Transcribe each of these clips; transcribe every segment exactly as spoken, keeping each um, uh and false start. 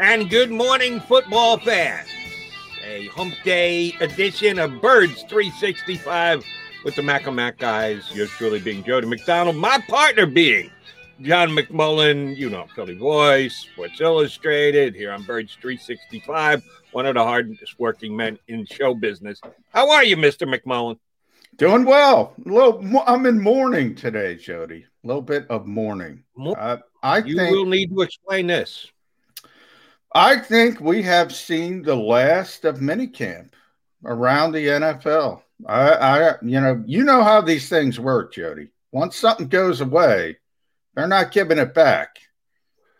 And good morning, football fans. A hump day edition of Birds three sixty-five with the Mac-a-Mac guys. Yours truly being Jody McDonald. My partner being John McMullen, you know, Philly Voice, Sports Illustrated, here on Birds three sixty-five, one of the hardest working men in show business. How are you, Mister McMullen? Doing well. A little, I'm in mourning today, Jody. A little bit of mourning. Uh, I you think, will need to explain this. I think we have seen the last of minicamp around the N F L. I, I, you know, you know how these things work, Jody. Once something goes away, they're not giving it back.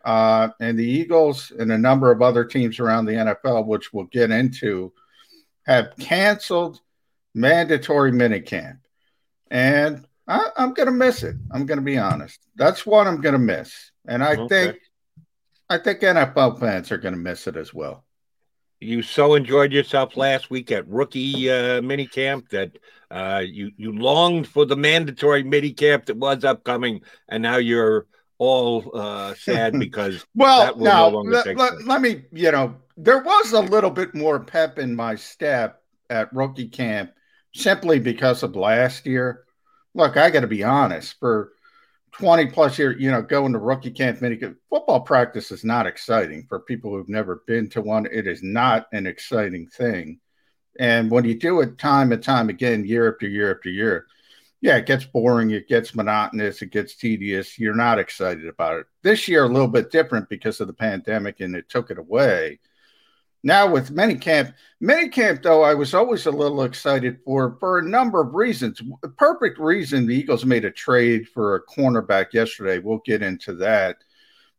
Uh, and the Eagles and a number of other teams around the N F L, which we'll get into, have canceled mandatory minicamp. And I, I'm going to miss it. I'm going to be honest. That's what I'm going to miss. And I okay. think I think N F L fans are going to miss it as well. You so enjoyed yourself last week at rookie uh, minicamp that uh, you, you longed for the mandatory minicamp that was upcoming, and now you're all uh, sad because well, that will now, no longer l- take l- place. Let me, you know, there was a little bit more pep in my step at rookie camp simply because of last year. Look, I got to be honest, for twenty plus years, you know, going to rookie camp, minicamp, football practice is not exciting for people who've never been to one. It is not an exciting thing. And when you do it time and time again, year after year after year, yeah, it gets boring. It gets monotonous. It gets tedious. You're not excited about it. This year, a little bit different because of the pandemic, and it took it away. Now with minicamp, minicamp, though, I was always a little excited for, for a number of reasons. The perfect reason the Eagles made a trade for a cornerback yesterday. We'll get into that,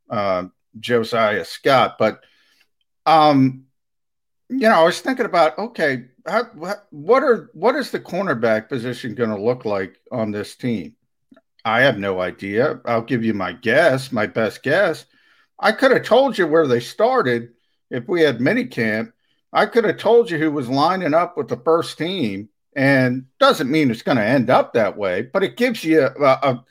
uh, Josiah Scott. But, um, you know, I was thinking about, okay, how, what are what is the cornerback position going to look like on this team? I have no idea. I'll give you my guess, my best guess. I could have told you where they started. If we had minicamp, I could have told you who was lining up with the first team, and doesn't mean it's going to end up that way, but it gives you a, a,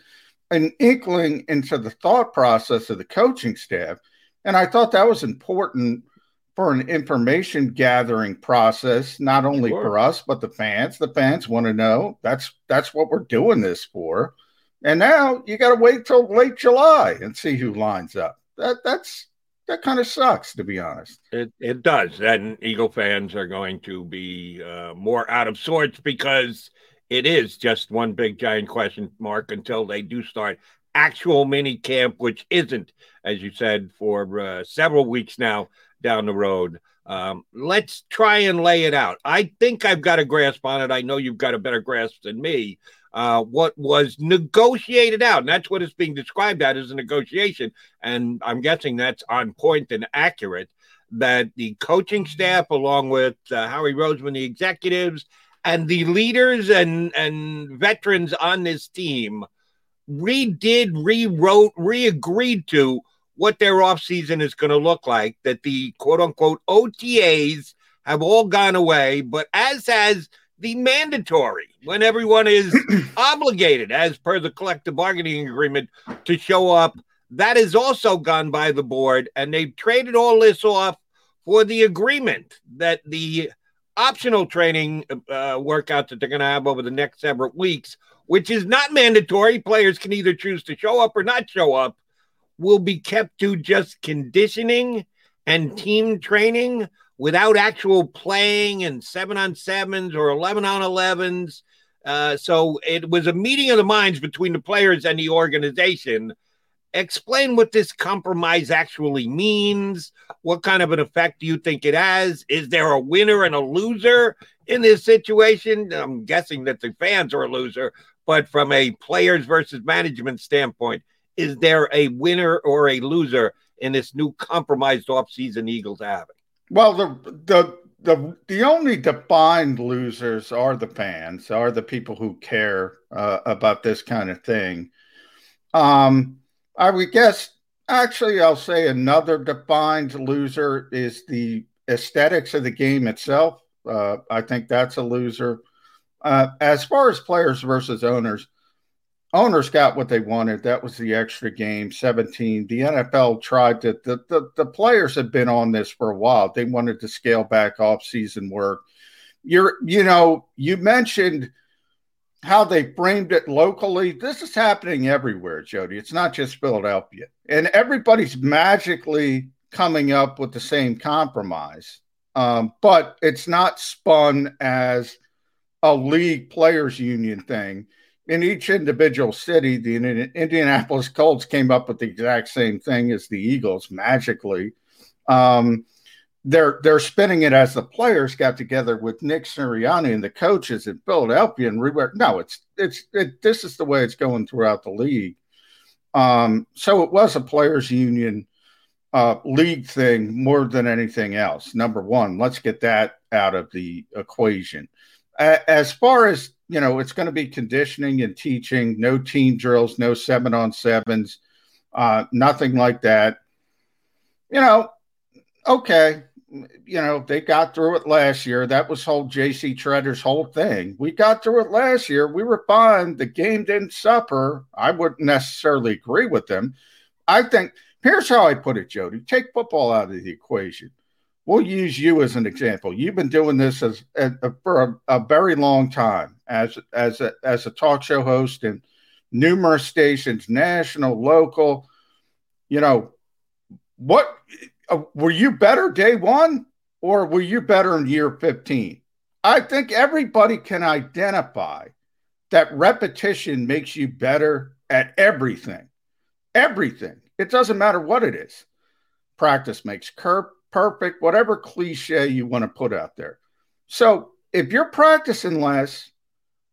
an inkling into the thought process of the coaching staff. And I thought that was important for an information gathering process, not only sure. for us, but the fans. The fans want to know. That's that's what we're doing this for. And now you got to wait till late July and see who lines up. That that's. That kind of sucks, to be honest. It it does. And Eagle fans are going to be uh, more out of sorts because it is just one big giant question mark until they do start actual mini camp, which isn't, as you said, for uh, several weeks now down the road. Um, let's try and lay it out. I think I've got a grasp on it. I know you've got a better grasp than me. Uh, what was negotiated out, and that's what it's being described at as a negotiation, and I'm guessing that's on point and accurate, that the coaching staff, along with uh, Howie Roseman, the executives, and the leaders and, and veterans on this team redid, rewrote, re-agreed to what their offseason is going to look like, that the quote-unquote O T As have all gone away, but as has the mandatory, when everyone is obligated, as per the collective bargaining agreement, to show up. That is also gone by the board, and they've traded all this off for the agreement that the optional training uh, workout that they're going to have over the next several weeks, which is not mandatory. Players can either choose to show up or not show up, will be kept to just conditioning and team training, without actual playing and seven-on-sevens or eleven-on elevens. Uh, so it was a meeting of the minds between the players and the organization. Explain what this compromise actually means. What kind of an effect do you think it has? Is there a winner and a loser in this situation? I'm guessing that the fans are a loser, but from a players versus management standpoint, is there a winner or a loser in this new compromised offseason Eagles having? Well, the the the the only defined losers are the fans, are the people who care uh, about this kind of thing. Um, I would guess, actually, I'll say another defined loser is the aesthetics of the game itself. Uh, I think that's a loser. Uh, as far as players versus owners, owners got what they wanted. That was the extra game, seventeen. The N F L tried to the, – the, the players had been on this for a while. They wanted to scale back off-season work. You're, you know, you mentioned how they framed it locally. This is happening everywhere, Jody. It's not just Philadelphia. And everybody's magically coming up with the same compromise. Um, but it's not spun as – a league players union thing. In each individual city, the Indianapolis Colts came up with the exact same thing as the Eagles magically. Um, they're, they're spinning it as the players got together with Nick Sirianni and the coaches in Philadelphia and rework. No, it's, it's, it, this is the way it's going throughout the league. Um, so it was a players union uh, league thing more than anything else. Number one, let's get that out of the equation. As far as, you know, it's going to be conditioning and teaching, no team drills, no seven on sevens, uh, nothing like that. You know, okay, you know, they got through it last year. That was whole J C Treader's whole thing. We got through it last year. We were fine. The game didn't suffer. I wouldn't necessarily agree with them. I think, here's how I put it, Jody. Take football out of the equation. We'll use you as an example. You've been doing this as, as for a, a very long time as as a, as a talk show host in numerous stations, national, local. You know, what were you better day one or were you better in year fifteen? I think everybody can identify that repetition makes you better at everything. Everything. It doesn't matter what it is. Practice makes perfect. Perfect, whatever cliche you want to put out there. So if you're practicing less,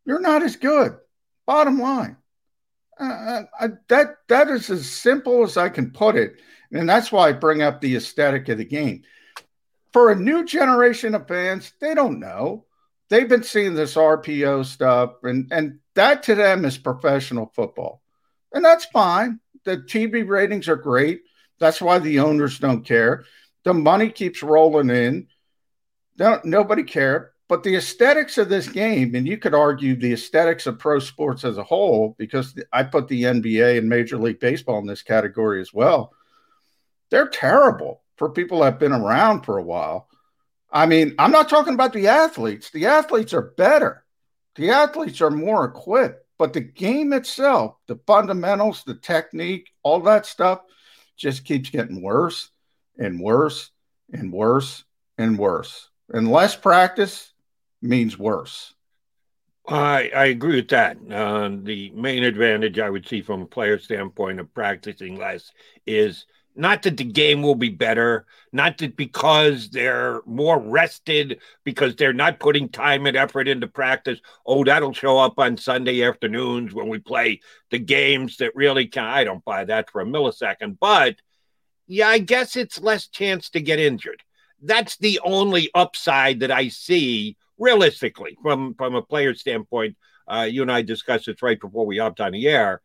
you're not as good. Bottom line, uh, I, that that is as simple as I can put it. And that's why I bring up the aesthetic of the game. For a new generation of fans, they don't know. They've been seeing this R P O stuff, and, and that to them is professional football. And that's fine. The T V ratings are great. That's why the owners don't care. The money keeps rolling in. Don't, nobody cared. But the aesthetics of this game, and you could argue the aesthetics of pro sports as a whole, because I put the N B A and Major League Baseball in this category as well. They're terrible for people that have been around for a while. I mean, I'm not talking about the athletes. The athletes are better. The athletes are more equipped. But the game itself, the fundamentals, the technique, all that stuff just keeps getting worse. And worse and worse and worse. And less practice means worse. I, I agree with that. Uh, the main advantage I would see from a player standpoint of practicing less is not that the game will be better, not that because they're more rested, because they're not putting time and effort into practice. Oh, that'll show up on Sunday afternoons when we play the games that really can. I don't buy that for a millisecond, but yeah, I guess it's less chance to get injured. That's the only upside that I see realistically from, from a player standpoint. Uh, you and I discussed this right before we hopped on the air.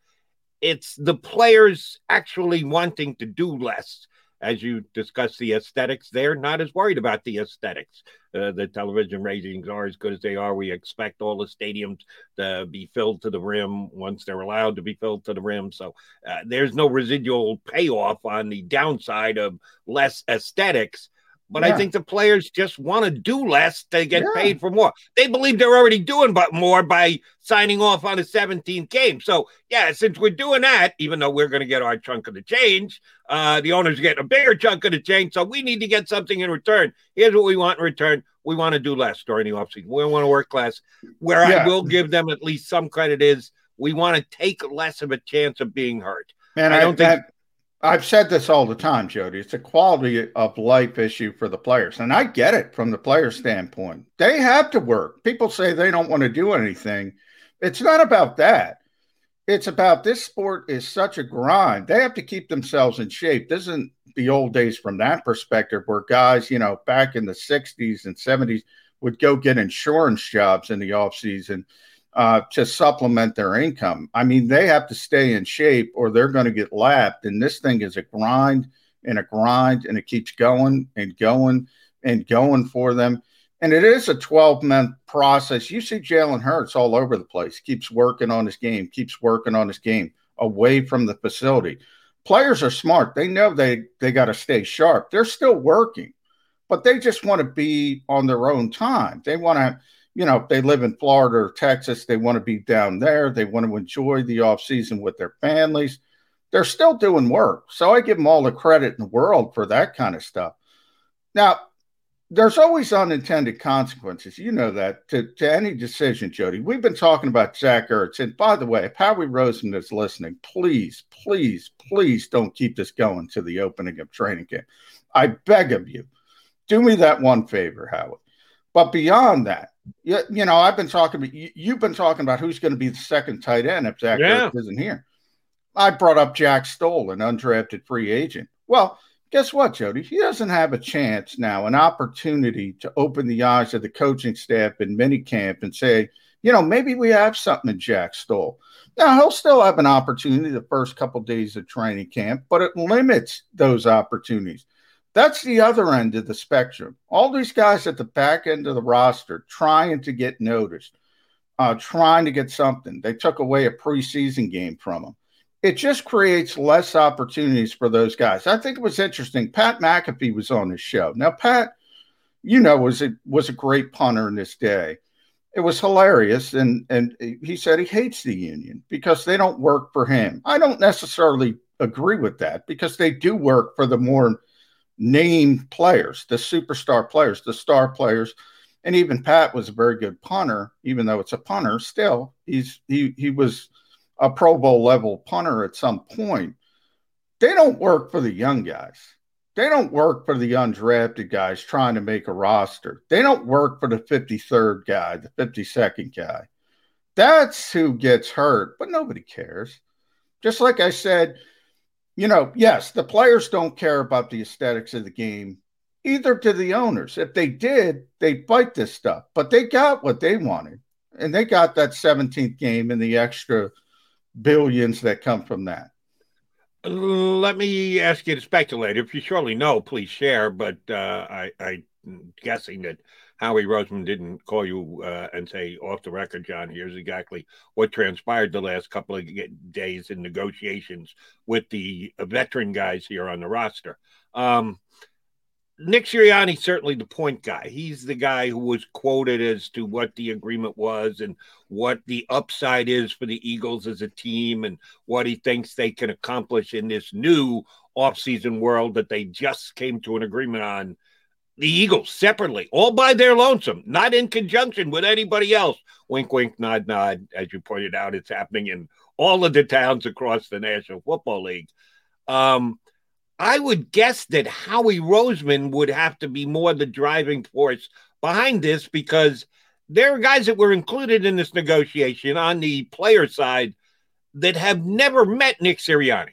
It's the players actually wanting to do less. As you discuss the aesthetics, they're not as worried about the aesthetics. Uh, the television ratings are as good as they are. We expect all the stadiums to be filled to the rim once they're allowed to be filled to the rim. So uh, there's no residual payoff on the downside of less aesthetics. But yeah. I think the players just want to do less to get yeah. paid for more. They believe they're already doing but more by signing off on a seventeenth game. So, yeah, since we're doing that, even though we're going to get our chunk of the change, uh, the owners get a bigger chunk of the change, so we need to get something in return. Here's what we want in return. We want to do less during the offseason. We want to work less. Where yeah. I will give them at least some credit is we want to take less of a chance of being hurt. And I don't I, think that- – I've said this all the time, Jody. It's a quality of life issue for the players. And I get it from the player standpoint. They have to work. People say they don't want to do anything. It's not about that. It's about this sport is such a grind. They have to keep themselves in shape. This isn't the old days from that perspective, where guys, you know, back in the sixties and seventies would go get insurance jobs in the offseason uh, to supplement their income. I mean, they have to stay in shape or they're going to get lapped. And this thing is a grind and a grind, and it keeps going and going and going for them. And it is a twelve-month process. You see Jalen Hurts all over the place, keeps working on his game, keeps working on his game away from the facility. Players are smart. They know they, they got to stay sharp. They're still working, but they just want to be on their own time. They want to, you know, if they live in Florida or Texas, they want to be down there. They want to enjoy the offseason with their families. They're still doing work. So I give them all the credit in the world for that kind of stuff. Now, there's always unintended consequences. You know that to, to any decision, Jody. We've been talking about Zach Ertz. And by the way, if Howie Roseman is listening, please, please, please don't keep this going to the opening of training camp. I beg of you. Do me that one favor, Howie. But beyond that, you, you know, I've been talking about, you, you've been talking about who's going to be the second tight end if Zach yeah. Ertz isn't here. I brought up Jack Stoll, an undrafted free agent. Well, guess what, Jody? He doesn't have a chance now, an opportunity to open the eyes of the coaching staff in minicamp and say, you know, maybe we have something in Jack Stoll. Now, he'll still have an opportunity the first couple of days of training camp, but it limits those opportunities. That's the other end of the spectrum. All these guys at the back end of the roster trying to get noticed, uh, trying to get something. They took away a preseason game from them. It just creates less opportunities for those guys. I think it was interesting. Pat McAfee was on his show. Now, Pat, you know, was a, was a great punter in this day. It was hilarious. And, and he said he hates the union because they don't work for him. I don't necessarily agree with that because they do work for the more named players, the superstar players, the star players. And even Pat was a very good punter, even though it's a punter. Still, he's he he was – a Pro Bowl level punter at some point. They don't work for the young guys. They don't work for the undrafted guys trying to make a roster. They don't work for the fifty-third guy, the fifty-second guy. That's who gets hurt, but nobody cares. Just like I said, you know, yes, the players don't care about the aesthetics of the game, either do the owners. If they did, they'd fight this stuff, but they got what they wanted, and they got that seventeenth game and the extra billions that come from that. Let me ask you to speculate. If you surely know, please share. But uh, I, I'm guessing that Howie Roseman didn't call you uh, and say, off the record, John, here's exactly what transpired the last couple of days in negotiations with the veteran guys here on the roster. Um, Nick Sirianni, certainly the point guy. He's the guy who was quoted as to what the agreement was and what the upside is for the Eagles as a team and what he thinks they can accomplish in this new offseason world that they just came to an agreement on. The Eagles separately, all by their lonesome, not in conjunction with anybody else. Wink, wink, nod, nod. As you pointed out, it's happening in all of the towns across the National Football League. Um, I would guess that Howie Roseman would have to be more the driving force behind this because there are guys that were included in this negotiation on the player side that have never met Nick Sirianni,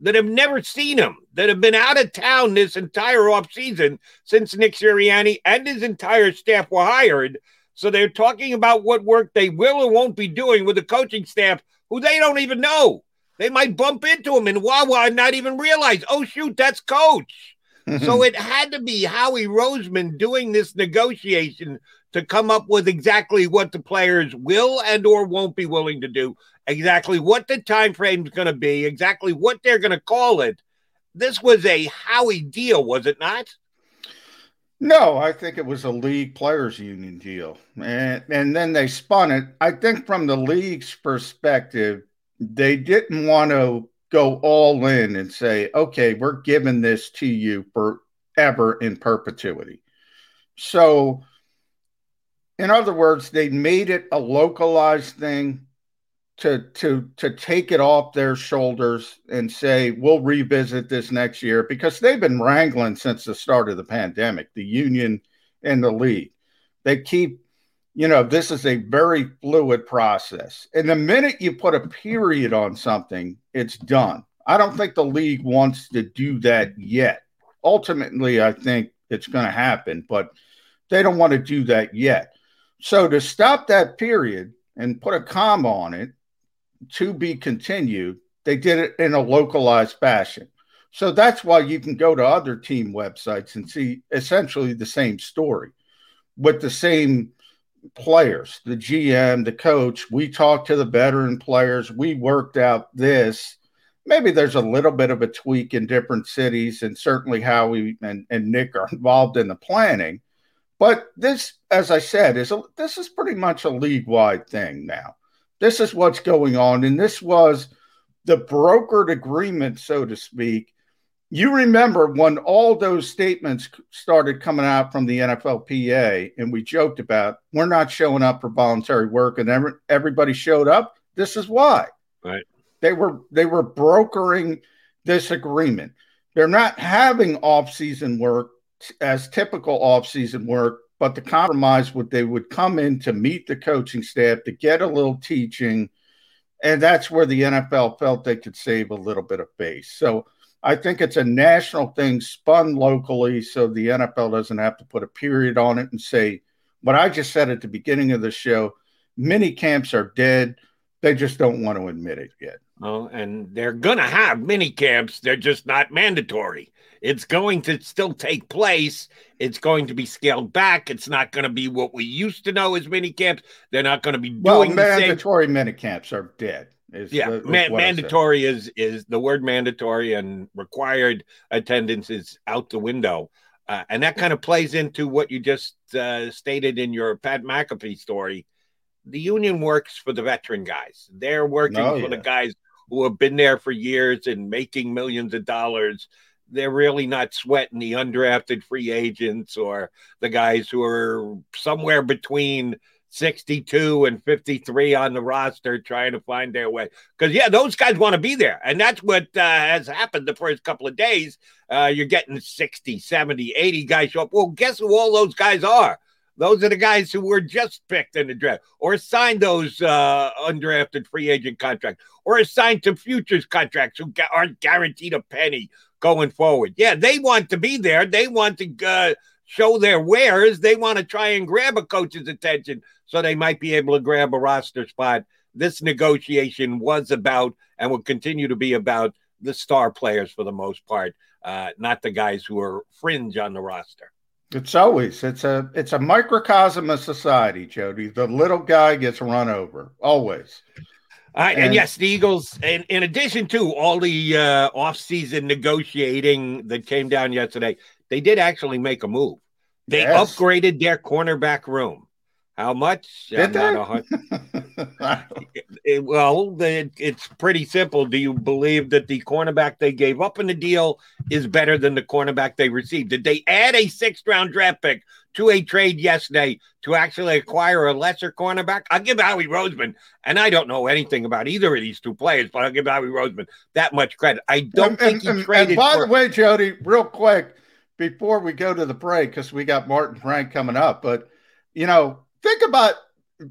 that have never seen him, that have been out of town this entire offseason since Nick Sirianni and his entire staff were hired. So they're talking about what work they will or won't be doing with the coaching staff who they don't even know. They might bump into him in Wawa and not even realize, oh, shoot, that's coach. So it had to be Howie Roseman doing this negotiation to come up with exactly what the players will and or won't be willing to do, exactly what the time frame is going to be, exactly what they're going to call it. This was a Howie deal, was it not? No, I think it was a league players union deal. And, and then they spun it. I think from the league's perspective, they didn't want to go all in and say, okay, we're giving this to you forever in perpetuity. So, in other words, they made it a localized thing to, to, to take it off their shoulders and say, we'll revisit this next year because they've been wrangling since the start of the pandemic, the union and the league. They keep You know, this is a very fluid process. And the minute you put a period on something, it's done. I don't think the league wants to do that yet. Ultimately, I think it's going to happen, but they don't want to do that yet. So to stop that period and put a comma on it, to be continued, they did it in a localized fashion. So that's why you can go to other team websites and see essentially the same story with the same players, the G M, the coach. We talked to the veteran players. We worked out this. Maybe there's a little bit of a tweak in different cities, and certainly Howie and, and Nick are involved in the planning. But this, as I said, is a, this is pretty much a league-wide thing now. This is what's going on, and this was the brokered agreement, so to speak. You remember when all those statements started coming out from the N F L P A, and we joked about, we're not showing up for voluntary work, and every, everybody showed up. This is why. Right. They were they were brokering this agreement. They're not having off-season work as typical off-season work, but the compromise would they would come in to meet the coaching staff to get a little teaching, and that's where the N F L felt they could save a little bit of face. So I think it's a national thing spun locally so the N F L doesn't have to put a period on it and say, what I just said at the beginning of the show, mini camps are dead. They just don't want to admit it yet. Oh, and they're going to have mini camps. They're just not mandatory. It's going to still take place. It's going to be scaled back. It's not going to be what we used to know as minicamps. They're not going to be doing well, the mandatory same. Minicamps are dead. Is yeah, the, is Man- mandatory is is the word mandatory, and required attendance is out the window. Uh, and that kind of plays into what you just uh, stated in your Pat McAfee story. The union works for the veteran guys. They're working oh, for yeah. the guys who have been there for years and making millions of dollars. They're really not sweating the undrafted free agents or the guys who are somewhere between sixty-two and fifty-three on the roster trying to find their way. Because, yeah, those guys want to be there. And that's what uh, has happened the first couple of days. Uh, you're getting sixty, seventy, eighty guys show up. Well, guess who all those guys are? Those are the guys who were just picked in the draft or signed those uh, undrafted free agent contracts or assigned to futures contracts who aren't guaranteed a penny going forward. Yeah, they want to be there. They want to uh, show their wares. They want to try and grab a coach's attention so they might be able to grab a roster spot. This negotiation was about and will continue to be about the star players for the most part, uh, not the guys who are fringe on the roster. It's always, it's a, it's a microcosm of society, Jody. The little guy gets run over, always. All right, and, and yes, the Eagles, in, in addition to all the uh, off-season negotiating that came down yesterday, they did actually make a move. They yes. upgraded their cornerback room. How much? Did they? it, it, well, it, it's pretty simple. Do you believe that the cornerback they gave up in the deal is better than the cornerback they received? Did they add a sixth-round draft pick to a trade yesterday to actually acquire a lesser cornerback? I'll give Howie Roseman, and I don't know anything about either of these two players, but I'll give Howie Roseman that much credit. I don't and, think he and, traded. And by for- the way, Jody, real quick, before we go to the break, because we got Martin Frank coming up, but, you know, think about,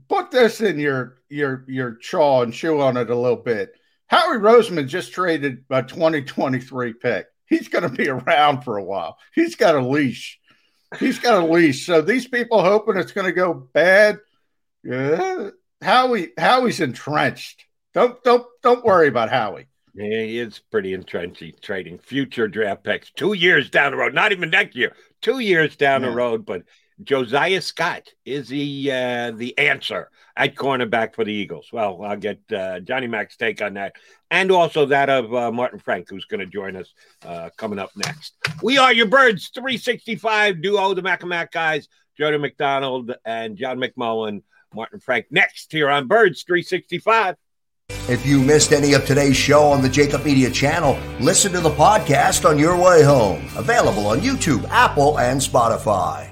put this in your your your chaw and chew on it a little bit. Howie Roseman just traded a twenty twenty-three pick. He's going to be around for a while. He's got a leash. He's got a leash. So these people hoping it's going to go bad. Yeah. Howie Howie's entrenched. Don't don't don't worry about Howie. Yeah, he is pretty entrenched. He's trading future draft picks two years down the road. Not even next year. Two years down yeah. the road, but. Josiah Scott is the uh, the answer at cornerback for the Eagles. Well, I'll get uh, Johnny Mac's take on that, and also that of uh, Martin Frank, who's going to join us uh, coming up next. We are your Birds three sixty-five duo, the Mac and Mac guys, Jody McDonald and John McMullen, Martin Frank, next here on Birds three sixty-five. If you missed any of today's show on the Jacob Media channel, listen to the podcast on your way home. Available on YouTube, Apple, and Spotify.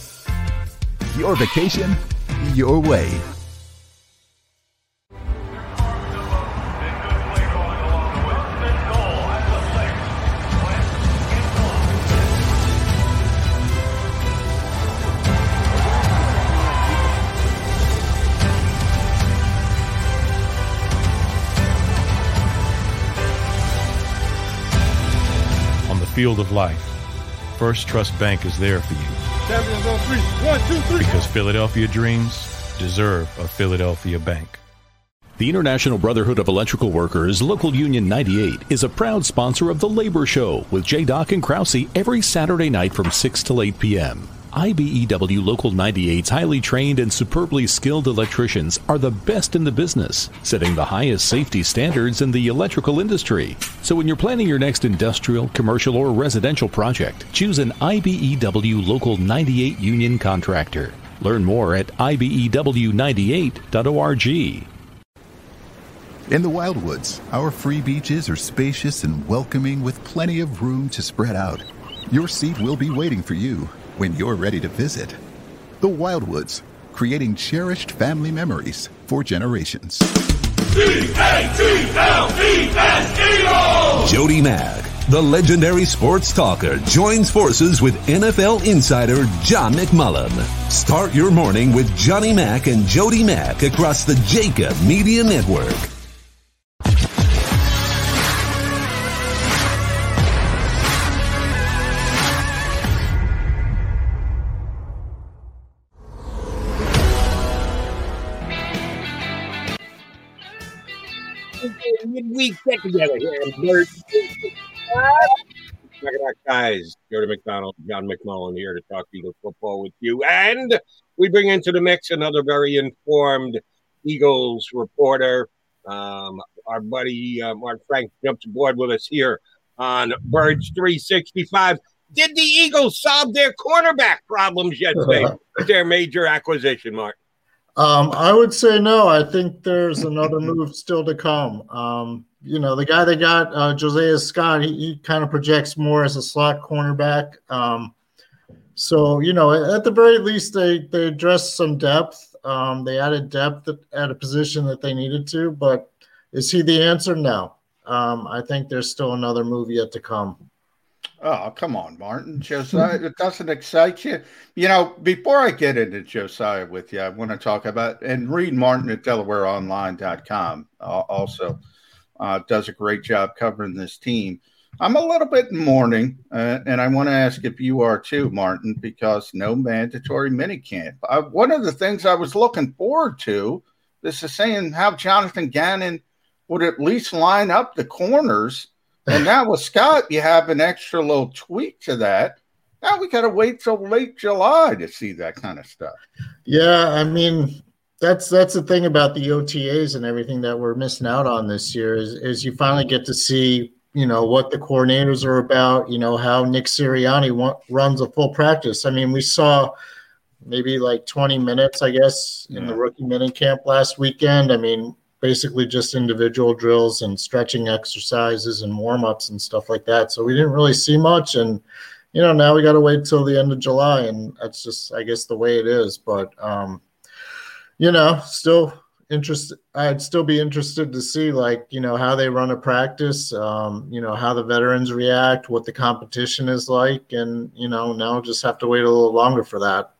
your vacation, your way. Field of life, First Trust Bank is there for you. Champions on three. One, two, three. Because Philadelphia dreams deserve a Philadelphia bank. The International Brotherhood of Electrical Workers, Local Union ninety-eight, is a proud sponsor of The Labor Show with J. Dock and Krause every Saturday night from six till eight p.m. I B E W Local ninety-eight's highly trained and superbly skilled electricians are the best in the business, setting the highest safety standards in the electrical industry. So when you're planning your next industrial, commercial, or residential project, choose an I B E W Local ninety-eight union contractor. Learn more at I B E W ninety-eight dot org. In the Wildwoods, our free beaches are spacious and welcoming with plenty of room to spread out. Your seat will be waiting for you when you're ready to visit. The Wildwoods, creating cherished family memories for generations. D A T L E S E O! Jody Mack, the legendary sports talker, joins forces with N F L insider John McMullen. Start your morning with Johnny Mack and Jody Mack across the Jacob Media Network. Midweek get together here on Birds three sixty-five. Guys, Jody McDonald, John McMullen here to talk Eagles football with you. And we bring into the mix another very informed Eagles reporter. Um, our buddy uh, Martin Frank jumps aboard with us here on Birds three sixty-five. Did the Eagles solve their cornerback problems yet today? Their major acquisition, Martin. Um, I would say no. I think there's another move still to come. Um, you know, the guy they got, uh, Josiah Scott, he, he kind of projects more as a slot cornerback. Um, so, you know, at the very least, they, they addressed some depth. Um, they added depth at a position that they needed to, but is he the answer? No. Um, I think there's still another move yet to come. Oh, come on, Martin. Josiah, it doesn't excite you. You know, before I get into Josiah with you, I want to talk about, and read Martin at Delaware Online dot com uh, also uh, does a great job covering this team. I'm a little bit in mourning, uh, and I want to ask if you are too, Martin, because no mandatory minicamp. I, one of the things I was looking forward to, this is saying how Jonathan Gannon would at least line up the corners. And now with Scott, you have an extra little tweak to that. Now we got to wait till late July to see that kind of stuff. Yeah, I mean, that's that's the thing about the O T As and everything that we're missing out on this year is, is you finally get to see, you know, what the coordinators are about, you know, how Nick Sirianni want, runs a full practice. I mean, we saw maybe like twenty minutes, I guess, in yeah. the rookie minicamp last weekend. I mean, basically just individual drills and stretching exercises and warm-ups and stuff like that. So we didn't really see much. And, you know, now we got to wait till the end of July. And that's just, I guess, the way it is. But, um, you know, still interested. I'd still be interested to see, like, you know, how they run a practice, um, you know, how the veterans react, what the competition is like. And, you know, now just have to wait a little longer for that.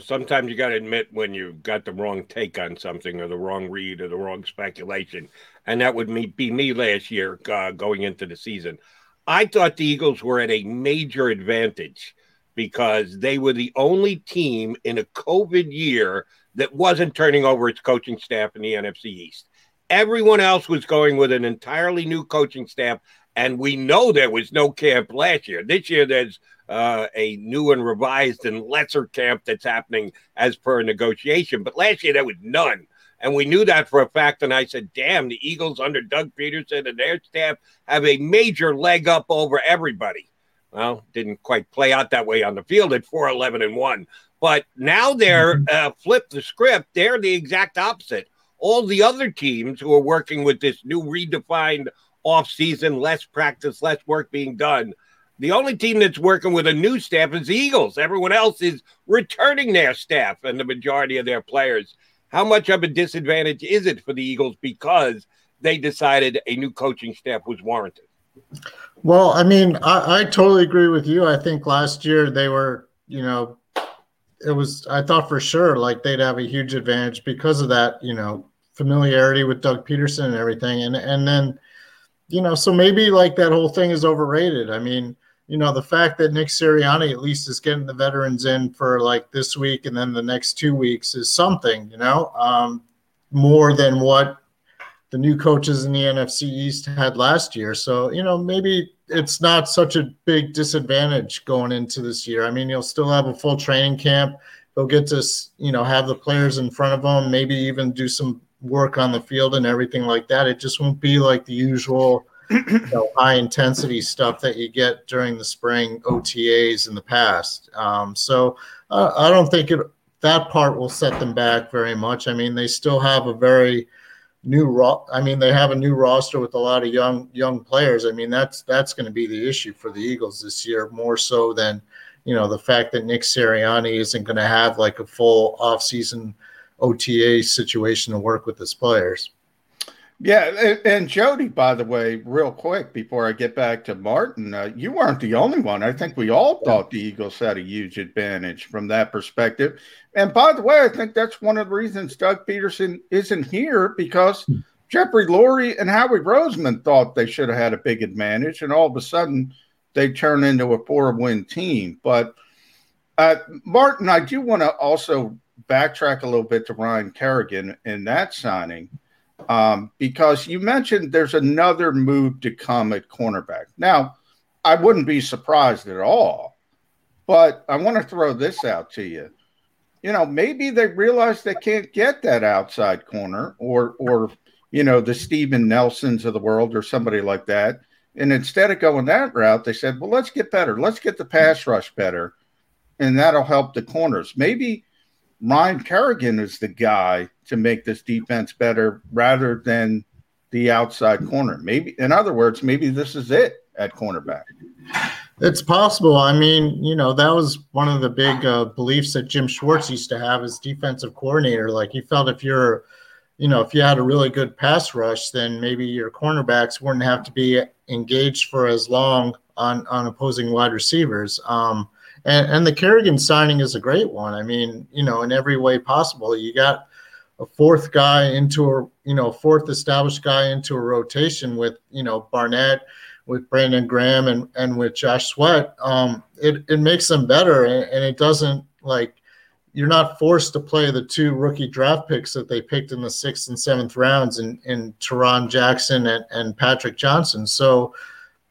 Sometimes you got to admit when you got the wrong take on something or the wrong read or the wrong speculation. And that would be me last year uh, going into the season. I thought the Eagles were at a major advantage because they were the only team in a COVID year that wasn't turning over its coaching staff in the N F C East. Everyone else was going with an entirely new coaching staff, and we know there was no camp last year. This year there's uh, a new and revised and lesser camp that's happening as per negotiation, but last year there was none. And we knew that for a fact. And I said, damn, the Eagles under Doug Peterson and their staff have a major leg up over everybody. Well, didn't quite play out that way on the field at four eleven and one. But now they're uh, flipped the script. They're the exact opposite. All the other teams who are working with this new redefined offseason, less practice, less work being done. The only team that's working with a new staff is the Eagles. Everyone else is returning their staff and the majority of their players. How much of a disadvantage is it for the Eagles because they decided a new coaching staff was warranted? Well, I mean, I, I totally agree with you. I think last year they were, you know, it was, I thought for sure, like they'd have a huge advantage because of that, you know, familiarity with Doug Peterson and everything. And, and then, you know, so maybe like that whole thing is overrated. I mean, you know, the fact that Nick Sirianni at least is getting the veterans in for like this week and then the next two weeks is something, you know, um, more than what the new coaches in the N F C East had last year. So, you know, maybe it's not such a big disadvantage going into this year. I mean, you'll still have a full training camp. They'll get to, you know, have the players in front of them, maybe even do some work on the field and everything like that. It just won't be like the usual you know, high intensity stuff that you get during the spring O T As in the past. Um, so uh, I don't think it, that part will set them back very much. I mean, they still have a very new ro- I mean, they have a new roster with a lot of young, young players. I mean, that's, that's going to be the issue for the Eagles this year, more so than, you know, the fact that Nick Sirianni isn't going to have like a full offseason O T A situation to work with his players. Yeah, and Jody, by the way, real quick, before I get back to Martin, uh, you weren't the only one. I think we all thought the Eagles had a huge advantage from that perspective. And by the way, I think that's one of the reasons Doug Peterson isn't here, because Jeffrey Lurie and Howie Roseman thought they should have had a big advantage, and all of a sudden they turn into a four-win team. But, uh, Martin, I do want to also backtrack a little bit to Ryan Kerrigan in that signing. Um, because you mentioned there's another move to come at cornerback. Now, I wouldn't be surprised at all, but I want to throw this out to you. You know, maybe they realize they can't get that outside corner or, or you know, the Steven Nelsons of the world or somebody like that. And instead of going that route, they said, well, let's get better. Let's get the pass rush better, and that'll help the corners. Maybe Ryan Kerrigan is the guy to make this defense better rather than the outside corner. Maybe, in other words, maybe this is it at cornerback. It's possible. I mean, you know, that was one of the big uh, beliefs that Jim Schwartz used to have as defensive coordinator. Like he felt if you're, you know, if you had a really good pass rush, then maybe your cornerbacks wouldn't have to be engaged for as long on, on opposing wide receivers. Um, and, and the Kerrigan signing is a great one. I mean, you know, in every way possible, you got a fourth guy into a, you know, fourth established guy into a rotation with, you know, Barnett, with Brandon Graham and, and with Josh Sweat. Um, it, it makes them better. And, and it doesn't, like, you're not forced to play the two rookie draft picks that they picked in the sixth and seventh rounds in, in Teron Jackson and, and Patrick Johnson. So,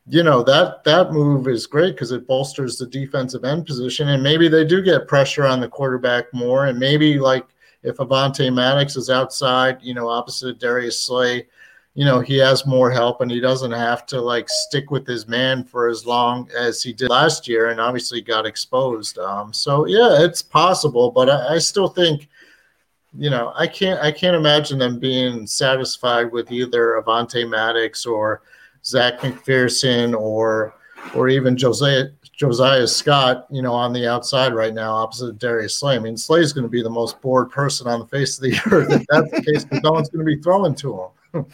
you know, that, that move is great because it bolsters the defensive end position. And maybe they do get pressure on the quarterback more. And maybe, like, if Avonte Maddox is outside, you know, opposite Darius Slay, you know, he has more help and he doesn't have to, like, stick with his man for as long as he did last year and obviously got exposed. Um, so, yeah, it's possible, but I, I still think, you know, I can't I can't imagine them being satisfied with either Avonte Maddox or Zech McPhearson or or even Josiah, Josiah Scott, you know, on the outside right now, opposite of Darius Slay. I mean, Slay's going to be the most bored person on the face of the earth if that's the case, because no one's going to be throwing to him.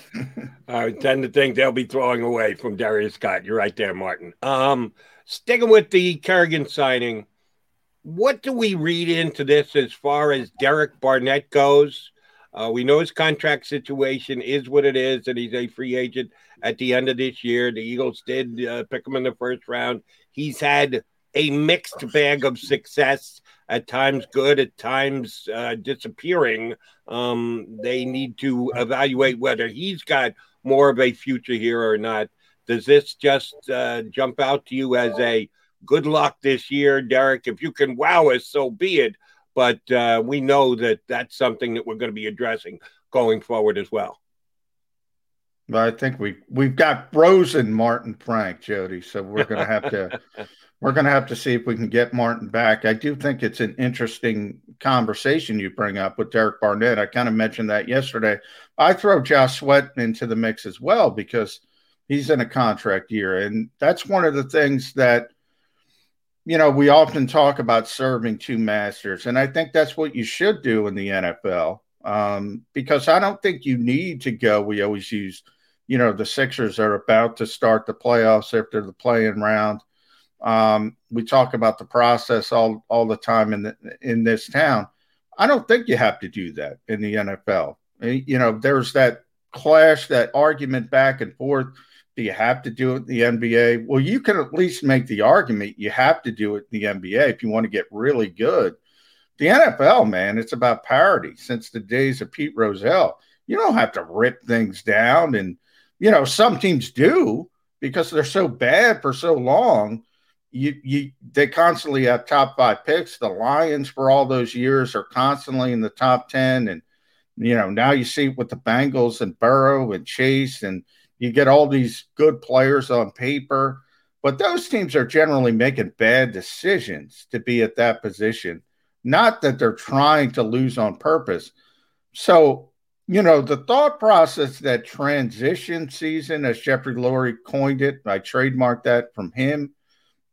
I tend to think they'll be throwing away from Darius Scott. You're right there, Martin. Um, sticking with the Kerrigan signing, what do we read into this as far as Derek Barnett goes? Uh, we know his contract situation is what it is, and he's a free agent at the end of this year. The Eagles did uh, pick him in the first round. He's had a mixed bag of success, at times good, at times uh, disappearing. Um, they need to evaluate whether he's got more of a future here or not. Does this just uh, jump out to you as a good luck this year, Derek? If you can wow us, so be it. But uh, we know that that's something that we're going to be addressing going forward as well. Well, I think we we've got frozen Martin Frank, Jody. So we're going to have to we're going to have to see if we can get Martin back. I do think it's an interesting conversation you bring up with Derek Barnett. I kind of mentioned that yesterday. I throw Josh Sweat into the mix as well because he's in a contract year, and that's one of the things that, you know, we often talk about serving two masters, and I think that's what you should do in the N F L um, because I don't think you need to go. We always use, you know, the Sixers are about to start the playoffs after the play-in round. Um, we talk about the process all, all the time in the, in this town. I don't think you have to do that in the N F L. You know, there's that clash, that argument back and forth. Do you have to do it in the N B A? Well, you can at least make the argument you have to do it in the N B A if you want to get really good. The N F L, man, it's about parity since the days of Pete Rozelle. You don't have to rip things down. And, you know, some teams do because they're so bad for so long. You, you, they constantly have top five picks. The Lions for all those years are constantly in the top ten. And, you know, now you see with the Bengals and Burrow and Chase, and you get all these good players on paper, but those teams are generally making bad decisions to be at that position. Not that they're trying to lose on purpose. So, you know, the thought process, that transition season, as Jeffrey Lurie coined it, I trademarked that from him,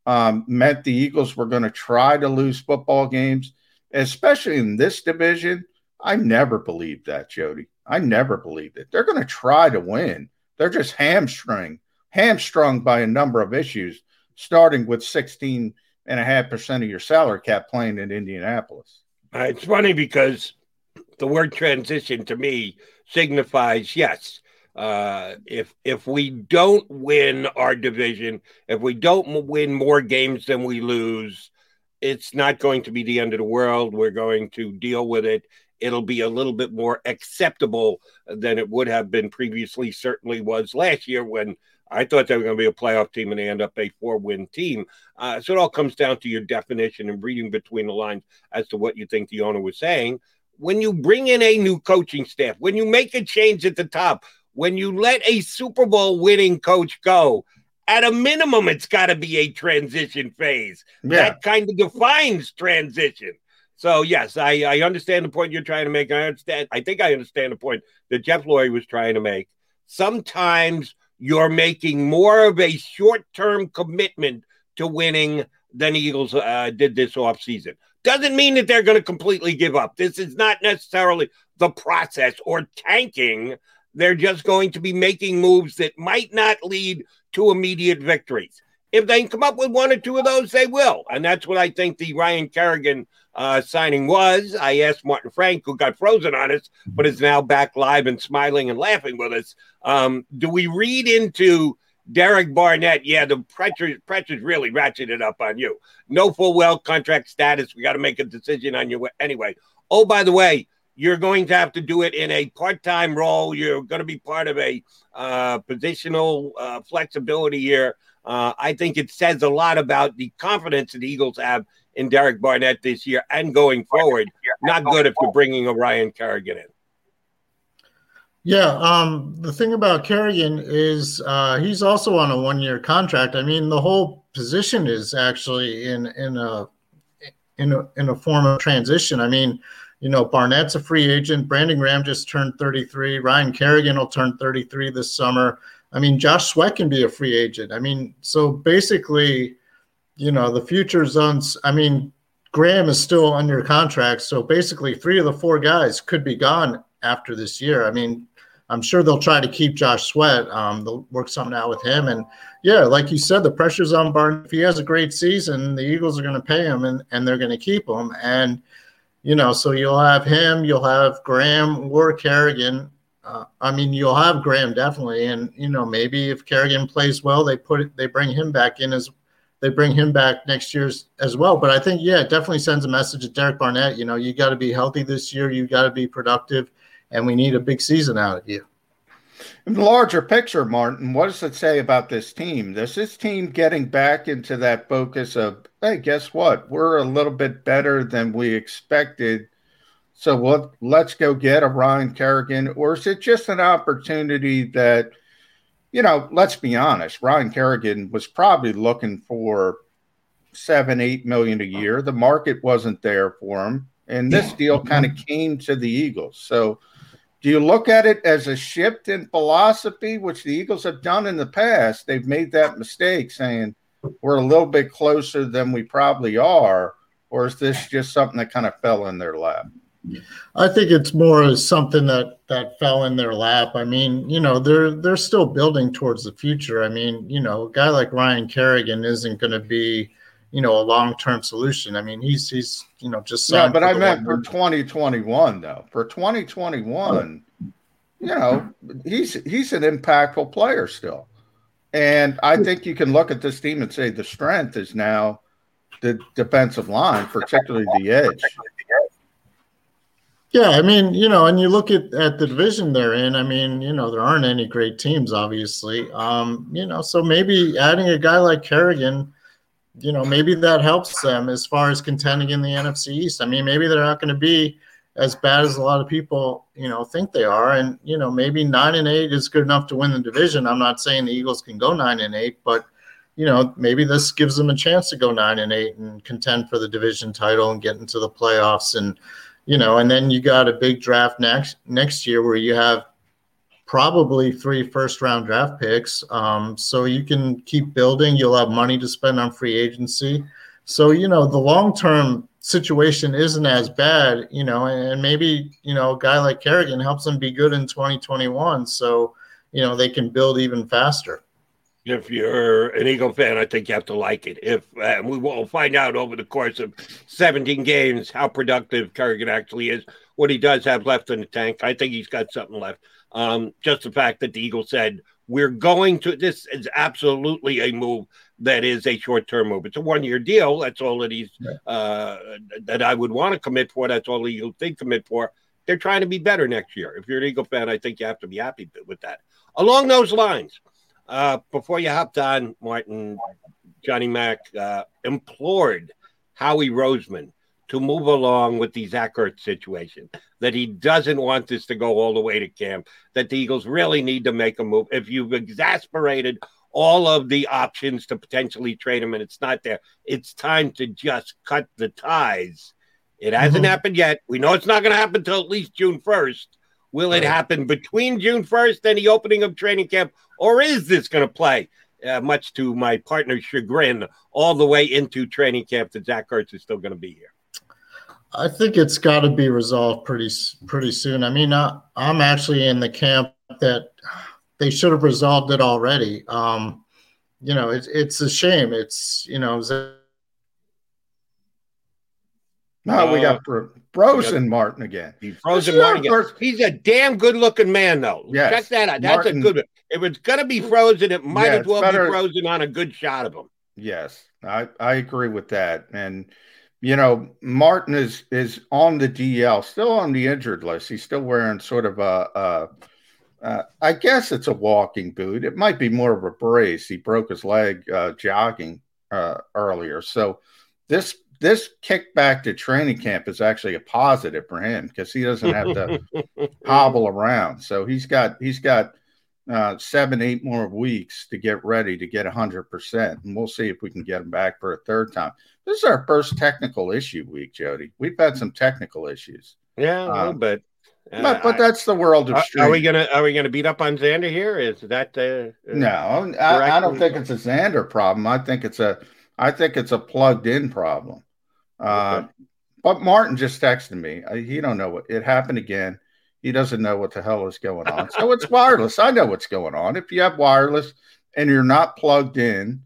um, meant the Eagles were going to try to lose football games, especially in this division. I never believed that, Jody. I never believed it. They're going to try to win. They're just hamstrung, hamstrung by a number of issues, starting with sixteen point five percent of your salary cap playing in Indianapolis. It's funny because the word transition to me signifies, yes, uh, if if we don't win our division, if we don't win more games than we lose, it's not going to be the end of the world. We're going to deal with it. It'll be a little bit more acceptable than it would have been previously, certainly was last year when I thought they were going to be a playoff team and they end up a four-win team. Uh, so it all comes down to your definition and reading between the lines as to what you think the owner was saying. When you bring in a new coaching staff, when you make a change at the top, when you let a Super Bowl winning coach go, at a minimum, it's got to be a transition phase. Yeah. That kind of defines transition. So, yes, I, I understand the point you're trying to make. I understand. I think I understand the point that Jeff Lurie was trying to make. Sometimes you're making more of a short-term commitment to winning than the Eagles uh, did this offseason. Doesn't mean that they're going to completely give up. This is not necessarily the process or tanking. They're just going to be making moves that might not lead to immediate victories. If they can come up with one or two of those, they will. And that's what I think the Ryan Kerrigan uh, signing was. I asked Martin Frank, who got frozen on us, but is now back live and smiling and laughing with us. Um, do we read into Derek Barnett? Yeah, the pressure, pressure's really ratcheted up on you. No full well contract status. We got to make a decision on you anyway. Oh, by the way, you're going to have to do it in a part-time role. You're going to be part of a uh, positional uh, flexibility here. Uh, I think it says a lot about the confidence that the Eagles have in Derek Barnett this year and going forward. Not good if you're bringing a Ryan Kerrigan in. Yeah, um, the thing about Kerrigan is uh, he's also on a one-year contract. I mean, the whole position is actually in in a in a, in a form of transition. I mean, you know, Barnett's a free agent. Brandon Graham just turned thirty-three. Ryan Kerrigan will turn thirty-three this summer. I mean, Josh Sweat can be a free agent. I mean, so basically, you know, the future's on. I mean, Graham is still under contract. So basically three of the four guys could be gone after this year. I mean, I'm sure they'll try to keep Josh Sweat. Um, they'll work something out with him. And, yeah, like you said, the pressure's on Barnett. If he has a great season, the Eagles are going to pay him and, and they're going to keep him. And, you know, so you'll have him, you'll have Graham or Kerrigan. Uh, I mean, you'll have Graham definitely. And, you know, maybe if Kerrigan plays well, they put it, they bring him back in as they bring him back next year as well. But I think, yeah, it definitely sends a message to Derek Barnett. You know, you got to be healthy this year. You got to be productive. And we need a big season out of you. In the larger picture, Martin, what does it say about this team? Does this team getting back into that focus of, hey, guess what? We're a little bit better than we expected, so we'll, let's go get a Ryan Kerrigan? Or is it just an opportunity that, you know, let's be honest, Ryan Kerrigan was probably looking for seven, eight million a year. The market wasn't there for him, and this deal kind of came to the Eagles. So do you look at it as a shift in philosophy, which the Eagles have done in the past? They've made that mistake saying we're a little bit closer than we probably are, or is this just something that kind of fell in their lap? I think it's more something that, that fell in their lap. I mean, you know, they're they're still building towards the future. I mean, you know, a guy like Ryan Kerrigan isn't going to be, you know, a long-term solution. I mean, he's, he's you know, just signed. Yeah, but I meant for twenty twenty-one, though. For twenty twenty-one, you know, he's he's an impactful player still. And I think you can look at this team and say the strength is now the defensive line, particularly the edge. Yeah, I mean, you know, and you look at, at the division they're in, I mean, you know, there aren't any great teams, obviously. Um, you know, so maybe adding a guy like Kerrigan, you know, maybe that helps them as far as contending in the N F C East. I mean, maybe they're not going to be as bad as a lot of people, you know, think they are. And, you know, maybe nine and eight is good enough to win the division. I'm not saying the Eagles can go nine and eight, but, you know, maybe this gives them a chance to go nine and eight and contend for the division title and get into the playoffs. And, you know, and then you got a big draft next next year where you have probably three first-round draft picks. Um, so you can keep building. You'll have money to spend on free agency. So, you know, the long-term situation isn't as bad, you know, and maybe, you know, a guy like Kerrigan helps them be good in twenty twenty-one so, you know, they can build even faster. If you're an Eagle fan, I think you have to like it. If uh, we will find out over the course of seventeen games how productive Kerrigan actually is, what he does have left in the tank. I think he's got something left. Um, just the fact that the Eagles said, we're going to – this is absolutely a move that is a short-term move. It's a one-year deal. That's all that he's uh, – that I would want to commit for. That's all the Eagles did commit for. They're trying to be better next year. If you're an Eagle fan, I think you have to be happy with that. Along those lines, uh, before you hopped on, Martin, Johnny Mac uh, implored Howie Roseman to move along with the Zach Ertz situation, that he doesn't want this to go all the way to camp, that the Eagles really need to make a move. If you've exasperated all of the options to potentially trade him and it's not there, it's time to just cut the ties. It hasn't mm-hmm. happened yet. We know it's not going to happen until at least June first. Will it happen between June first and the opening of training camp, or is this going to play? Uh, much to my partner's chagrin, all the way into training camp that Zach Ertz is still going to be here. I think it's got to be resolved pretty pretty soon. I mean, I, I'm actually in the camp that they should have resolved it already. Um, you know, it, it's a shame. It's, you know. Z- no, we got bro- frozen we got, Martin again. Frozen Martin again. First... He's a damn good-looking man, though. Yes. Check that out. That's Martin... a good one. If it's going to be frozen, it might yeah, as well better... be frozen on a good shot of him. Yes, I, I agree with that. And you know, Martin is, is on the D L, still on the injured list. He's still wearing sort of a, a, a I guess it's a walking boot. It might be more of a brace. He broke his leg uh, jogging uh, earlier. So this this kickback to training camp is actually a positive for him because he doesn't have to hobble around. So he's got he's got uh, seven, eight more weeks to get ready to get one hundred percent, and we'll see if we can get him back for a third time. This is our first technical issue week, Jody. We've had some technical issues. Yeah, a little um, bit. Uh, but, but that's the world of street. Are we gonna Are we gonna beat up on Xander here? Is that uh, no? I, I don't think it's a Xander problem. I think it's a I think it's a plugged in problem. Uh, okay. But Martin just texted me. He don't know what it happened again. He doesn't know what the hell is going on. So it's wireless. I know what's going on. If you have wireless and you're not plugged in,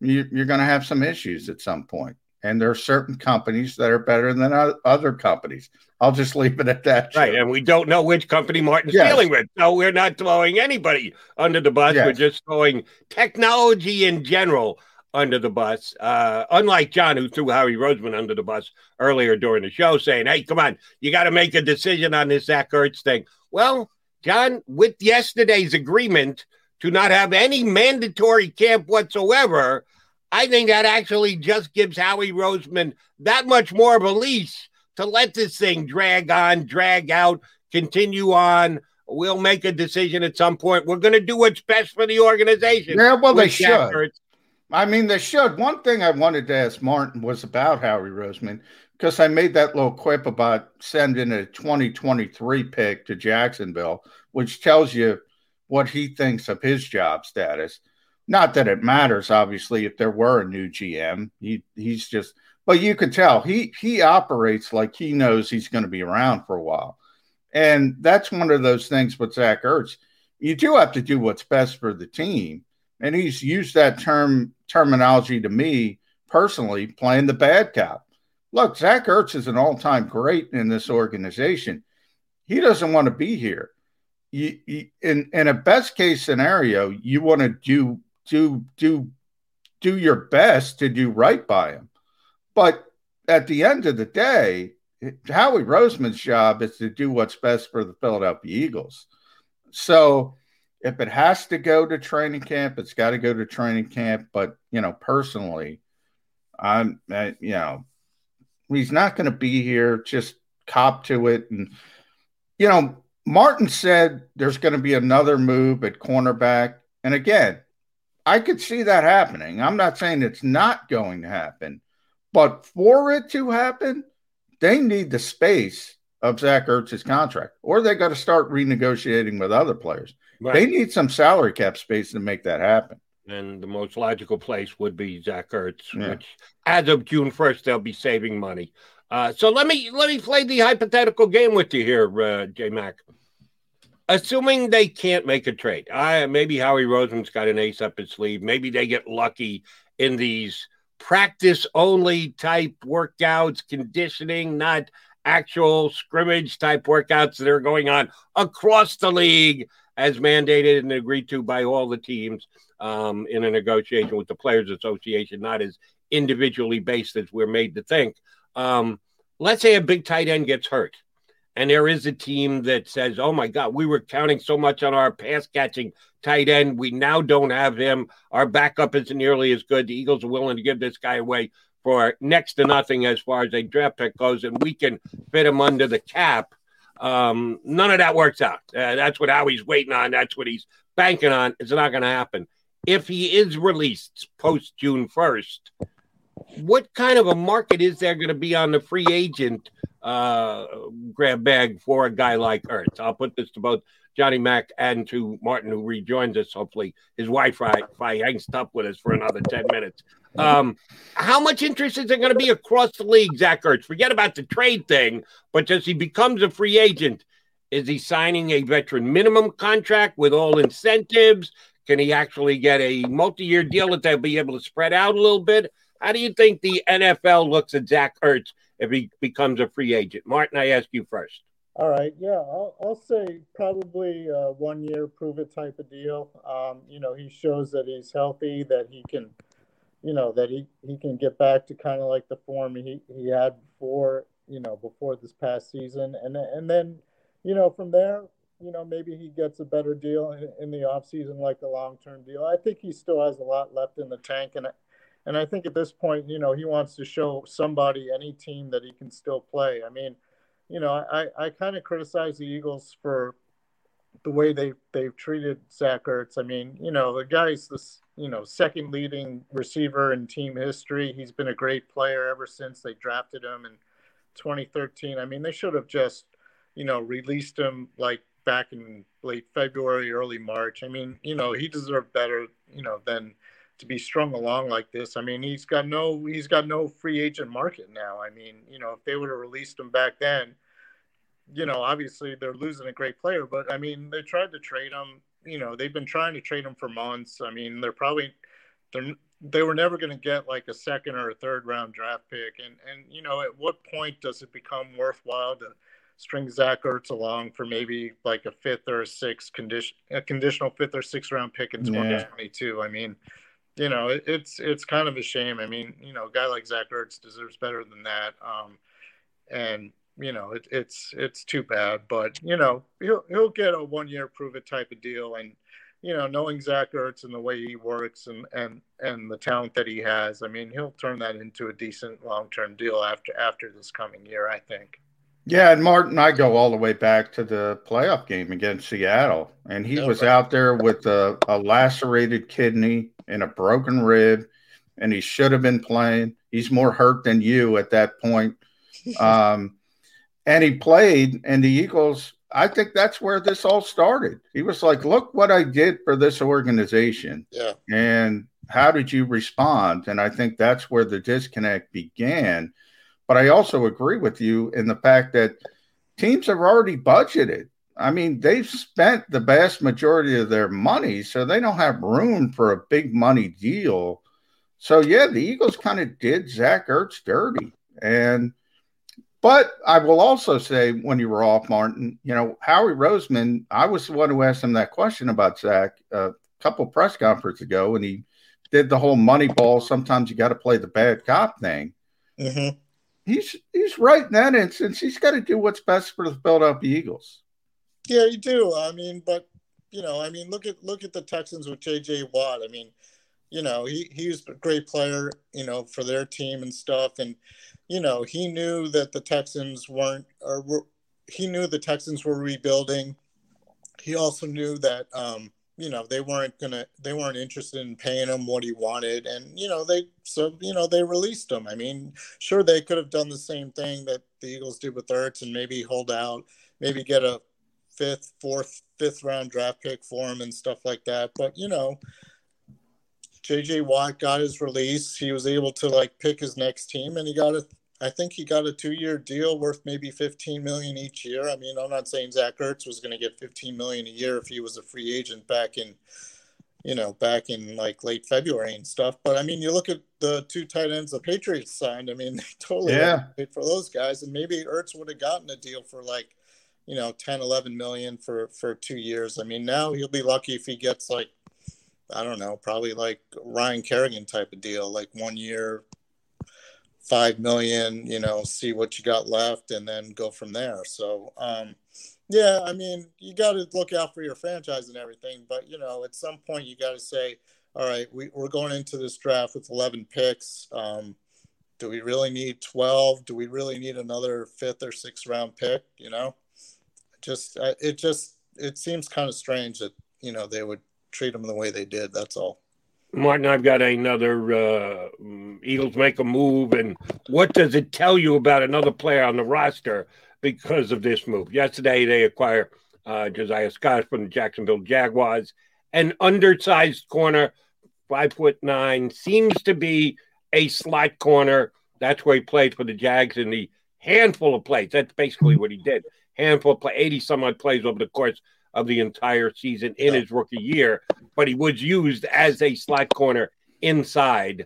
you, you're going to have some issues at some point. And there are certain companies that are better than other companies. I'll just leave it at that. Right, and we don't know which company Martin's yes. dealing with. So we're not throwing anybody under the bus. Yes. We're just throwing technology in general under the bus. Uh, unlike John, who threw Howie Roseman under the bus earlier during the show, saying, hey, come on, you got to make a decision on this Zach Ertz thing. Well, John, with yesterday's agreement to not have any mandatory camp whatsoever, I think that actually just gives Howie Roseman that much more of a leash to let this thing drag on, drag out, continue on. We'll make a decision at some point. We're going to do what's best for the organization. Yeah, well, they should. Hurts. I mean, they should. One thing I wanted to ask Martin was about Howie Roseman, because I made that little quip about sending a twenty twenty-three pick to Jacksonville, which tells you what he thinks of his job status. Not that it matters, obviously, if there were a new G M. He he's just – but you can tell he he operates like he knows he's going to be around for a while. And that's one of those things with Zach Ertz. You do have to do what's best for the team. And he's used that term terminology to me personally, playing the bad cop. Look, Zach Ertz is an all-time great in this organization. He doesn't want to be here. You, you, in, in a best-case scenario, you want to do – Do do do your best to do right by him. But at the end of the day, Howie Roseman's job is to do what's best for the Philadelphia Eagles. So if it has to go to training camp, it's got to go to training camp. But, you know, personally, I'm, I, you know, he's not going to be here. Just cop to it. And, you know, Martin said there's going to be another move at cornerback. And again, I could see that happening. I'm not saying it's not going to happen, but for it to happen, they need the space of Zach Ertz's contract, or they got to start renegotiating with other players. Right. They need some salary cap space to make that happen. And the most logical place would be Zach Ertz, yeah. which as of June first, they'll be saving money. Uh, so let me let me play the hypothetical game with you here, uh, J-Mac. Assuming they can't make a trade, I, maybe Howie Roseman's got an ace up his sleeve. Maybe they get lucky in these practice-only type workouts, conditioning, not actual scrimmage type workouts that are going on across the league as mandated and agreed to by all the teams um, in a negotiation with the Players Association, not as individually based as we're made to think. Um, let's say a big tight end gets hurt. And there is a team that says, oh, my God, we were counting so much on our pass-catching tight end. We now don't have him. Our backup isn't nearly as good. The Eagles are willing to give this guy away for next to nothing as far as a draft pick goes, and we can fit him under the cap. Um, none of that works out. Uh, that's what Howie's waiting on. That's what he's banking on. It's not going to happen. If he is released post-June first, what kind of a market is there going to be on the free agent uh, grab bag for a guy like Ertz? I'll put this to both Johnny Mac and to Martin, who rejoins us. Hopefully his Wi-Fi hangs up with us for another ten minutes. Um, how much interest is there going to be across the league, Zach Ertz? Forget about the trade thing, but as he becomes a free agent, is he signing a veteran minimum contract with all incentives? Can he actually get a multi-year deal that they'll be able to spread out a little bit? How do you think the N F L looks at Zach Ertz if he becomes a free agent? Martin, I ask you first. All right. Yeah, I'll, I'll say probably a one-year prove-it type of deal. Um, you know, he shows that he's healthy, that he can, you know, that he, he can get back to kind of like the form he, he had before, you know, before this past season. And, and then, you know, from there, you know, maybe he gets a better deal in, in the offseason, like a long-term deal. I think he still has a lot left in the tank, and I, And I think at this point, you know, he wants to show somebody, any team, that he can still play. I mean, you know, I, I kind of criticize the Eagles for the way they, they've treated Zach Ertz. I mean, you know, the guy's the, you know, second leading receiver in team history. He's been a great player ever since they drafted him in twenty thirteen. I mean, they should have just, you know, released him like back in late February, early March. I mean, you know, he deserved better, you know, than – to be strung along like this. I mean, he's got no he's got no free agent market now. I mean, you know, if they would have released him back then, you know, obviously they're losing a great player. But I mean, they tried to trade him. You know, they've been trying to trade him for months. I mean, they're probably they're they were never going to get like a second or a third round draft pick. And, and, you know, at what point does it become worthwhile to string Zach Ertz along for maybe like a fifth or a sixth condition, a conditional fifth or sixth round pick in twenty twenty-two? Yeah. I mean, you know, it, it's, it's kind of a shame. I mean, you know, a guy like Zach Ertz deserves better than that. Um, and, you know, it, it's, it's too bad, but you know, he'll, he'll get a one year prove it type of deal. And, you know, knowing Zach Ertz and the way he works and, and, and the talent that he has, I mean, he'll turn that into a decent long-term deal after, after this coming year, I think. Yeah. And Martin, I go all the way back to the playoff game against Seattle, and he was out there with a, a lacerated kidney and a broken rib, and he should have been playing. He's more hurt than you at that point. Um, and he played, and the Eagles, I think that's where this all started. He was like, look what I did for this organization. Yeah. And how did you respond? And I think that's where the disconnect began. But I also agree with you in the fact that teams have already budgeted. I mean, they've spent the vast majority of their money, so they don't have room for a big money deal. So, yeah, the Eagles kind of did Zach Ertz dirty. And But I will also say, when you were off, Martin, you know, Howie Roseman, I was the one who asked him that question about Zach a couple press conferences ago, and he did the whole money ball. Sometimes you got to play the bad cop thing. Mm-hmm. He's he's right in that instance. He's got to do what's best for the Philadelphia Eagles. Yeah, you do. I mean, but, you know, I mean, look at look at the Texans with J J. Watt. I mean, you know, he he's a great player, you know, for their team and stuff, and you know, he knew that the Texans weren't, or were, he knew the Texans were rebuilding. He also knew that, um, you know, they weren't gonna, they weren't interested in paying him what he wanted, and you know, they, so you know, they released him. I mean, sure, they could have done the same thing that the Eagles did with Ertz, and maybe hold out, maybe get a fifth, fourth, fifth round draft pick for him and stuff like that. But you know, J J. Watt got his release. He was able to like pick his next team, and he got a. I think he got a two-year deal worth maybe fifteen million dollars each year. I mean, I'm not saying Zach Ertz was going to get fifteen million dollars a year if he was a free agent back in, you know, back in like late February and stuff. But I mean, you look at the two tight ends the Patriots signed. I mean, they totally yeah. paid for those guys, and maybe Ertz would have gotten a deal for like, you know, ten, eleven million dollars for for two years. I mean, now he'll be lucky if he gets like, I don't know, probably like Ryan Kerrigan type of deal, like one year. five million, you know, see what you got left and then go from there. So, um, yeah, I mean, you got to look out for your franchise and everything, but you know, at some point you got to say, all right, we, we're going into this draft with eleven picks. Um, do we really need twelve? Do we really need another fifth or sixth round pick? You know, just, I, it just, it seems kind of strange that, you know, they would treat them the way they did. That's all. Martin, I've got another uh, Eagles make a move, and what does it tell you about another player on the roster because of this move? Yesterday, they acquire uh, Josiah Scott from the Jacksonville Jaguars, an undersized corner, five foot nine, seems to be a slot corner. That's where he played for the Jags in the handful of plays. That's basically what he did. Handful of play, eighty-some-odd plays over the course of the entire season in his rookie year, but he was used as a slot corner inside.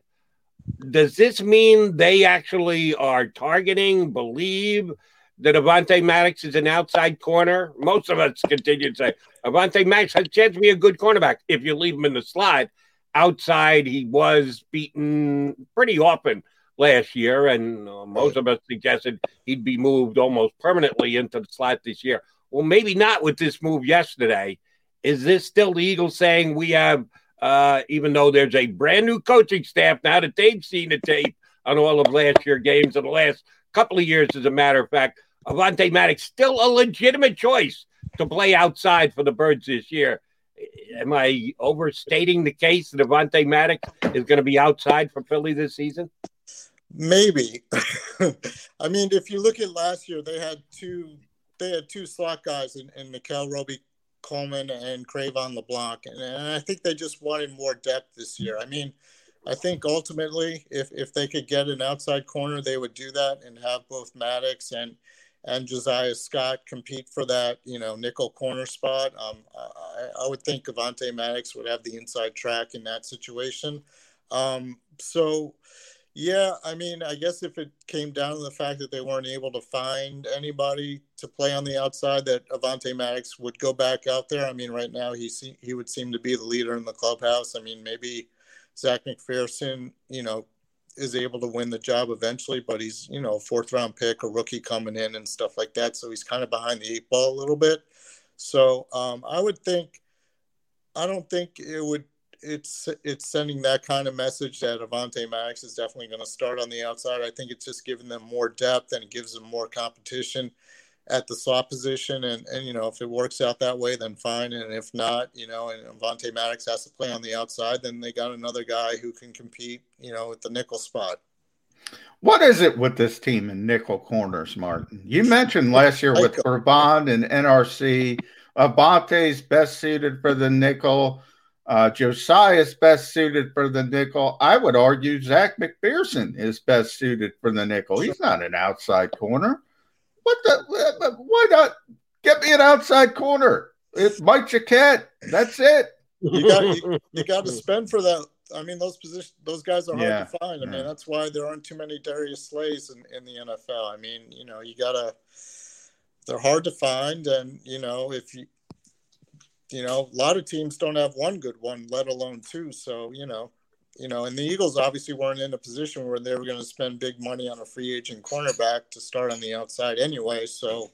Does this mean they actually are targeting, believe that Avonte Maddox is an outside corner? Most of us continue to say, Avonte Maddox has a chance to be a good cornerback if you leave him in the slot. Outside, he was beaten pretty often last year, and uh, most of us suggested he'd be moved almost permanently into the slot this year. Well, maybe not with this move yesterday. Is this still the Eagles saying we have, uh, even though there's a brand new coaching staff now that they've seen the tape on all of last year's games and the last couple of years, as a matter of fact, Avonte Maddox still a legitimate choice to play outside for the Birds this year. Am I overstating the case that Avonte Maddox is going to be outside for Philly this season? Maybe. I mean, if you look at last year, they had two – They had two slot guys in, in Mikael Roby Coleman and Cravon LeBlanc. And, and I think they just wanted more depth this year. I mean, I think ultimately if, if they could get an outside corner, they would do that and have both Maddox and, and Josiah Scott compete for that, you know, nickel corner spot. Um, I, I would think Avonte Maddox would have the inside track in that situation. Um, so, yeah, I mean, I guess if it came down to the fact that they weren't able to find anybody to play on the outside, that Avonte Maddox would go back out there. I mean, right now he se- he would seem to be the leader in the clubhouse. I mean, maybe Zech McPhearson, you know, is able to win the job eventually, but he's, you know, a fourth round pick, a rookie coming in and stuff like that. So he's kind of behind the eight ball a little bit. So um, I would think, I don't think it would, it's it's sending that kind of message that Avonte Maddox is definitely going to start on the outside. I think it's just giving them more depth and it gives them more competition at the slot position. And, and, you know, if it works out that way, then fine. And if not, you know, and Avonte Maddox has to play on the outside, then they got another guy who can compete, you know, at the nickel spot. What is it with this team in nickel corners, Martin? You mentioned last year with Bourbon and N R C, Avante's best suited for the nickel. Uh, Josiah's best suited for the nickel. I would argue Zech McPhearson is best suited for the nickel. He's not an outside corner. What the? Why not get me an outside corner? It's Mike Jaquette. That's it. You got you, you got to spend for that. I mean, those positions, those guys are yeah, hard to find. I yeah. mean, that's why there aren't too many Darius Slays in, in the N F L. I mean, you know, you gotta. They're hard to find, and you know, if you. You know, a lot of teams don't have one good one, let alone two. So, you know, you know, and the Eagles obviously weren't in a position where they were going to spend big money on a free agent cornerback to start on the outside anyway. So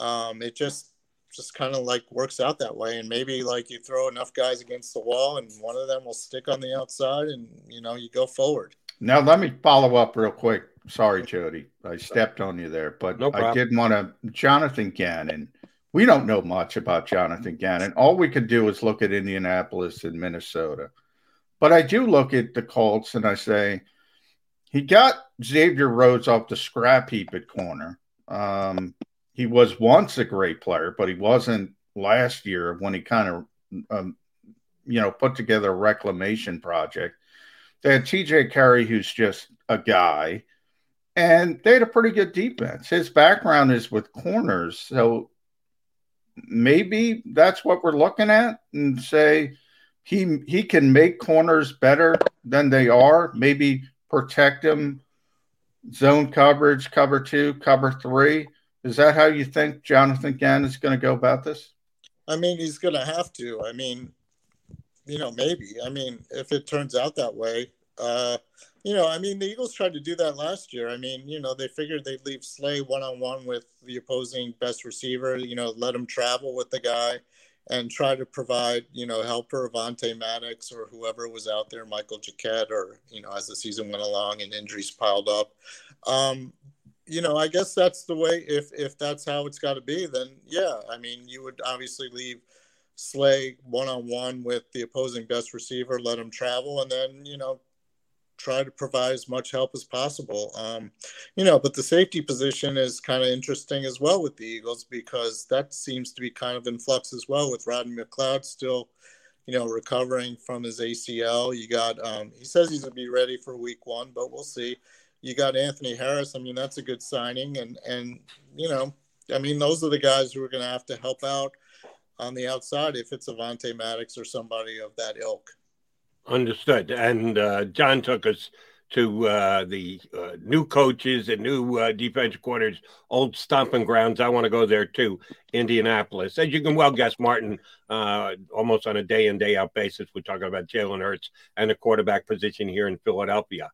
um, it just just kind of like works out that way. And maybe like you throw enough guys against the wall and one of them will stick on the outside and, you know, you go forward. Now, let me follow up real quick. Sorry, Jody, I stepped on you there, but no I did want to Jonathan Gannon. We don't know much about Jonathan Gannon. All we can do is look at Indianapolis and Minnesota. But I do look at the Colts and I say, he got Xavier Rhodes off the scrap heap at corner. Um, he was once a great player, but he wasn't last year when he kind of, um, you know, put together a reclamation project. They had T J Carey, who's just a guy, and they had a pretty good defense. His background is with corners, so maybe that's what we're looking at and say he he can make corners better than they are, maybe protect them, zone coverage, cover two, cover three. Is that how you think Jonathan Gannon is going to go about this? I mean, he's going to have to. I mean, you know, maybe. I mean, if it turns out that way. Uh, you know, I mean, the Eagles tried to do that last year. I mean, you know, they figured they'd leave Slay one-on-one with the opposing best receiver, you know, let him travel with the guy and try to provide, you know, helper Avonte Maddox or whoever was out there, Michael Jaquette, or, you know, as the season went along and injuries piled up. Um, you know, I guess that's the way, if, if that's how it's got to be, then yeah, I mean, you would obviously leave Slay one-on-one with the opposing best receiver, let him travel, and then, you know, try to provide as much help as possible. Um, you know, but the safety position is kind of interesting as well with the Eagles, because that seems to be kind of in flux as well with Rodney McLeod still, you know, recovering from his A C L. You got, um, he says he's going to be ready for week one, but we'll see. You got Anthony Harris. I mean, that's a good signing. And, and, you know, I mean, those are the guys who are going to have to help out on the outside if it's Avonte Maddox or somebody of that ilk. Understood. And uh, John took us to uh, the uh, new coaches and new uh, defensive quarters, old stomping grounds. I want to go there too, Indianapolis. As you can well guess, Martin, uh, almost on a day-in, day-out basis, we're talking about Jalen Hurts and the quarterback position here in Philadelphia.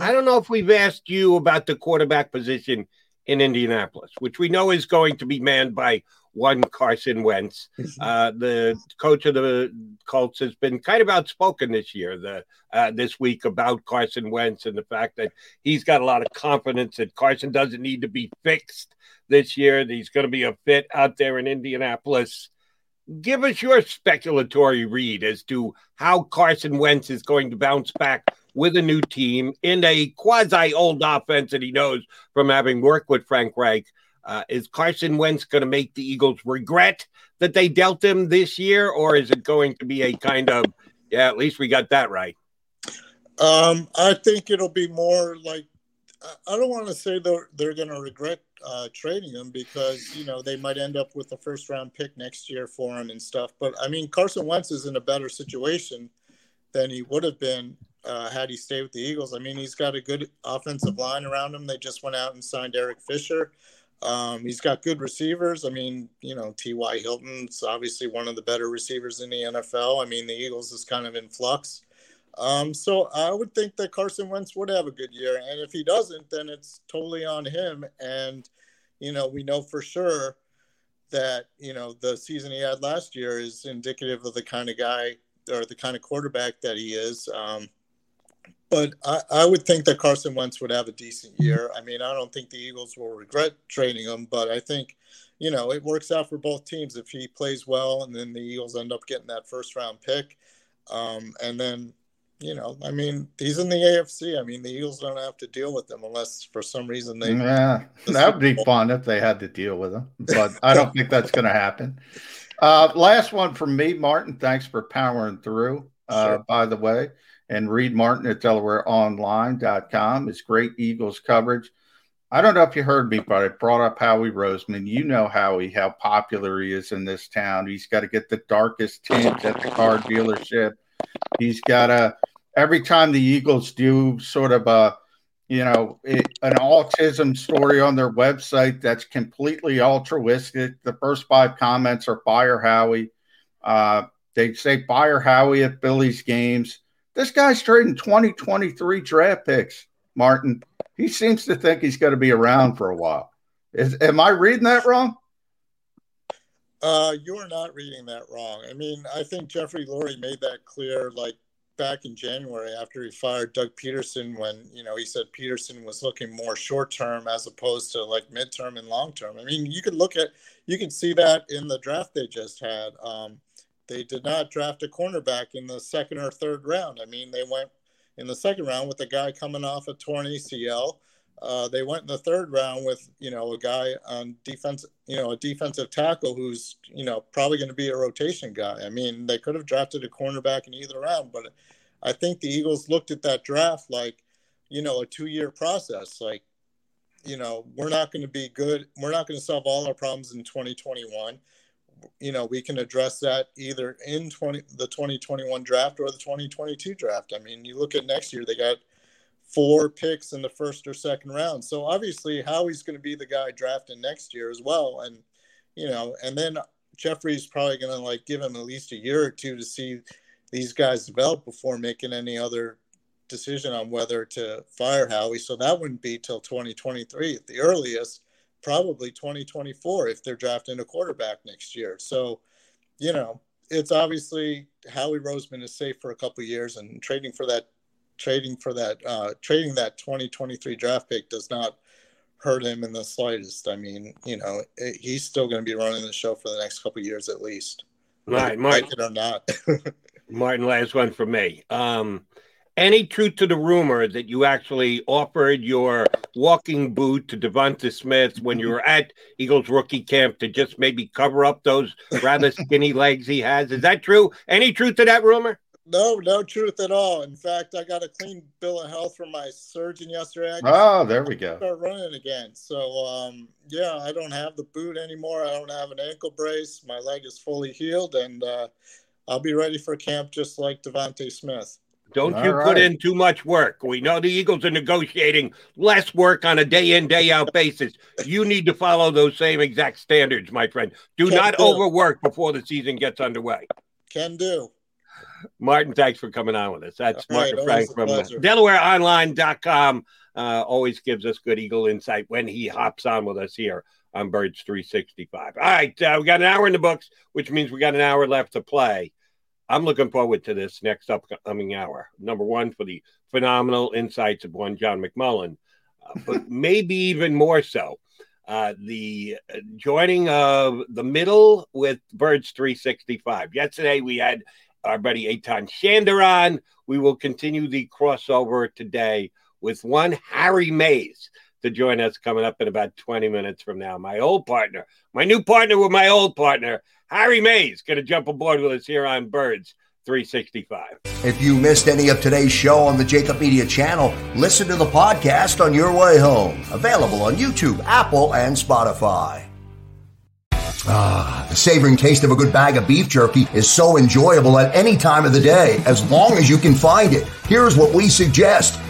I don't know if we've asked you about the quarterback position in Indianapolis, which we know is going to be manned by one Carson Wentz. Uh, the coach of the Colts has been kind of outspoken this year, the uh, this week about Carson Wentz and the fact that he's got a lot of confidence that Carson doesn't need to be fixed this year, that he's going to be a fit out there in Indianapolis. Give us your speculatory read as to how Carson Wentz is going to bounce back with a new team in a quasi-old offense that he knows from having worked with Frank Reich. Uh, is Carson Wentz going to make the Eagles regret that they dealt him this year, or is it going to be a kind of, yeah, at least we got that right? Um, I think it'll be more like, I don't want to say they're, they're going to regret uh, trading him, because, you know, they might end up with a first-round pick next year for him and stuff. But, I mean, Carson Wentz is in a better situation than he would have been uh, had he stayed with the Eagles. I mean, he's got a good offensive line around him. They just went out and signed Eric Fisher. Um, he's got good receivers. I mean, you know, T Y. Hilton's obviously one of the better receivers in the N F L. I mean, the Eagles is kind of in flux. Um, so I would think that Carson Wentz would have a good year. And if he doesn't, then it's totally on him. And, you know, we know for sure that, you know, the season he had last year is indicative of the kind of guy or the kind of quarterback that he is. Um, But I, I would think that Carson Wentz would have a decent year. I mean, I don't think the Eagles will regret trading him, but I think, you know, it works out for both teams. If he plays well and then the Eagles end up getting that first round pick. Um, and then, you know, I mean, he's in the A F C. I mean, the Eagles don't have to deal with him unless for some reason they. Yeah, that would be fun if they had to deal with him, but I don't think that's going to happen. Uh, last one from me, Martin. Thanks for powering through, uh, sure. by the way. And Reed Martin at Delaware Online dot com. It's great Eagles coverage. I don't know if you heard me, but I brought up Howie Roseman. You know Howie, how popular he is in this town. He's got to get the darkest tint at the car dealership. He's got to, every time the Eagles do sort of a, you know, it, an autism story on their website that's completely altruistic, the first five comments are fire Howie. Uh, they say fire Howie at Philly's games. This guy's trading twenty twenty-three draft picks, Martin. He seems to think he's going to be around for a while. Is, am I reading that wrong? Uh, you're not reading that wrong. I mean, I think Jeffrey Lurie made that clear, like, back in January after he fired Doug Peterson when, you know, he said Peterson was looking more short-term as opposed to, like, midterm and long-term. I mean, you can look at – you can see that in the draft they just had. Um They did not draft a cornerback in the second or third round. I mean, they went in the second round with a guy coming off a torn A C L. Uh, they went in the third round with, you know, a guy on defense, you know, a defensive tackle who's, you know, probably going to be a rotation guy. I mean, they could have drafted a cornerback in either round, but I think the Eagles looked at that draft like, you know, a two-year process. Like, you know, we're not going to be good. We're not going to solve all our problems in twenty twenty-one. You know, we can address that either in twenty, the twenty twenty-one draft or the twenty twenty-two draft. I mean, you look at next year, they got four picks in the first or second round. So obviously Howie's going to be the guy drafting next year as well. And, you know, and then Jeffrey's probably going to like give him at least a year or two to see these guys develop before making any other decision on whether to fire Howie. So that wouldn't be till twenty twenty-three at the earliest. Probably twenty twenty-four if they're drafting a quarterback next year. So, you know, it's obviously Howie Roseman is safe for a couple of years, and trading for that, trading for that, uh, trading that twenty twenty-three draft pick does not hurt him in the slightest. I mean, you know, it, he's still going to be running the show for the next couple of years at least. Right, Martin, like it or not. Martin, last one for me. Um, Any truth to the rumor that you actually offered your walking boot to Devonta Smith when you were at Eagles rookie camp to just maybe cover up those rather skinny legs he has? Is that true? Any truth to that rumor? No, no truth at all. In fact, I got a clean bill of health from my surgeon yesterday. I oh, there we go. Start running again. So, um, yeah, I don't have the boot anymore. I don't have an ankle brace. My leg is fully healed, and uh, I'll be ready for camp just like Devonta Smith. Don't All you right. put in too much work. We know the Eagles are negotiating less work on a day-in, day-out basis. You need to follow those same exact standards, my friend. Do Can not do. overwork before the season gets underway. Can do. Martin, thanks for coming on with us. That's All Martin right, Frank from Delaware Online dot com. Uh, always gives us good Eagle insight when he hops on with us here on Birds three sixty-five. All right, uh, we got an hour in the books, which means we got an hour left to play. I'm looking forward to this next upcoming hour. Number one, for the phenomenal insights of one John McMullen, uh, but maybe even more so, uh, the joining of the middle with Birds three sixty-five. Yesterday, we had our buddy Eitan Shander on. We will continue the crossover today with one Harry Mays to join us coming up in about twenty minutes from now. My old partner, my new partner with my old partner, Harry Mays, going to jump aboard with us here on Birds three sixty-five. If you missed any of today's show on the Jacob Media channel, listen to the podcast on your way home. Available on YouTube, Apple, and Spotify. Ah, the savoring taste of a good bag of beef jerky is so enjoyable at any time of the day, as long as you can find it. Here's what we suggest.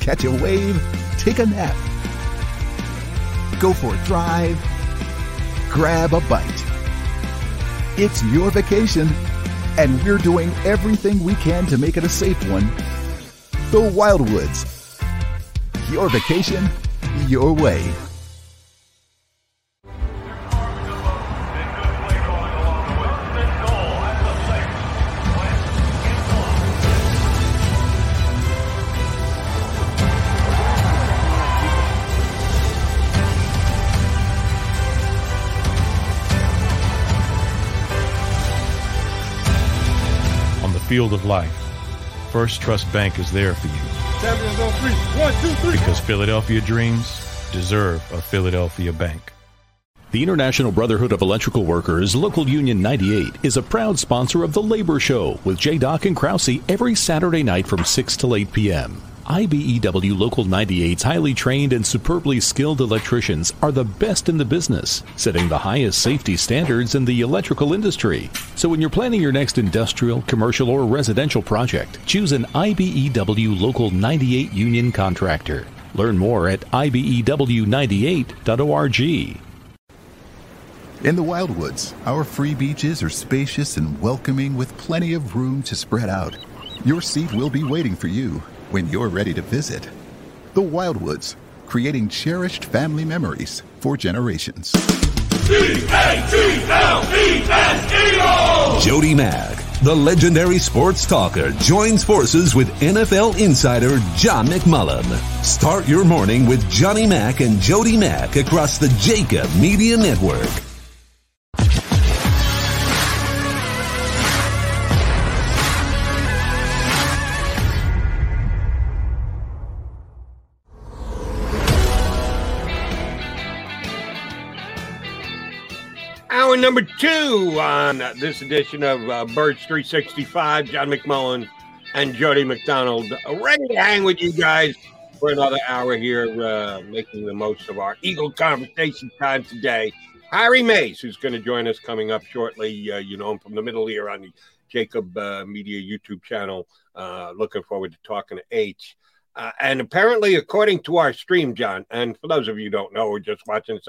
Catch a wave, take a nap, go for a drive, grab a bite. It's your vacation, and we're doing everything we can to make it a safe one. The Wildwoods, your vacation, your way. Field of life, First Trust Bank is there for you. Champions on three. One, two, three. Because Philadelphia dreams deserve a Philadelphia bank. The International Brotherhood of Electrical Workers, Local Union ninety-eight, is a proud sponsor of The Labor Show with J. Dock and Krause every Saturday night from six till eight p.m. I B E W Local ninety-eight's highly trained and superbly skilled electricians are the best in the business, setting the highest safety standards in the electrical industry. So when you're planning your next industrial, commercial, or residential project, choose an I B E W Local ninety-eight union contractor. Learn more at I B E W ninety-eight dot org. In the Wildwoods, our free beaches are spacious and welcoming with plenty of room to spread out. Your seat will be waiting for you when you're ready to visit. The Wildwoods, creating cherished family memories for generations. D A T L E S E O! Jody Mack, the legendary sports talker, joins forces with N F L insider John McMullen. Start your morning with Johnny Mack and Jody Mack across the Jacob Media Network. Number two on this edition of uh, Birds three sixty-five, John McMullen and Jody McDonald. Ready to hang with you guys for another hour here, uh, making the most of our Eagle conversation time today. Harry Mays, who's going to join us coming up shortly. Uh, you know him from the middle here on the Jacob uh, Media YouTube channel. Uh, looking forward to talking to H. Uh, and apparently, according to our stream, John, and for those of you who don't know or just watching this,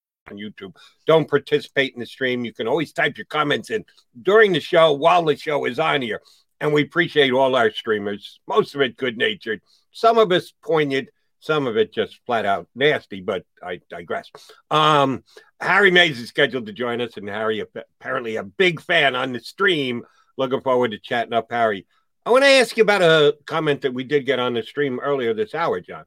On YouTube, don't participate in the stream. You can always type your comments in during the show while the show is on here, and we appreciate all our streamers, most of it good-natured, some of us poignant, some of it just flat out nasty, but I digress. um Harry Mays is scheduled to join us, and Harry apparently a big fan on the stream. Looking forward to chatting up Harry. I want to ask you about a comment that we did get on the stream earlier this hour, John,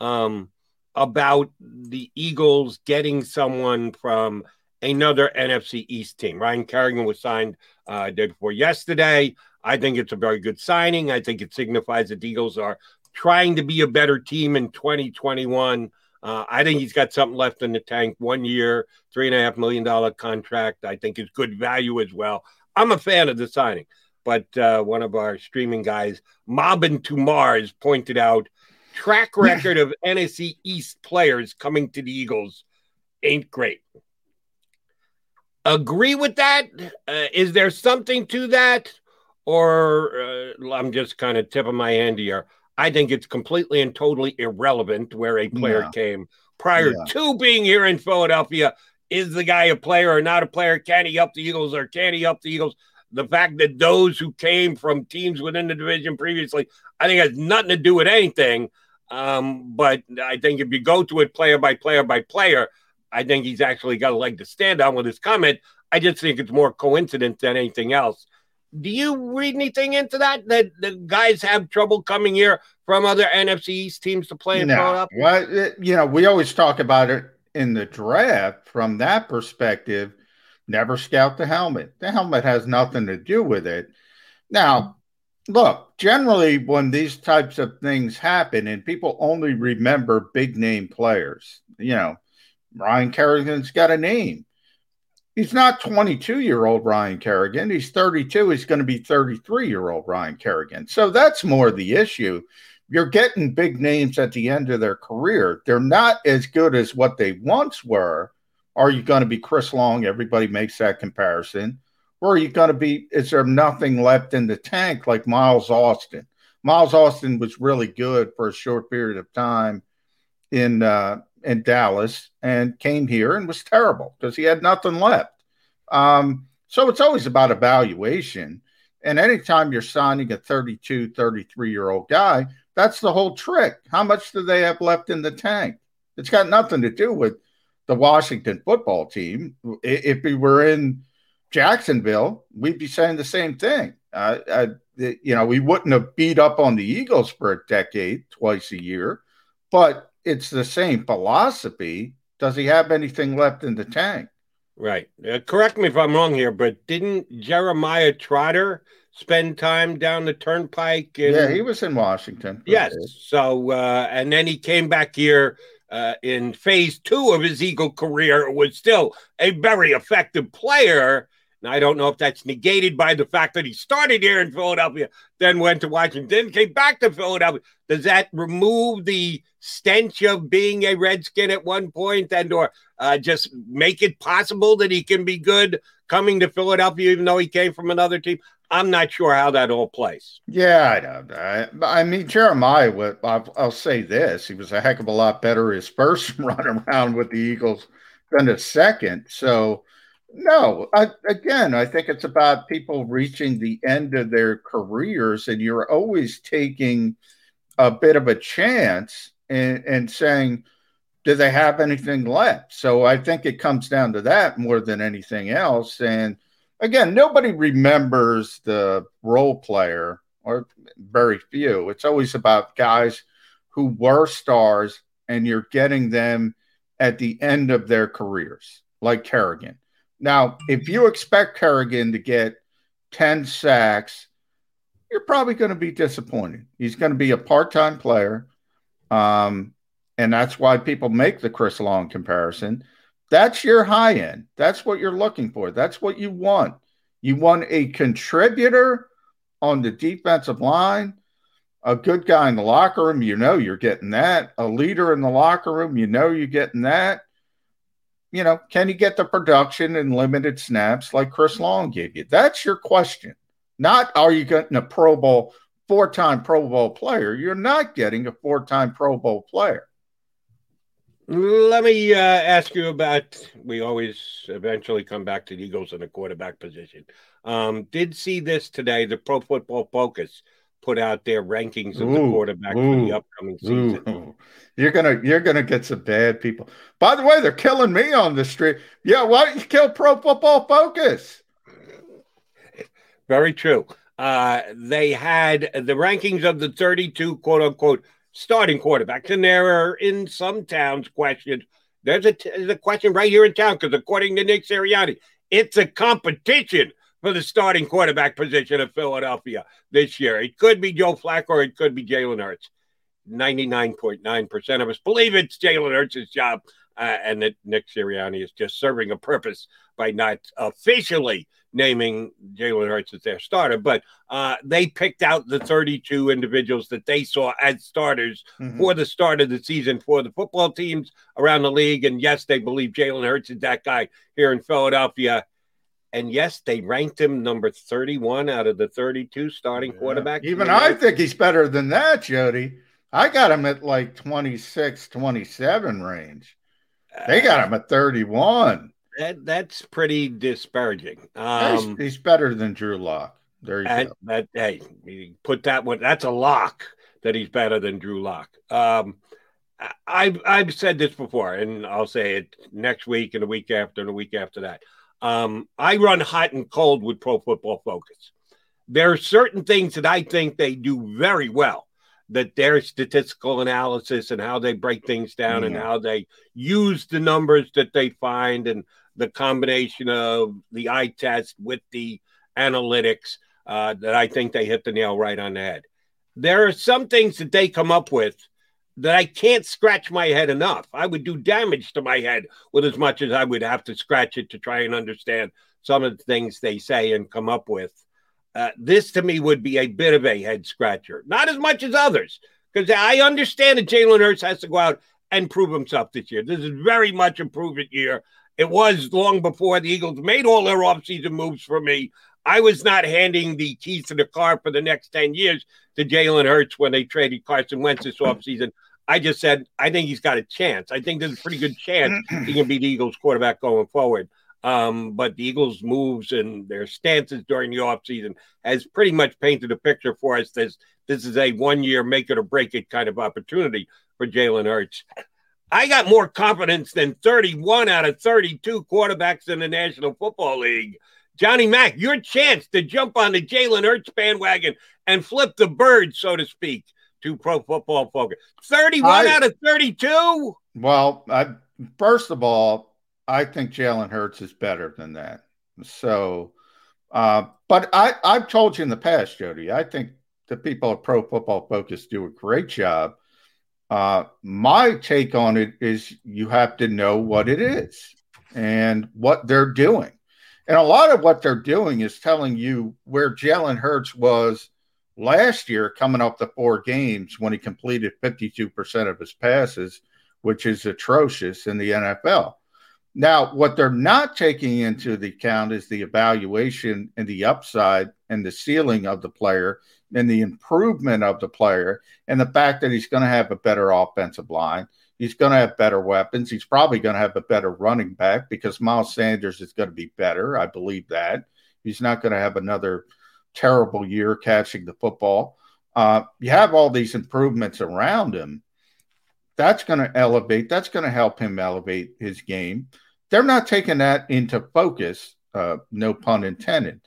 um about the Eagles getting someone from another N F C East team. Ryan Kerrigan was signed uh, day before yesterday. I think it's a very good signing. I think it signifies that the Eagles are trying to be a better team in twenty twenty-one. Uh, I think he's got something left in the tank. One year, three and a half million dollar contract. I think is good value as well. I'm a fan of the signing, but uh, one of our streaming guys, Mobbin to Mars, pointed out track record of N F C East players coming to the Eagles ain't great. Agree with that? Uh, is there something to that? Or uh, I'm just kind of tipping my hand here. I think it's completely and totally irrelevant where a player yeah. came prior yeah. to being here in Philadelphia. Is the guy a player or not a player? Can he up the Eagles or can he up the Eagles? The fact that those who came from teams within the division previously, I think has nothing to do with anything. Um, but I think if you go to it player by player by player, I think he's actually got a leg to stand on with his comment. I just think it's more coincidence than anything else. Do you read anything into that, that the guys have trouble coming here from other N F C East teams to play and no. up? Well, it, you know, we always talk about it in the draft from that perspective. Never scout the helmet. The helmet has nothing to do with it. Now, look, generally when these types of things happen and people only remember big-name players, you know, Ryan Kerrigan's got a name. He's not twenty-two-year-old Ryan Kerrigan. He's thirty-two. He's going to be thirty-three-year-old Ryan Kerrigan. So that's more the issue. You're getting big names at the end of their career. They're not as good as what they once were. Are you going to be Chris Long? Everybody makes that comparison. Or are you going to be – is there nothing left in the tank like Miles Austin? Miles Austin was really good for a short period of time in uh, – in Dallas and came here and was terrible because he had nothing left. Um, so it's always about evaluation. And anytime you're signing a thirty-two, thirty-three-year-old guy, that's the whole trick. How much do they have left in the tank? It's got nothing to do with the Washington football team. If we were in Jacksonville, we'd be saying the same thing. Uh, I, you know, we wouldn't have beat up on the Eagles for a decade, twice a year, but it's the same philosophy. Does he have anything left in the tank? Right. Uh, correct me if I'm wrong here, but didn't Jeremiah Trotter spend time down the turnpike? In... Yeah, he was in Washington. Yes. So, uh, and then he came back here uh, in phase two of his Eagle career, was still a very effective player. And I don't know if that's negated by the fact that he started here in Philadelphia, then went to Washington, came back to Philadelphia. Does that remove the stench of being a Redskin at one point and or uh, just make it possible that he can be good coming to Philadelphia, even though he came from another team? I'm not sure how that all plays. Yeah, I don't know. I, I mean, Jeremiah, would, I'll, I'll say this. He was a heck of a lot better his first run around with the Eagles than his second. So, no, I, again, I think it's about people reaching the end of their careers, and you're always taking a bit of a chance and, and saying, do they have anything left? So I think it comes down to that more than anything else. And again, nobody remembers the role player, or very few. It's always about guys who were stars, and you're getting them at the end of their careers, like Kerrigan. Now, if you expect Kerrigan to get ten sacks, you're probably going to be disappointed. He's going to be a part-time player, um, and that's why people make the Chris Long comparison. That's your high end. That's what you're looking for. That's what you want. You want a contributor on the defensive line, a good guy in the locker room. You know you're getting that. A leader in the locker room. You know you're getting that. You know, can he get the production in limited snaps like Chris Long gave you? That's your question. Not are you getting a Pro Bowl, four-time Pro Bowl player? You're not getting a four-time Pro Bowl player. Let me uh, ask you about, we always eventually come back to the Eagles in the quarterback position. Um, did see this today, the Pro Football Focus put out their rankings of ooh, the quarterback ooh, for the upcoming season. Ooh. You're gonna you're gonna get some bad people. By the way, they're killing me on the street. Yeah, why don't you kill Pro Football Focus? Very true. Uh, they had the rankings of the thirty-two quote unquote starting quarterbacks, and there are in some towns questions. There's a, t- there's a question right here in town because according to Nick Sirianni, it's a competition for the starting quarterback position of Philadelphia this year. It could be Joe Flacco or it could be Jalen Hurts. ninety-nine point nine percent of us believe it's Jalen Hurts' job uh, and that Nick Sirianni is just serving a purpose by not officially naming Jalen Hurts as their starter. But uh, they picked out the thirty-two individuals that they saw as starters mm-hmm. for the start of the season for the football teams around the league. And, yes, they believe Jalen Hurts is that guy here in Philadelphia. And, yes, they ranked him number thirty-one out of the thirty-two starting yeah. quarterbacks. Even I know. think he's better than that, Jody. I got him at like twenty-six, twenty-seven range. They got him at thirty-one. That that's pretty disparaging. Um, he's, he's better than Drew Lock. There you that, go. That, hey, you put that one. That's a lock that he's better than Drew Lock. Um, I've I've said this before, and I'll say it next week and the week after and the week after that. Um, I run hot and cold with Pro Football Focus. There are certain things that I think they do very well, that their statistical analysis and how they break things down mm-hmm. and how they use the numbers that they find and the combination of the eye test with the analytics uh, that I think they hit the nail right on the head. There are some things that they come up with that I can't scratch my head enough. I would do damage to my head with as much as I would have to scratch it to try and understand some of the things they say and come up with. Uh, this, to me, would be a bit of a head-scratcher. Not as much as others, because I understand that Jalen Hurts has to go out and prove himself this year. This is very much a prove-it year. It was long before the Eagles made all their offseason moves for me. I was not handing the keys to the car for the next ten years to Jalen Hurts when they traded Carson Wentz this offseason. I just said, I think he's got a chance. I think there's a pretty good chance he can be the Eagles quarterback going forward. Um, but the Eagles' moves and their stances during the offseason has pretty much painted a picture for us. This, this is a one-year make-it-or-break-it kind of opportunity for Jalen Hurts. I got more confidence than thirty-one out of thirty-two quarterbacks in the National Football League. Johnny Mack, your chance to jump on the Jalen Hurts bandwagon and flip the bird, so to speak, to Pro Football Focus. thirty-one I, out of thirty-two? Well, I, first of all, I think Jalen Hurts is better than that. So, uh, but I, I've told you in the past, Jody, I think the people at Pro Football Focus do a great job. Uh, my take on it is you have to know what it is and what they're doing. And a lot of what they're doing is telling you where Jalen Hurts was last year coming off the four games when he completed fifty-two percent of his passes, which is atrocious in the N F L. Now, what they're not taking into the account is the evaluation and the upside and the ceiling of the player and the improvement of the player and the fact that he's going to have a better offensive line. He's going to have better weapons. He's probably going to have a better running back because Miles Sanders is going to be better. I believe that. He's not going to have another terrible year catching the football. Uh, you have all these improvements around him. That's going to elevate. That's going to help him elevate his game. They're not taking that into focus, uh, no pun intended.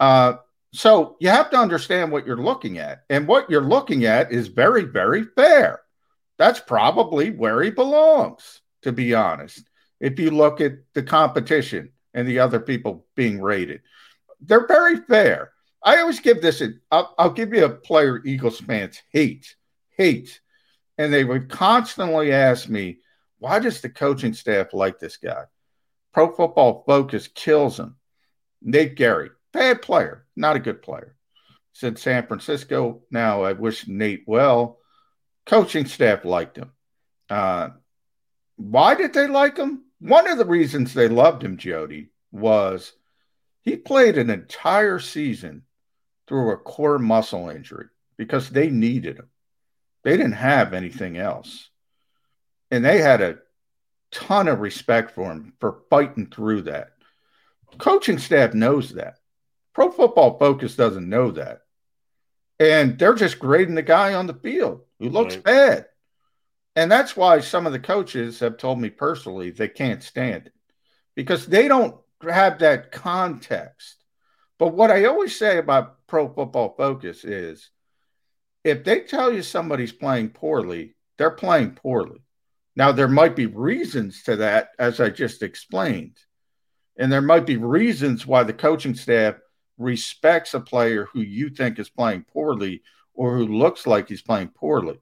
Uh, so you have to understand what you're looking at. And what you're looking at is very, very fair. That's probably where he belongs, to be honest, if you look at the competition and the other people being rated. They're very fair. I always give this a, I'll, I'll give you a player Eagles fans hate, hate. And they would constantly ask me, why does the coaching staff like this guy? Pro Football Focus kills him. Nate Gary, bad player, not a good player. He's in San Francisco now. I wish Nate well. Coaching staff liked him. Uh, why did they like him? One of the reasons they loved him, Jody, was he played an entire season through a core muscle injury because they needed him. They didn't have anything else. And they had a ton of respect for him for fighting through that. Coaching staff knows that. Pro Football Focus doesn't know that. And they're just grading the guy on the field who looks right. bad. And that's why some of the coaches have told me personally they can't stand it because they don't have that context. But what I always say about Pro Football Focus is, if they tell you somebody's playing poorly, they're playing poorly. Now, there might be reasons to that, as I just explained. And there might be reasons why the coaching staff respects a player who you think is playing poorly or who looks like he's playing poorly.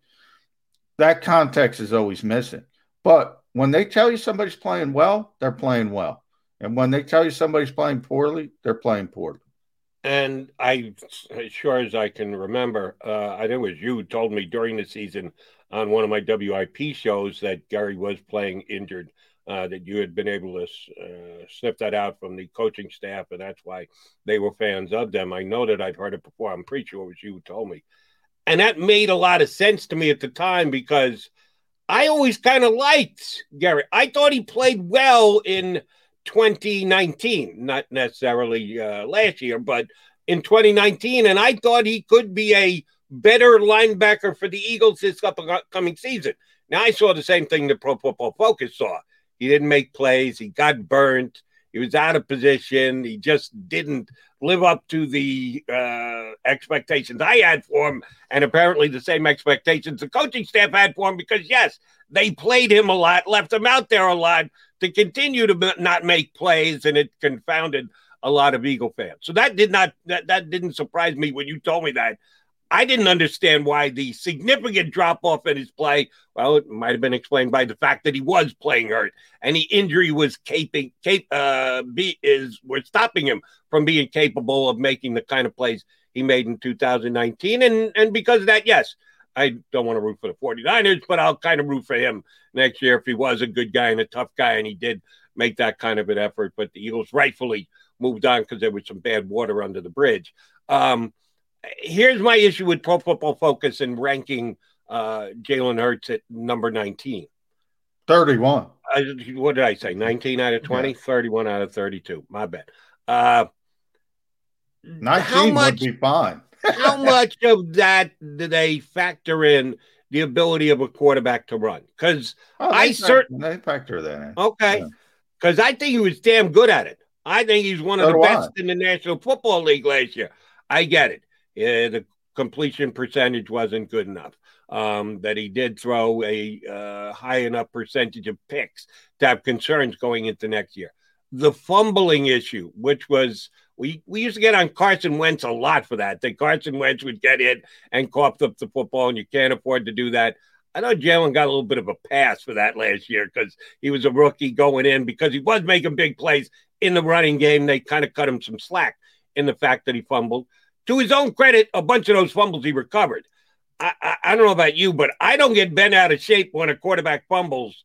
that context is always missing. But when they tell you somebody's playing well, they're playing well. And when they tell you somebody's playing poorly, they're playing poorly. And I, as sure as I can remember, uh, I think it was you who told me during the season on one of my W I P shows that Gary was playing injured, uh, that you had been able to uh, sniff that out from the coaching staff, and that's why they were fans of them. I know that I'd heard it before. I'm pretty sure it was you who told me. And that made a lot of sense to me at the time because I always kind of liked Gary. I thought he played well in twenty nineteen, not necessarily uh, last year, but in twenty nineteen. And I thought he could be a better linebacker for the Eagles this upcoming season. Now, I saw the same thing that Pro Football Focus saw. He didn't make plays. He got burnt. He was out of position. He just didn't live up to the uh, expectations I had for him, and apparently the same expectations the coaching staff had for him because, yes, they played him a lot, left him out there a lot to continue to not make plays, and it confounded a lot of Eagle fans. So that did not that, that didn't surprise me when you told me that. I didn't understand why the significant drop-off in his play, well, it might have been explained by the fact that he was playing hurt, and the injury was caping, cap, uh, be, is, was stopping him from being capable of making the kind of plays he made in two thousand nineteen. And, and because of that, yes, I don't want to root for the 49ers, but I'll kind of root for him next year if he was a good guy and a tough guy, and he did make that kind of an effort. But the Eagles rightfully moved on because there was some bad water under the bridge. Um, Here's my issue with Pro Football Focus and ranking uh, Jalen Hurts at number nineteen. thirty-one. Uh, what did I say? nineteen out of twenty? Yeah. thirty-one out of thirty-two. My bad. Uh, nineteen much, would be fine. How much of that do they factor in the ability of a quarterback to run? Because oh, I certainly... They factor that in. Okay. Because yeah. I think he was damn good at it. I think he's one of so the best I. in the National Football League last year. I get it. Yeah, the completion percentage wasn't good enough, um, that he did throw a uh, high enough percentage of picks to have concerns going into next year. The fumbling issue, which was we, we used to get on Carson Wentz a lot for that, that Carson Wentz would get in and cough up the football, and you can't afford to do that. I know Jalen got a little bit of a pass for that last year because he was a rookie going in because he was making big plays in the running game. They kind of cut him some slack in the fact that he fumbled. To his own credit, a bunch of those fumbles he recovered. I, I, I don't know about you, but I don't get bent out of shape when a quarterback fumbles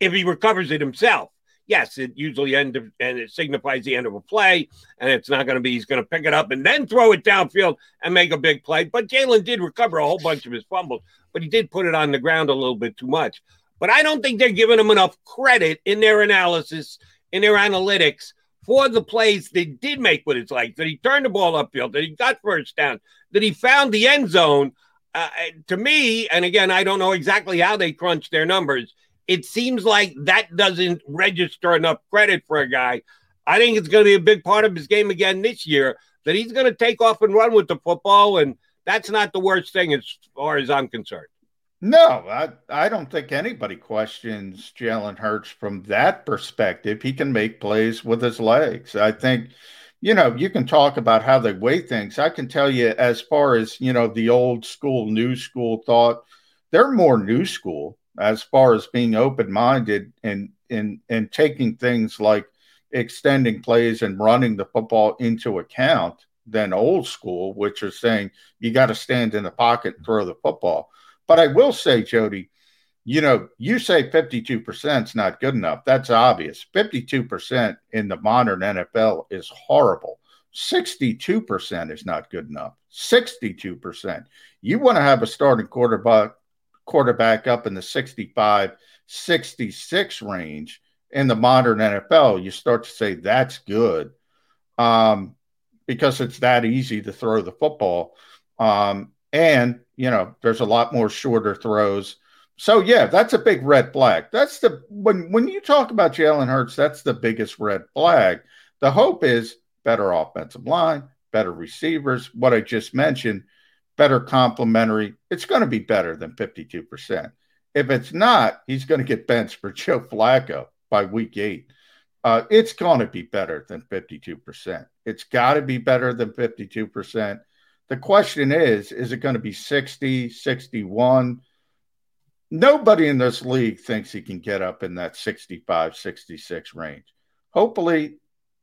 if he recovers it himself. Yes, it usually end of, and it signifies the end of a play, and it's not going to be he's going to pick it up and then throw it downfield and make a big play. But Jalen did recover a whole bunch of his fumbles, but he did put it on the ground a little bit too much. But I don't think they're giving him enough credit in their analysis, in their analytics, for the plays they did make with his legs, that he turned the ball upfield, that he got first down, that he found the end zone. Uh, to me, and again, I don't know exactly how they crunch their numbers, it seems like that doesn't register enough credit for a guy. I think it's going to be a big part of his game again this year, that he's going to take off and run with the football, and that's not the worst thing as far as I'm concerned. No, I, I don't think anybody questions Jalen Hurts from that perspective. He can make plays with his legs. I think, you know, you can talk about how they weigh things. I can tell you as far as, you know, the old school, new school thought, they're more new school as far as being open-minded and, and, and taking things like extending plays and running the football into account than old school, which are saying you got to stand in the pocket and throw the football. But I will say, Jody, you know, you say fifty-two percent is not good enough. That's obvious. fifty-two percent in the modern N F L is horrible. sixty-two percent is not good enough. sixty-two percent. You want to have a starting quarterback quarterback up in the sixty-five, sixty-six range in the modern N F L. You start to say that's good um, because it's that easy to throw the football. Um, and you know, there's a lot more shorter throws. So, yeah, that's a big red flag. That's the when when you talk about Jalen Hurts, that's the biggest red flag. The hope is better offensive line, better receivers, what I just mentioned, better complementary. It's going to be better than fifty-two percent. If it's not, he's going to get benched for Joe Flacco by week eight. Uh, it's going to be better than fifty-two percent. It's got to be better than fifty-two percent. The question is, is it going to be sixty, sixty-one? Nobody in this league thinks he can get up in that sixty-five, sixty-six range. Hopefully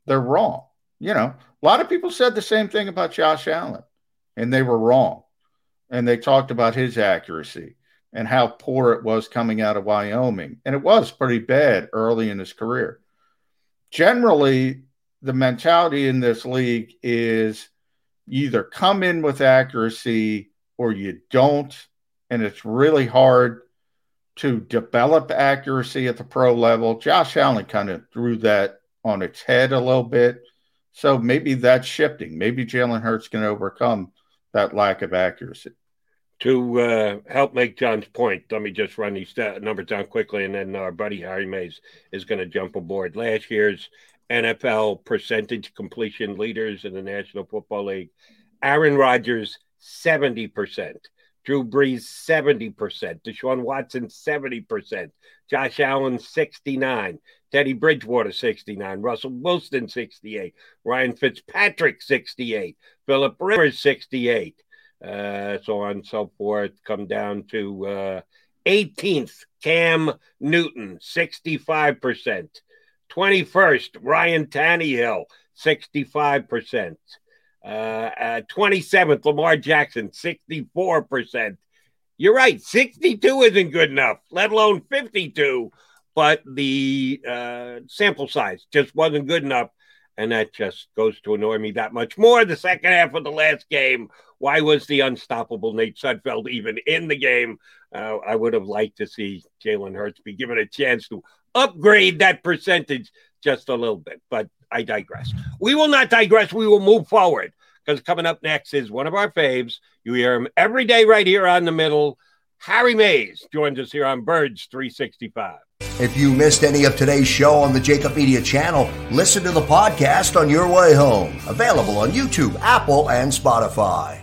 they're wrong. You know, a lot of people said the same thing about Josh Allen, and they were wrong. And they talked about his accuracy and how poor it was coming out of Wyoming. And it was pretty bad early in his career. Generally, the mentality in this league is you either come in with accuracy or you don't, and it's really hard to develop accuracy at the pro level. Josh Allen kind of threw that on its head a little bit. So maybe that's shifting. Maybe Jalen Hurts can overcome that lack of accuracy. To uh, help make John's point, let me just run these stat- numbers down quickly, and then our buddy Harry Mays is going to jump aboard. Last year's N F L percentage completion leaders in the National Football League: Aaron Rodgers, seventy percent. Drew Brees, seventy percent. Deshaun Watson, seventy percent. Josh Allen, sixty-nine. Teddy Bridgewater, sixty-nine. Russell Wilson, sixty-eight. Ryan Fitzpatrick, sixty-eight. Philip Rivers, sixty-eight. Uh, so on and so forth. Come down to uh, eighteenth, Cam Newton, sixty-five percent. twenty-first, Ryan Tannehill, sixty-five percent. Uh, uh, twenty-seventh, Lamar Jackson, sixty-four percent. You're right, sixty-two isn't good enough, let alone fifty-two, but the uh, sample size just wasn't good enough, and that just goes to annoy me that much more. The second half of the last game, why was the unstoppable Nate Sudfeld even in the game? Uh, I would have liked to see Jalen Hurts be given a chance to upgrade that percentage just a little bit, but I digress. We will not digress. We will move forward, because coming up next is one of our faves. You hear him every day right here on The Middle. Harry Mays joins us here on Birds three sixty-five. If you missed any of today's show on the Jacob Media channel, listen to the podcast on your way home. Available on YouTube, Apple, and Spotify.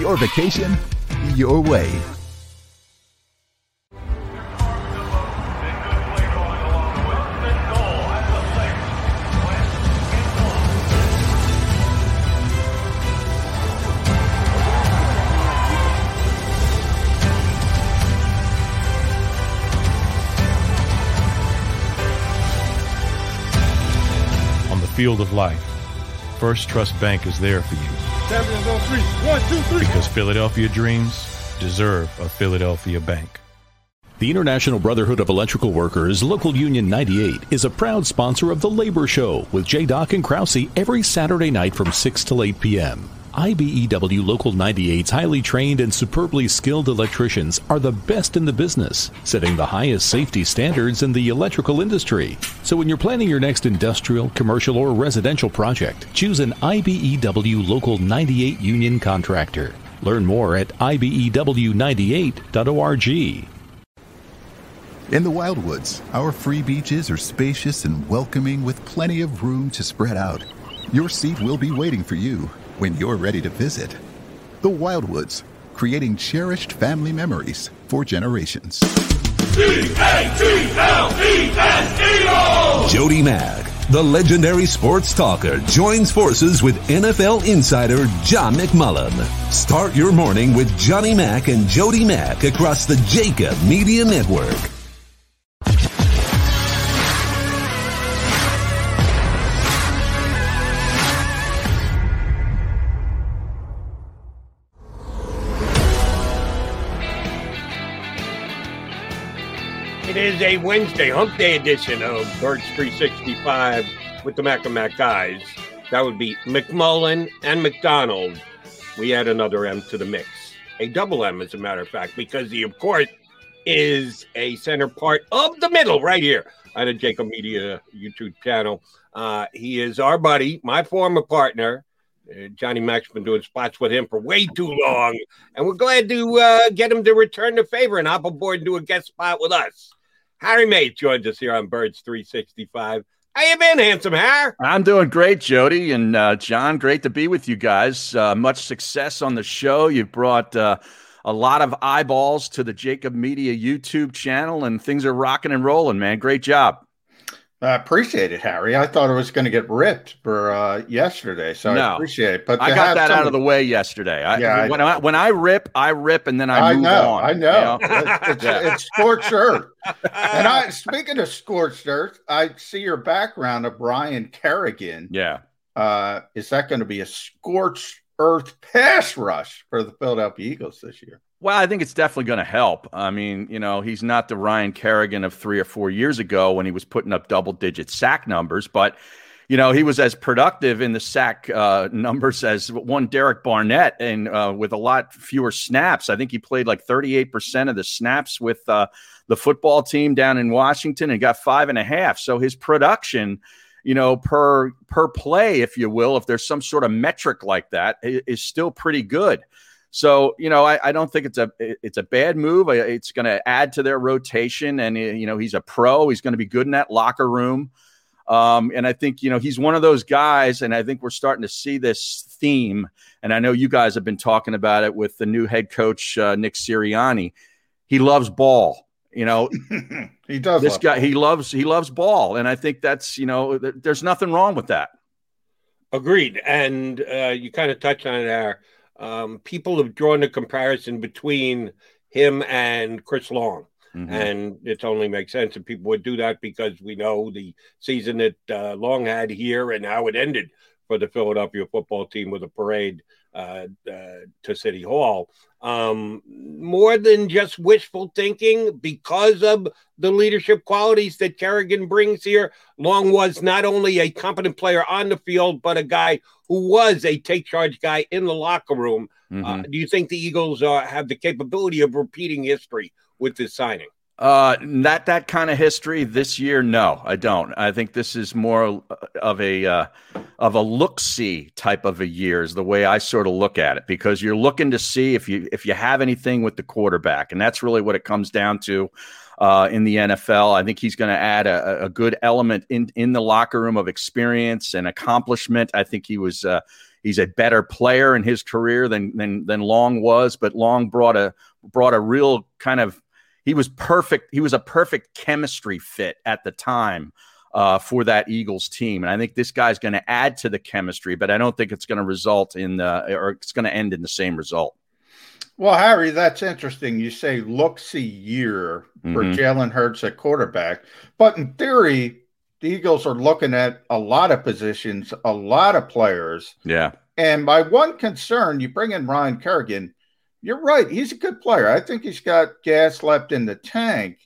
Your vacation, your way. Field of life. First Trust Bank is there for you. On three. One, two, three. Because Philadelphia dreams deserve a Philadelphia bank. The International Brotherhood of Electrical Workers, Local Union ninety-eight, is a proud sponsor of The Labor Show with J. Dock and Krause every Saturday night from six till eight p.m. I B E W Local ninety-eight's highly trained and superbly skilled electricians are the best in the business, setting the highest safety standards in the electrical industry. So when you're planning your next industrial, commercial, or residential project, choose an I B E W Local ninety-eight union contractor. Learn more at I B E W ninety-eight dot org. In the Wildwoods, our free beaches are spacious and welcoming, with plenty of room to spread out. Your seat will be waiting for you when you're ready to visit. The Wildwoods, creating cherished family memories for generations. D A T L E S E O! Jody Mack, the legendary sports talker, joins forces with N F L insider John McMullen. Start your morning with Johnny Mack and Jody Mack across the Jacob Media Network. It is a Wednesday hump day edition of Birds three sixty-five with the Mac-a-Mac guys. That would be McMullen and McDonald. We add another M to the mix. A double M, as a matter of fact, because he, of course, is a center part of the middle right here on the Jacob Media YouTube channel. Uh, he is our buddy, my former partner. Uh, Johnny Mac's been doing spots with him for way too long, and we're glad to uh, get him to return the favor and hop aboard and do a guest spot with us. Harry Mays joins us here on Birds three sixty-five. How you been, handsome Har? I'm doing great, Jody. And uh, John, great to be with you guys. Uh, much success on the show. You've brought uh, a lot of eyeballs to the Jacob Media YouTube channel, and things are rocking and rolling, man. Great job. I appreciate it, Harry. I thought it was going to get ripped for uh, yesterday, so no, I appreciate it. But I got that some... out of the way yesterday. I, yeah, when, I, I when I rip, I rip, and then I, I move know, on. I know. You know? It's, it's, yeah. It's scorched earth. And I, speaking of scorched earth, I see your background of Ryan Kerrigan. Yeah. Uh, is that going to be a scorched earth pass rush for the Philadelphia Eagles this year? Well, I think it's definitely going to help. I mean, you know, he's not the Ryan Kerrigan of three or four years ago when he was putting up double-digit sack numbers, but, you know, he was as productive in the sack uh, numbers as one Derek Barnett, and uh, with a lot fewer snaps. I think he played like thirty-eight percent of the snaps with uh, the football team down in Washington and got five and a half. So his production, you know, per per play, if you will, if there's some sort of metric like that, is still pretty good. So, you know, I, I don't think it's a it's a bad move. It's going to add to their rotation. And, you know, he's a pro. He's going to be good in that locker room. Um, and I think, you know, he's one of those guys. And I think we're starting to see this theme. And I know you guys have been talking about it with the new head coach, uh, Nick Sirianni. He loves ball. You know, he does. This guy, he loves he loves ball. And I think that's, you know, th- there's nothing wrong with that. Agreed. And uh, you kind of touched on it there. Um, people have drawn a comparison between him and Chris Long, mm-hmm. and it only makes sense that people would do that because we know the season that uh, Long had here and how it ended for the Philadelphia football team with a parade uh, uh, to City Hall. Um, more than just wishful thinking, because of the leadership qualities that Kerrigan brings here, Long was not only a competent player on the field, but a guy who was a take charge guy in the locker room. Mm-hmm. Uh, do you think the Eagles uh, have the capability of repeating history with this signing? Uh, not that kind of history this year. No, I don't. I think this is more of a, uh, of a look-see type of a year is the way I sort of look at it, because you're looking to see if you, if you have anything with the quarterback, and that's really what it comes down to, uh, in the N F L. I think he's going to add a, a good element in, in the locker room of experience and accomplishment. I think he was, uh, he's a better player in his career than, than, than Long was, but Long brought a, brought a real kind of, he was perfect. He was a perfect chemistry fit at the time uh, for that Eagles team. And I think this guy's going to add to the chemistry, but I don't think it's going to result in the, or it's going to end in the same result. Well, Harry, that's interesting. You say look-see year for mm-hmm. Jalen Hurts at quarterback, but in theory, the Eagles are looking at a lot of positions, a lot of players. Yeah. And my one concern, you bring in Ryan Kerrigan. You're right. He's a good player. I think he's got gas left in the tank.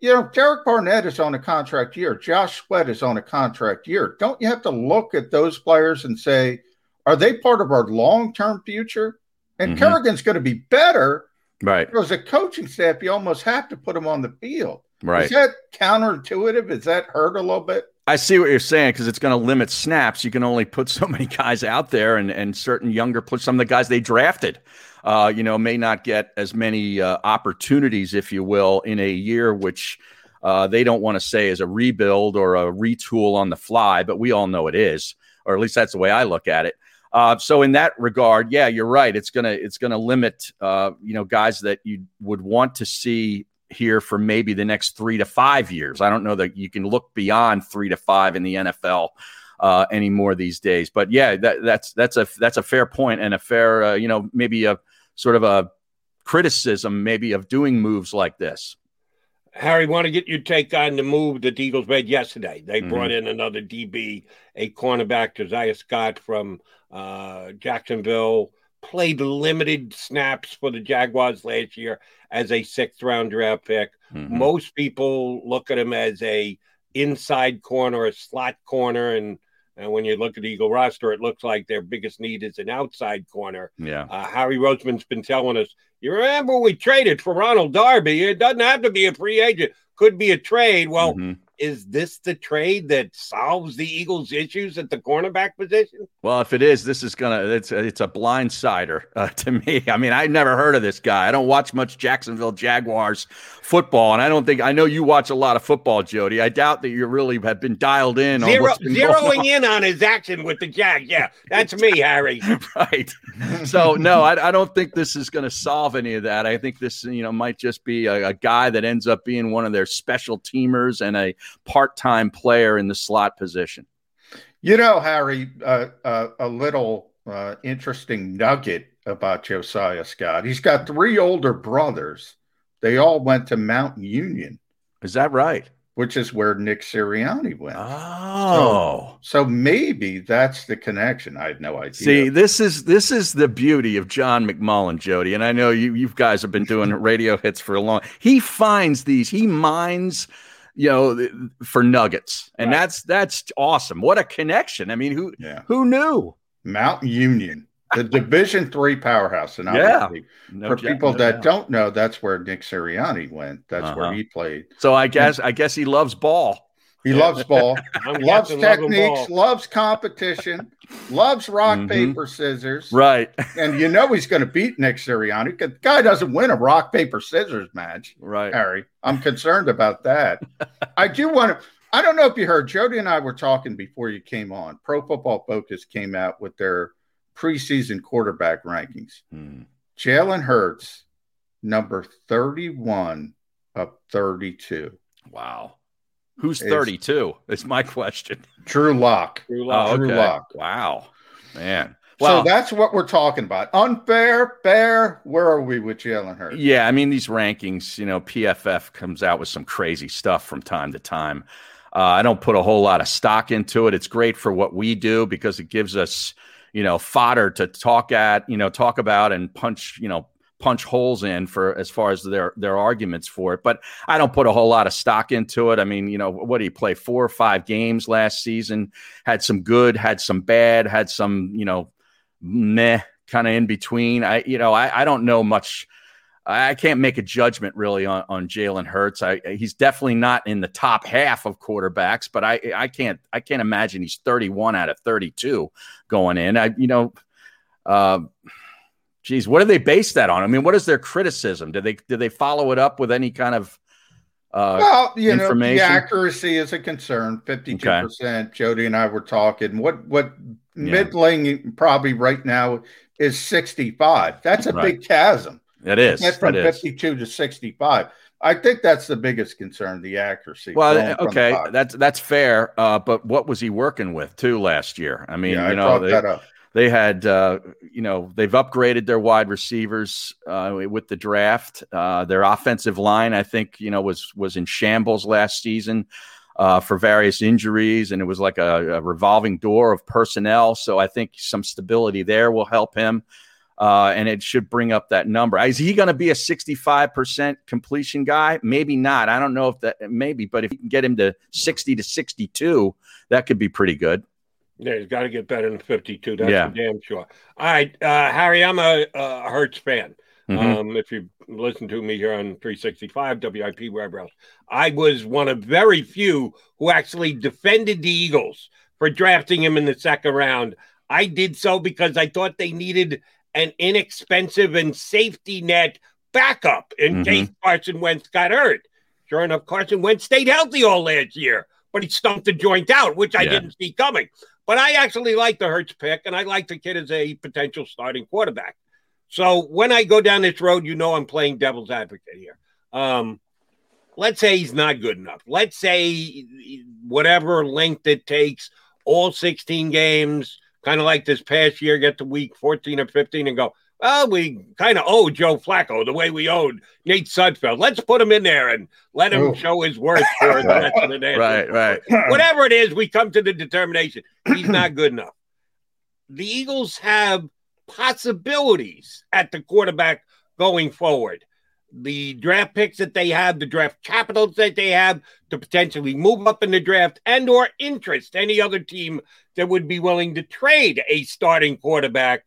You know, Derek Barnett is on a contract year. Josh Sweat is on a contract year. Don't you have to look at those players and say, are they part of our long-term future? And mm-hmm. Kerrigan's going to be better. Right. Because as a coaching staff, you almost have to put him on the field. Right. Is that counterintuitive? Is that hurt a little bit? I see what you're saying, because it's going to limit snaps. You can only put so many guys out there, and, and certain younger players, some of the guys they drafted. Uh, you know, may not get as many uh, opportunities, if you will, in a year, which uh, they don't want to say is a rebuild or a retool on the fly, but we all know it is, or at least that's the way I look at it. Uh, so in that regard, yeah, you're right. It's gonna it's gonna limit uh, you know, guys that you would want to see here for maybe the next three to five years. I don't know that you can look beyond three to five in the N F L. Uh, anymore these days, but yeah, that, that's that's a that's a fair point and a fair uh, you know, maybe a sort of a criticism maybe of doing moves like this. Harry, want to get your take on the move that the Eagles made yesterday? They mm-hmm. brought in another D B, a cornerback, Josiah Scott from uh, Jacksonville, played limited snaps for the Jaguars last year as a sixth round draft pick. Mm-hmm. Most people look at him as a inside corner, a slot corner. And, and when you look at the Eagle roster, it looks like their biggest need is an outside corner. Yeah. Uh, Howie Roseman's been telling us, you remember we traded for Ronald Darby. It doesn't have to be a free agent. Could be a trade. Well, mm-hmm. Is this the trade that solves the Eagles' issues at the cornerback position? Well, if it is, this is going to, it's, it's a blindsider uh, to me. I mean, I never heard of this guy. I don't watch much Jacksonville Jaguars football. And I don't think, I know you watch a lot of football, Jody. I doubt that you really have been dialed in. Zero, on what's been zeroing on. in on his action with the Jags. Yeah, that's me, Harry. Right. So no, I, I don't think this is going to solve any of that. I think this, you know, might just be a, a guy that ends up being one of their special teamers and a part-time player in the slot position. You know, Harry, uh, uh, a little uh, interesting nugget about Josiah Scott. He's got three older brothers. They all went to Mountain Union. Is that right? Which is where Nick Sirianni went. Oh. So, so maybe that's the connection. I have no idea. See, this is this is the beauty of John McMullen, Jody. And I know you you guys have been doing radio hits for a long time. He finds these, he mines you know, for nuggets. And right. that's, that's awesome. What a connection. I mean, who, yeah. who knew? Mountain Union, the Division Three powerhouse. And yeah. no for people no that doubt. don't know, that's where Nick Sirianni went. That's uh-huh. where he played. So I guess, I guess he loves ball. He loves ball, loves techniques, ball. loves competition, loves rock, mm-hmm. paper, scissors. Right. And you know he's going to beat Nick Sirianni because the guy doesn't win a rock, paper, scissors match. Right. Harry, I'm concerned about that. I do want to – I don't know if you heard. Jody and I were talking before you came on. Pro Football Focus came out with their preseason quarterback rankings. Mm. Jalen Hurts, number thirty-one of thirty-two. Wow. Who's thirty-two? It's my question. Drew Lock. Drew Lock. Oh, okay. Drew Lock. Wow, man. Well, so that's what we're talking about. Unfair, fair. Where are we with Jalen Hurts? Yeah, I mean these rankings. You know, P F F comes out with some crazy stuff from time to time. Uh, I don't put a whole lot of stock into it. It's great for what we do because it gives us, you know, fodder to talk at, you know, talk about and punch, you know. punch holes in for as far as their, their arguments for it. But I don't put a whole lot of stock into it. I mean, you know, what did he play? Four or five games last season, had some good, had some bad, had some, you know, meh kind of in between. I, you know, I, I don't know much. I can't make a judgment really on, on Jalen Hurts. I, he's definitely not in the top half of quarterbacks, but I, I can't, I can't imagine he's thirty-one out of thirty-two going in. I, you know, uh, Geez, what do they base that on? I mean, what is their criticism? Do they do they follow it up with any kind of uh, well, you information? Know, the accuracy is a concern, fifty-two okay. percent. Jody and I were talking. What what yeah. middling probably right now is sixty-five. That's a right. big chasm. It is. That's from it fifty-two is. to sixty-five. I think that's the biggest concern, the accuracy. Well, okay, that's that's fair. Uh, but what was he working with too last year? I mean, yeah, you I know, they, that up. They had, uh, you know, they've upgraded their wide receivers uh, with the draft. Uh, their offensive line, I think, you know, was was in shambles last season uh, for various injuries, and it was like a, a revolving door of personnel. So I think some stability there will help him, uh, and it should bring up that number. Is he going to be a sixty-five percent completion guy? Maybe not. I don't know if that – maybe, but if you can get him to sixty to sixty-two, that could be pretty good. Yeah, he's got to get better than fifty-two. That's yeah. for damn sure. All right, uh, Harry, I'm a, a Hurts fan. Mm-hmm. Um, if you listen to me here on three sixty-five, W I P, wherever else. I was one of very few who actually defended the Eagles for drafting him in the second round. I did so because I thought they needed an inexpensive and safety net backup in mm-hmm. case Carson Wentz got hurt. Sure enough, Carson Wentz stayed healthy all last year, but he stumped the joint out, which I yeah. didn't see coming. But I actually like the Hurts pick, and I like the kid as a potential starting quarterback. So when I go down this road, you know I'm playing devil's advocate here. Um, let's say he's not good enough. Let's say whatever length it takes, all sixteen games, kind of like this past year, get to week fourteen or fifteen and go, well, we kind of owe Joe Flacco the way we owed Nate Sudfeld. Let's put him in there and let him Ooh. show his worth for the rest of the day. Right, right. Whatever it is, we come to the determination. He's not good enough. The Eagles have possibilities at the quarterback going forward. The draft picks that they have, the draft capitals that they have to potentially move up in the draft, and or interest any other team that would be willing to trade a starting quarterback.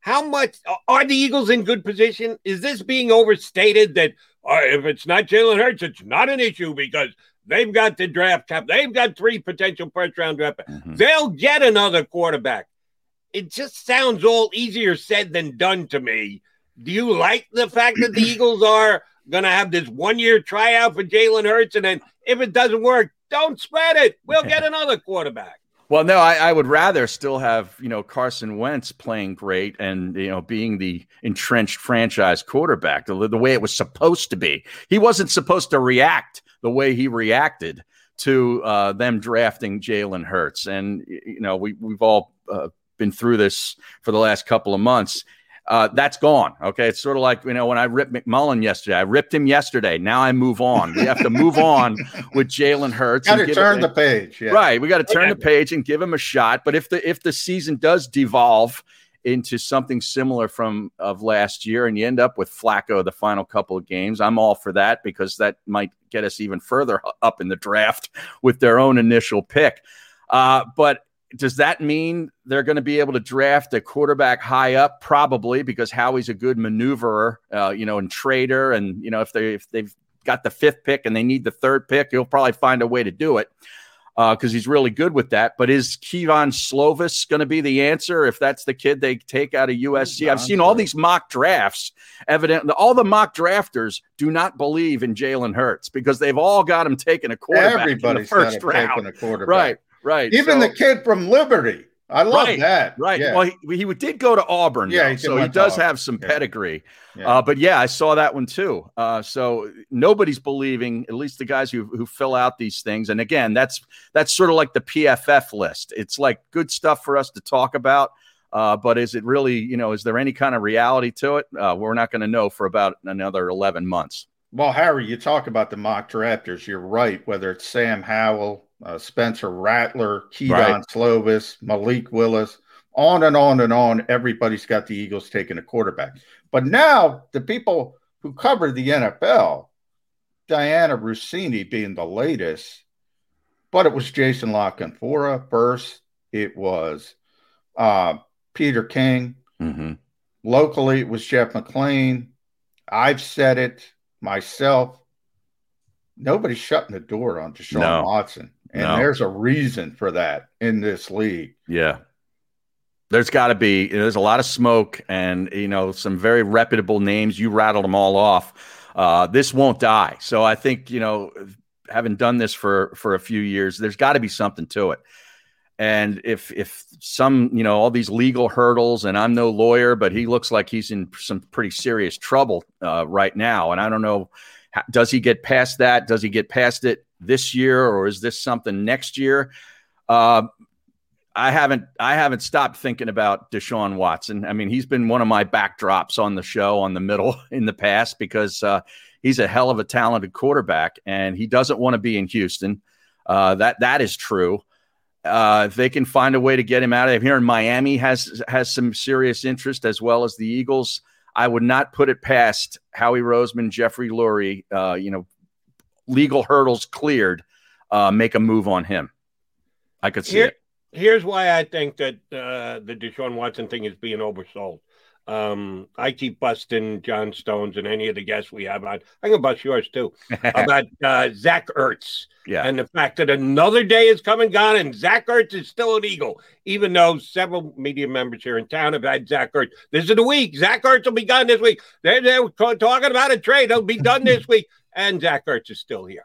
How much are the Eagles in good position? Is this being overstated that uh, if it's not Jalen Hurts, it's not an issue because they've got the draft cap. They've got three potential first round draft. Mm-hmm. They'll get another quarterback. It just sounds all easier said than done to me. Do you like the fact that the Eagles are going to have this one-year tryout for Jalen Hurts, and then if it doesn't work, don't spread it. We'll get another quarterback. Well, no, I, I would rather still have, you know, Carson Wentz playing great and, you know, being the entrenched franchise quarterback the, the way it was supposed to be. He wasn't supposed to react the way he reacted to uh, them drafting Jalen Hurts. And, you know, we, we've all uh, been through this for the last couple of months. Uh, that's gone. Okay. It's sort of like, you know, when I ripped McMullen yesterday, I ripped him yesterday. Now I move on. We have to move on with Jalen Hurts. Got to turn him, the page. Yeah. Right. We got to turn the page and give him a shot. But if the, if the season does devolve into something similar from of last year and you end up with Flacco the final couple of games, I'm all for that because that might get us even further up in the draft with their own initial pick. Uh, but does that mean they're going to be able to draft a quarterback high up? Probably, because Howie's a good maneuverer, uh, you know, and trader. And, you know, if they, if they've got the fifth pick and they need the third pick, he'll probably find a way to do it uh, because he's really good with that. But is Kevon Slovis going to be the answer if that's the kid they take out of U S C? I've seen all these mock drafts. Evidently, all the mock drafters do not believe in Jalen Hurts because they've all got him taking a quarterback. Everybody's in the first round. Right. Right. Even so, the kid from Liberty. I love right, that. Right. Yeah. Well, he, he did go to Auburn. Yeah. Though, he so he does Auburn. have some yeah. pedigree. Yeah. Uh, but yeah, I saw that one too. Uh, so nobody's believing, at least the guys who who fill out these things. And again, that's that's sort of like the P F F list. It's like good stuff for us to talk about. Uh, but is it really, you know, is there any kind of reality to it? Uh, we're not going to know for about another eleven months. Well, Harry, you talk about the mock drafters. You're right. Whether it's Sam Howell, Uh, Spencer Rattler, Kevon right. Slovis, Malik Willis, on and on and on. Everybody's got the Eagles taking a quarterback. But now the people who cover the N F L, Diana Rossini being the latest, but it was Jason LaCanfora first. It was uh, Peter King. Mm-hmm. Locally, it was Jeff McClain. I've said it myself. Nobody's shutting the door on Deshaun no. Watson. And no. there's a reason for that in this league. Yeah. There's got to be, there's a lot of smoke and, you know, some very reputable names. You rattled them all off. Uh, this won't die. So I think, you know, having done this for, for a few years, there's got to be something to it. And if, if some, you know, all these legal hurdles, and I'm no lawyer, but he looks like he's in some pretty serious trouble uh, right now. And I don't know, does he get past that? Does he get past it this year, or is this something next year? Uh, I haven't I haven't stopped thinking about Deshaun Watson. I mean, he's been one of my backdrops on the show on the middle in the past because uh, he's a hell of a talented quarterback, and he doesn't want to be in Houston. Uh, that that is true. Uh, if they can find a way to get him out of here, and Miami has has some serious interest as well as the Eagles, I would not put it past Howie Roseman, Jeffrey Lurie, uh, you know, legal hurdles cleared, uh, make a move on him. I could see Here, it. Here's why I think that uh, the Deshaun Watson thing is being oversold. Um, I keep busting John Stones and any of the guests we have on. I can bust yours too about uh, Zach Ertz yeah. and the fact that another day is come and gone and Zach Ertz is still an Eagle, even though several media members here in town have had Zach Ertz. This is the week. Zach Ertz will be gone this week. They're, they're talking about a trade. He'll be done this week. And Zach Ertz is still here.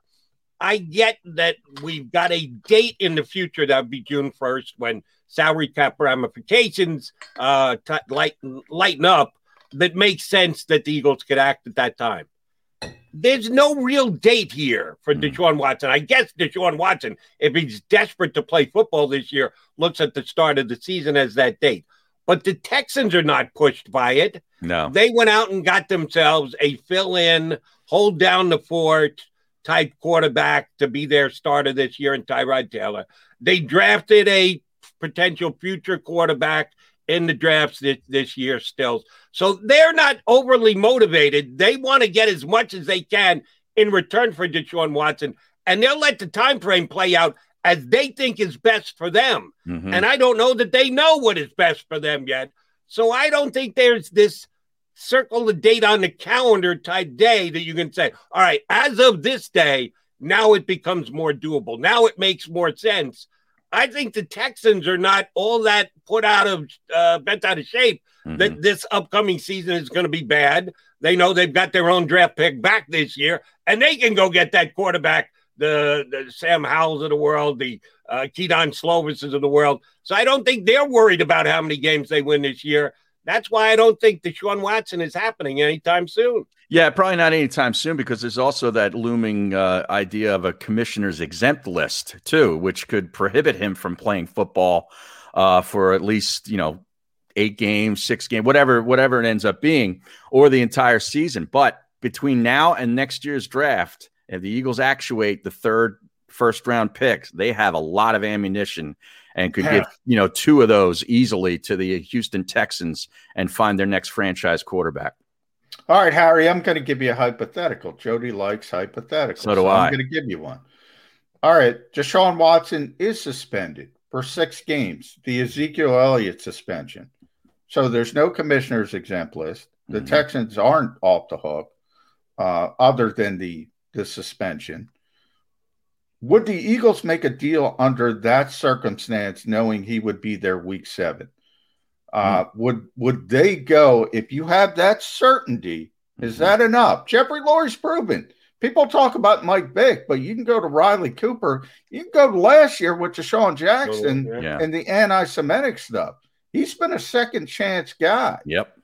I get that we've got a date in the future that would be June first when salary cap ramifications uh, t- lighten, lighten up that makes sense that the Eagles could act at that time. There's no real date here for mm. Deshaun Watson. I guess Deshaun Watson, if he's desperate to play football this year, looks at the start of the season as that date. But the Texans are not pushed by it. No, they went out and got themselves a fill-in, hold down the fort type quarterback to be their starter this year in Tyrod Taylor. They drafted a potential future quarterback in the drafts this, this year still. So they're not overly motivated. They want to get as much as they can in return for Deshaun Watson, and they'll let the time frame play out as they think is best for them. Mm-hmm. And I don't know that they know what is best for them yet. So I don't think there's this circle the date on the calendar type day that you can say, all right, as of this day, now it becomes more doable. Now it makes more sense. I think the Texans are not all that put out of, uh, bent out of shape mm-hmm. that this upcoming season is going to be bad. They know they've got their own draft pick back this year, and they can go get that quarterback, the, the Sam Howells of the world, the uh, Keaton Slovises of the world. So I don't think they're worried about how many games they win this year. That's why I don't think Deshaun Watson is happening anytime soon. Yeah, probably not anytime soon, because there's also that looming uh, idea of a commissioner's exempt list, too, which could prohibit him from playing football uh, for at least, you know, eight games, six games, whatever, whatever it ends up being, or the entire season. But between now and next year's draft, if the Eagles actuate the third first round picks, they have a lot of ammunition and could yeah. give, you know, two of those easily to the Houston Texans and find their next franchise quarterback. All right, Harry, I'm going to give you a hypothetical. Jody likes hypotheticals. So do so I. I'm going to give you one. All right, Deshaun Watson is suspended for six games, the Ezekiel Elliott suspension. So there's no commissioner's exempt list. The mm-hmm. Texans aren't off the hook uh, other than the, the suspension. Would the Eagles make a deal under that circumstance, knowing he would be there week seven? Uh, mm-hmm. Would would they go, if you have that certainty, is mm-hmm. that enough? Jeffrey Lurie's proven. People talk about Mike Vick, but you can go to Riley Cooper. You can go to last year with Deshaun Jackson oh, yeah. and the anti-Semitic stuff. He's been a second-chance guy. Yep.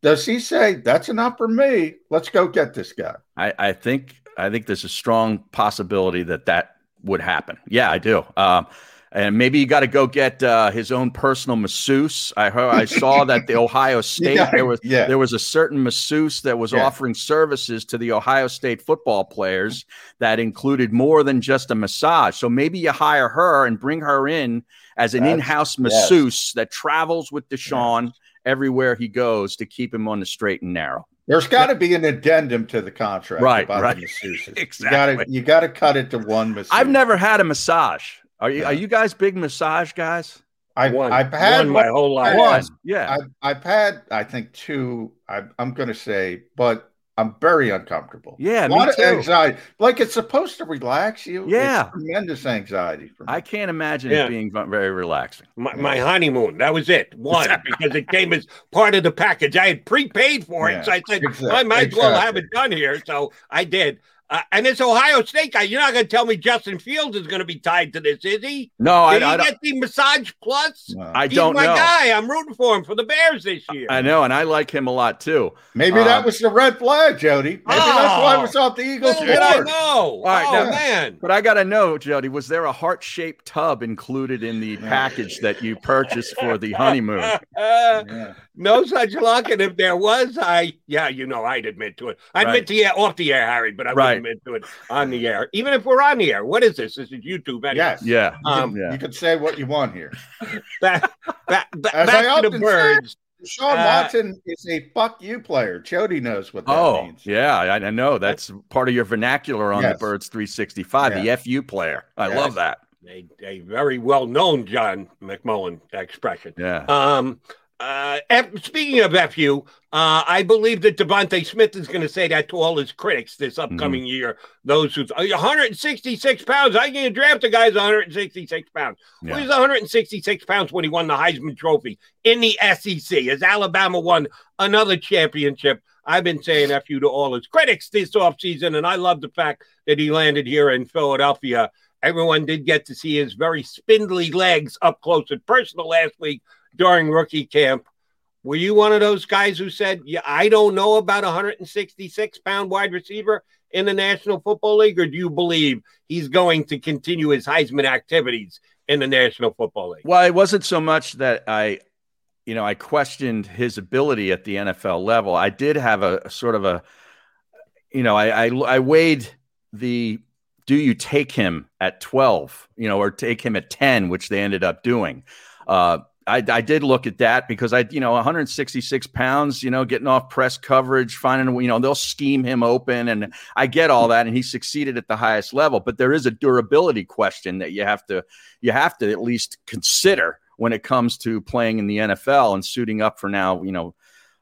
Does he say, that's enough for me, let's go get this guy? I, I think – I think there's a strong possibility that that would happen. Yeah, I do. Um, and maybe you got to go get uh, his own personal masseuse. I heard, I saw that the Ohio State yeah, there was yeah. there was a certain masseuse that was yeah. offering services to the Ohio State football players that included more than just a massage. So maybe you hire her and bring her in as an That's, in-house masseuse yes. that travels with Deshaun yeah. everywhere he goes to keep him on the straight and narrow. There's got to be an addendum to the contract. Right, about right. The exactly. You got to cut it to one massage. I've never had a massage. Are you, yeah. are you guys big massage guys? I, one. I've had one my whole life. One, yeah. I've, I've had, I think, two, I, I'm going to say, but I'm very uncomfortable. Yeah, a lot me of too. Anxiety. Like, it's supposed to relax you. Yeah. It's tremendous anxiety for me. I can't imagine yeah. it being very relaxing. My, my honeymoon, that was it. One, because it came as part of the package. I had prepaid for it, yeah. so I said, exactly. I might as well exactly. have it done here, so I did. Uh, and this Ohio State guy, you're not going to tell me Justin Fields is going to be tied to this, is he? No, Did I, he I get don't. The massage plus? No. I He's don't know. He's my guy. I'm rooting for him for the Bears this year. I know, and I like him a lot, too. Maybe uh, that was the red flag, Jody. Maybe oh, that's why it was off the Eagles. Did I know? All right, oh, now, man. But I got to know, Jody, was there a heart-shaped tub included in the package that you purchased for the honeymoon? uh, yeah. No such luck, and if there was, I yeah, you know, I'd admit to it. I'd right. admit to it off the air, Harry, but I right. into it on the air, even if we're on the air. What is this? This is YouTube. Anyway. Yes, yeah. Um, yeah. You can say what you want here. back, back, back, As back I to the Birds. Deshaun uh, Watson is a fuck you player. Jody knows what that oh, means. Yeah, I, I know. That's part of your vernacular on yes. the Birds three sixty-five. Yes. The F U player. I yes. love that. A, a very well known John McMullen expression. Yeah. Um. Uh. F, speaking of F U. Uh, I believe that Devonta Smith is going to say that to all his critics this upcoming mm-hmm. year. Those who one hundred sixty-six pounds, I can't draft a guy's one hundred sixty-six pounds. Yeah. Who is one hundred sixty-six pounds when he won the Heisman Trophy in the S E C? As Alabama won another championship, I've been saying F you to all his critics this offseason, and I love the fact that he landed here in Philadelphia. Everyone did get to see his very spindly legs up close and personal last week during rookie camp. Were you one of those guys who said, yeah, I don't know about a one hundred sixty-six pound wide receiver in the National Football League, or do you believe he's going to continue his Heisman activities in the National Football League? Well, it wasn't so much that I, you know, I questioned his ability at the N F L level. I did have a, a sort of a, you know, I, I, I weighed the, do you take him at twelve, you know, or take him at ten, which they ended up doing. Uh, I, I did look at that because I, you know, one hundred sixty-six pounds, you know, getting off press coverage, finding, you know, they'll scheme him open, and I get all that, and he succeeded at the highest level. But there is a durability question that you have to, you have to at least consider when it comes to playing in the N F L and suiting up for now, you know,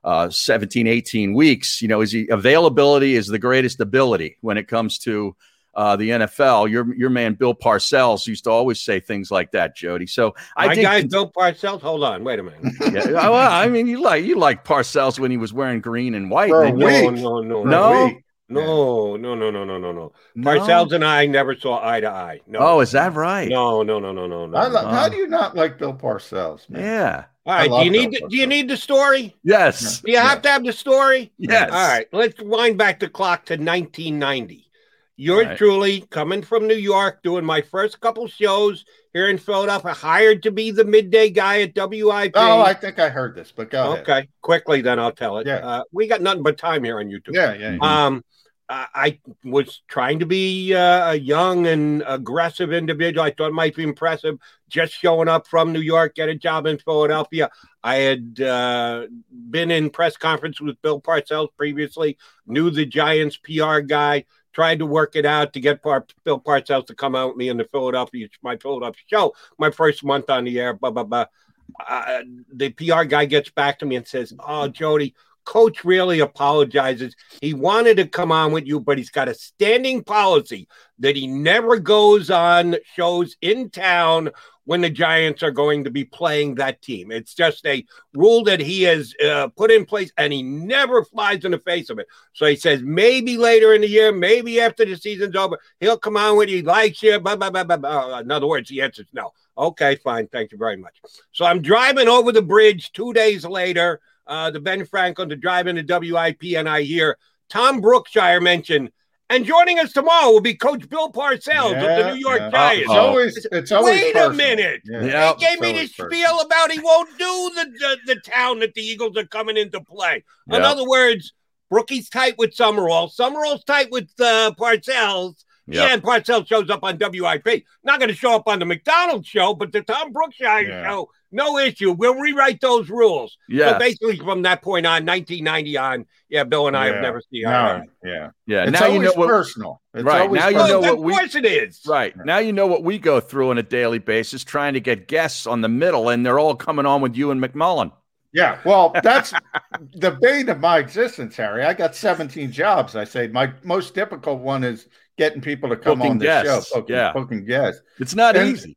uh, seventeen, eighteen weeks. You know, is he, availability is the greatest ability when it comes to Uh, the N F L. Your your man Bill Parcells used to always say things like that, Jody. So I my think guy Bill Parcells. Hold on, wait a minute. Yeah, well, I mean, you like you like Parcells when he was wearing green and white. No, no, no, no, no, no, no, no, no, no, no. Parcells and I never saw eye to eye. No. Oh, is that right? No, no, no, no, no, no. I lo- uh, how do you not like Bill Parcells, man? Yeah. All right. Do you need the, do you need the story? Yes. Do you have yeah. to have the story? Yes. All right. Let's wind back the clock to nineteen ninety. You're right. Truly coming from New York, doing my first couple shows here in Philadelphia, hired to be the midday guy at W I P. Oh, I think I heard this, but go okay. ahead. Okay, quickly then I'll tell it. Yeah. Uh, we got nothing but time here on YouTube. Yeah, yeah. yeah. Um, I was trying to be uh, a young and aggressive individual. I thought it might be impressive just showing up from New York, get a job in Philadelphia. I had uh, been in press conference with Bill Parcells previously, knew the Giants P R guy. Tried to work it out to get Par- Bill Parcells to come out with me in the Philadelphia, my Philadelphia show, my first month on the air, blah, blah, blah. Uh, the P R guy gets back to me and says, oh, Jody, Coach really apologizes. He wanted to come on with you, but he's got a standing policy that he never goes on shows in town when the Giants are going to be playing that team. It's just a rule that he has uh, put in place, and he never flies in the face of it. So he says maybe later in the year, maybe after the season's over, he'll come on with you, he likes you, blah, blah, blah, blah, blah. In other words, the answer's no. Okay, fine. Thank you very much. So I'm driving over the bridge two days later, Uh, the Ben Franklin to drive into W I P, and I hear Tom Brookshire mention, and joining us tomorrow will be Coach Bill Parcells yeah, of the New York yeah. Giants. It's always, it's always Wait personal. a minute. Yeah. Yeah, he gave me this personal. spiel about he won't do the, the, the town that the Eagles are coming into play. Yeah. In other words, Brookie's tight with Summerall. Summerall's tight with uh, Parcells. Yep. Yeah, and Parcells shows up on W I P. Not going to show up on the McDonald show, but the Tom Brookshire yeah. show, no issue. We'll rewrite those rules. Yeah. So basically, from that point on, nineteen ninety on, yeah, Bill and I yeah. have never seen. No. Right. Yeah, yeah. It's now always you know what, personal. It's right always now, you personal. know what we. Of course, it is. Right now, you know what we go through on a daily basis, trying to get guests on the middle, and they're all coming on with you and McMullen. Yeah, well, that's the bane of my existence, Harry. I got seventeen jobs. I say my most difficult one is getting people to come booking on the show. Booking, yeah, booking guests. It's not and, easy.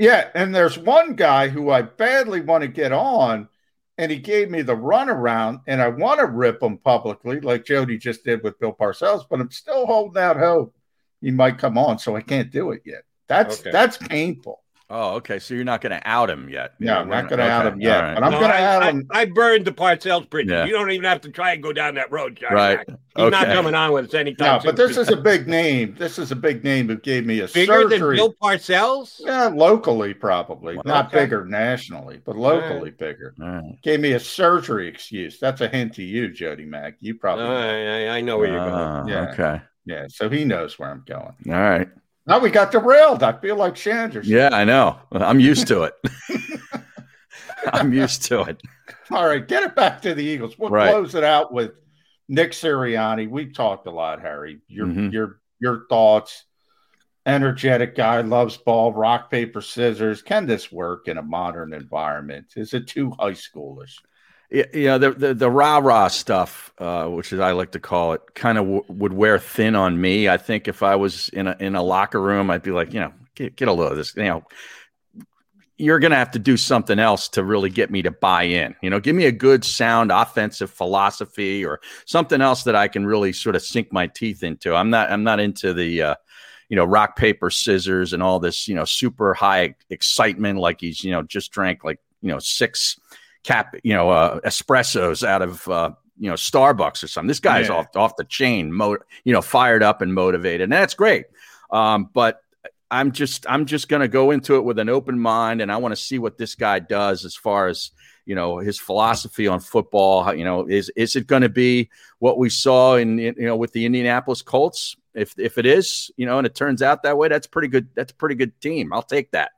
Yeah, and there's one guy who I badly want to get on, and he gave me the runaround, and I want to rip him publicly, like Jody just did with Bill Parcells, but I'm still holding out hope he might come on, so I can't do it yet. That's okay. That's painful. Oh, okay. So you're not going to out him yet. Yeah, I'm not going to okay. out him yet. Right. But I'm no, going to out I, him. I burned the Parcells bridge. Yeah. You don't even have to try and go down that road, John. Right. He's okay. not coming on with us anytime no, soon. But this is a big name. This is a big name who gave me a bigger surgery. Bigger than Bill Parcells? Yeah, locally probably. Well, not okay. bigger nationally, but locally right. bigger. Right. Gave me a surgery excuse. That's a hint to you, Jody Mack. You probably right. I know where you're uh, going. Yeah. Okay. Yeah, so he knows where I'm going. All right. Now we got derailed. I feel like Sanders. Yeah, I know. I'm used to it. I'm used to it. All right, get it back to the Eagles. We'll right. close it out with Nick Sirianni. We've talked a lot, Harry. Your mm-hmm. your your thoughts. Energetic guy, loves ball, rock, paper, scissors. Can this work in a modern environment? Is it too high schoolish? Yeah, you know, the the, the rah rah stuff, uh, which is I like to call it, kind of w- would wear thin on me. I think if I was in a in a locker room, I'd be like, you know, get, get a load of this. You know, you're gonna have to do something else to really get me to buy in. You know, give me a good, sound, offensive philosophy or something else that I can really sort of sink my teeth into. I'm not I'm not into the uh, you know, rock paper scissors and all this. You know, super high excitement, like he's you know just drank like you know six. Cap, you know, uh, espressos out of, uh, you know, Starbucks or something. This guy's yeah. off off the chain, mo- you know, fired up and motivated. And that's great. Um, but I'm just I'm just going to go into it with an open mind. And I want to see what this guy does as far as, you know, his philosophy on football. How, you know, is is it going to be what we saw in, you know, with the Indianapolis Colts? If if it is, you know, and it turns out that way, that's pretty good. That's a pretty good team. I'll take that.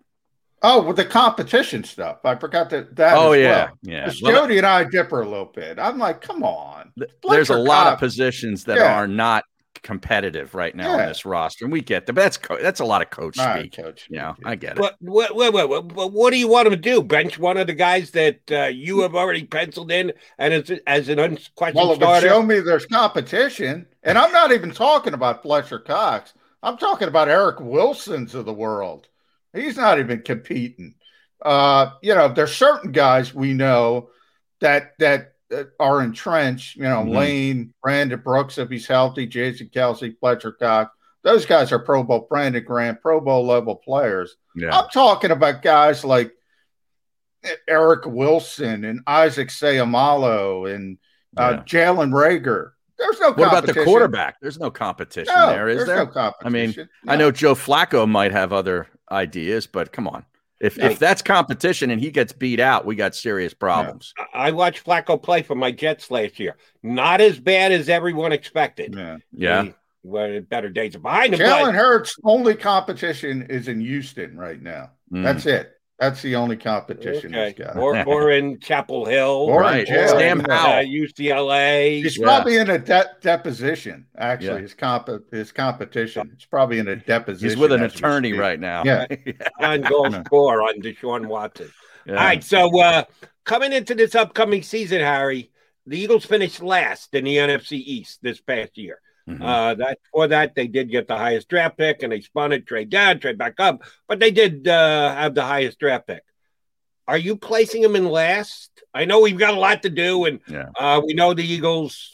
Oh, well, the competition stuff. I forgot that. that oh, yeah. Well. yeah. Jody and I differ a little bit. I'm like, come on. Th- there's a lot comp- of positions that yeah. are not competitive right now yeah. on this roster, and we get that. But that's, co- that's a lot of coach All speak. Right, coach. Yeah, I get it. But what, what, what, what, what do you want him to do? Bench one of the guys that uh, you have already penciled in and as, as an unquestioned well, starter? Well, it would show me there's competition. And I'm not even talking about Fletcher Cox. I'm talking about Eric Wilson's of the world. He's not even competing. Uh, you know, there's certain guys we know that that uh, are entrenched, you know, mm-hmm. Lane, Brandon Brooks, if he's healthy, Jason Kelsey, Fletcher Cox. Those guys are Pro Bowl, Brandon Graham, Pro Bowl level players. Yeah. I'm talking about guys like Eric Wilson and Isaac Seumalo and uh, yeah. Jalen Reagor. There's no competition. What about the quarterback? There's no competition no, there, is there? No competition. I mean, no. I know Joe Flacco might have other ideas, but come on. If yeah. if that's competition and he gets beat out, we got serious problems. Yeah. I watched Flacco play for my Jets last year. Not as bad as everyone expected. Yeah. yeah. He, well, better days are behind him. Jalen Hurts' only competition is in Houston right now. Mm. That's it. That's the only competition okay. he's got. Or, or in Chapel Hill. Or right. in jail. Sam Howell. Uh, U C L A. He's yeah. probably in a de- deposition, actually. Yeah. His comp- his competition. It's probably in a deposition. He's with an attorney right now. Yeah. Ongoing yeah. score on Deshaun Watson. Yeah. All right, so uh, coming into this upcoming season, Harry, the Eagles finished last in the N F C East this past year. Mm-hmm. Uh, that for that they did get the highest draft pick, and they spun it, trade down, trade back up, but they did uh, have the highest draft pick. Are you placing them in last? I know we've got a lot to do, and yeah. uh, we know the Eagles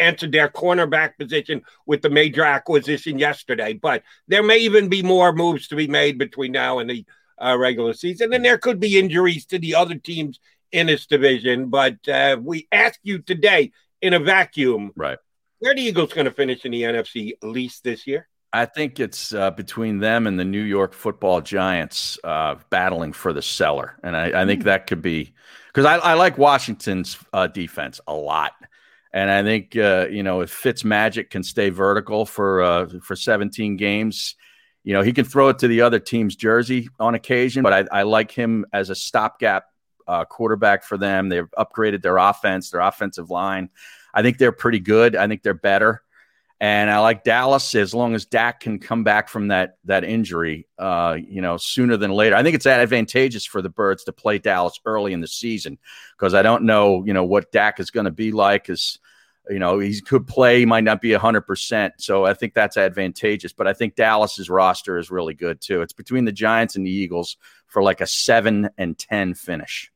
answered their cornerback position with the major acquisition yesterday, but there may even be more moves to be made between now and the uh, regular season, and there could be injuries to the other teams in this division. But uh, we ask you today in a vacuum, right? Where are the Eagles going to finish in the N F C least this year? I think it's uh, between them and the New York football Giants uh, battling for the cellar. And I, I think that could be – because I, I like Washington's uh, defense a lot. And I think, uh, you know, if Fitzmagic can stay vertical for uh, for seventeen games, you know, he can throw it to the other team's jersey on occasion. But I, I like him as a stopgap uh, quarterback for them. They've upgraded their offense, their offensive line. I think they're pretty good. I think they're better. And I like Dallas as long as Dak can come back from that that injury, uh, you know, sooner than later. I think it's advantageous for the Birds to play Dallas early in the season because I don't know, you know, what Dak is going to be like. Is, you know, he could play, might not be one hundred percent. So I think that's advantageous. But I think Dallas's roster is really good, too. It's between the Giants and the Eagles for like a seven and ten finish.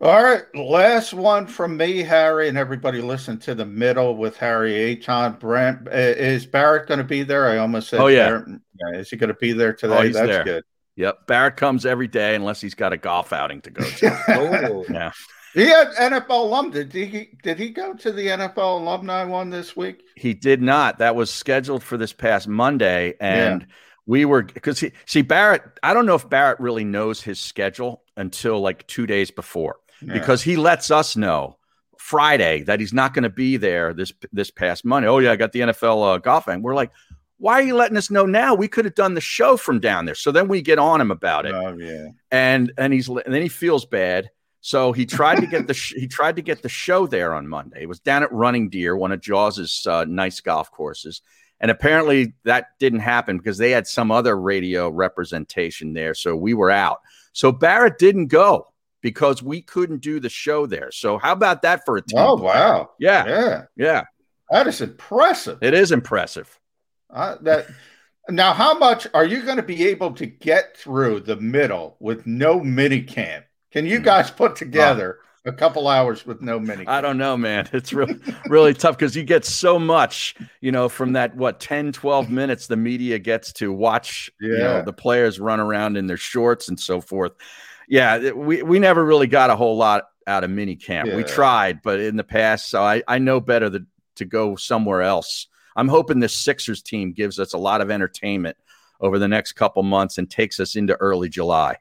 All right, last one from me, Harry, and everybody listen to the middle with Harry Aton. Brent, is Barrett going to be there? I almost said, oh, yeah. Barrett, yeah is he going to be there today? Oh, he's That's there. Good. Yep, Barrett comes every day unless he's got a golf outing to go to. oh, yeah. He had N F L alum. Did he, did he go to the N F L alumni one this week? He did not. That was scheduled for this past Monday, and yeah. we were – because see, Barrett, I don't know if Barrett really knows his schedule until like two days before. Yeah. Because he lets us know Friday that he's not going to be there this this past Monday. Oh, yeah, I got the N F L uh, golf. And we're like, why are you letting us know now? We could have done the show from down there. So then we get on him about it. Oh, yeah. And and he's and then he feels bad. So he tried to get the sh- he tried to get the show there on Monday. It was down at Running Deer, one of Jaws's uh, nice golf courses. And apparently that didn't happen because they had some other radio representation there. So we were out. So Barrett didn't go. Because we couldn't do the show there. So how about that for a team? Oh, wow. Yeah. Yeah. Yeah. That is impressive. It is impressive. Uh, that Now, how much are you going to be able to get through the middle with no mini camp? Can you guys put together uh, a couple hours with no mini camp? I don't know, man. It's really, really tough because you get so much, you know, from that, what, ten, twelve minutes the media gets to watch, yeah. you know, the players run around in their shorts and so forth. Yeah, we, we never really got a whole lot out of mini camp. Yeah. We tried, but in the past, so I, I know better than, to go somewhere else. I'm hoping this Sixers team gives us a lot of entertainment over the next couple months and takes us into early July.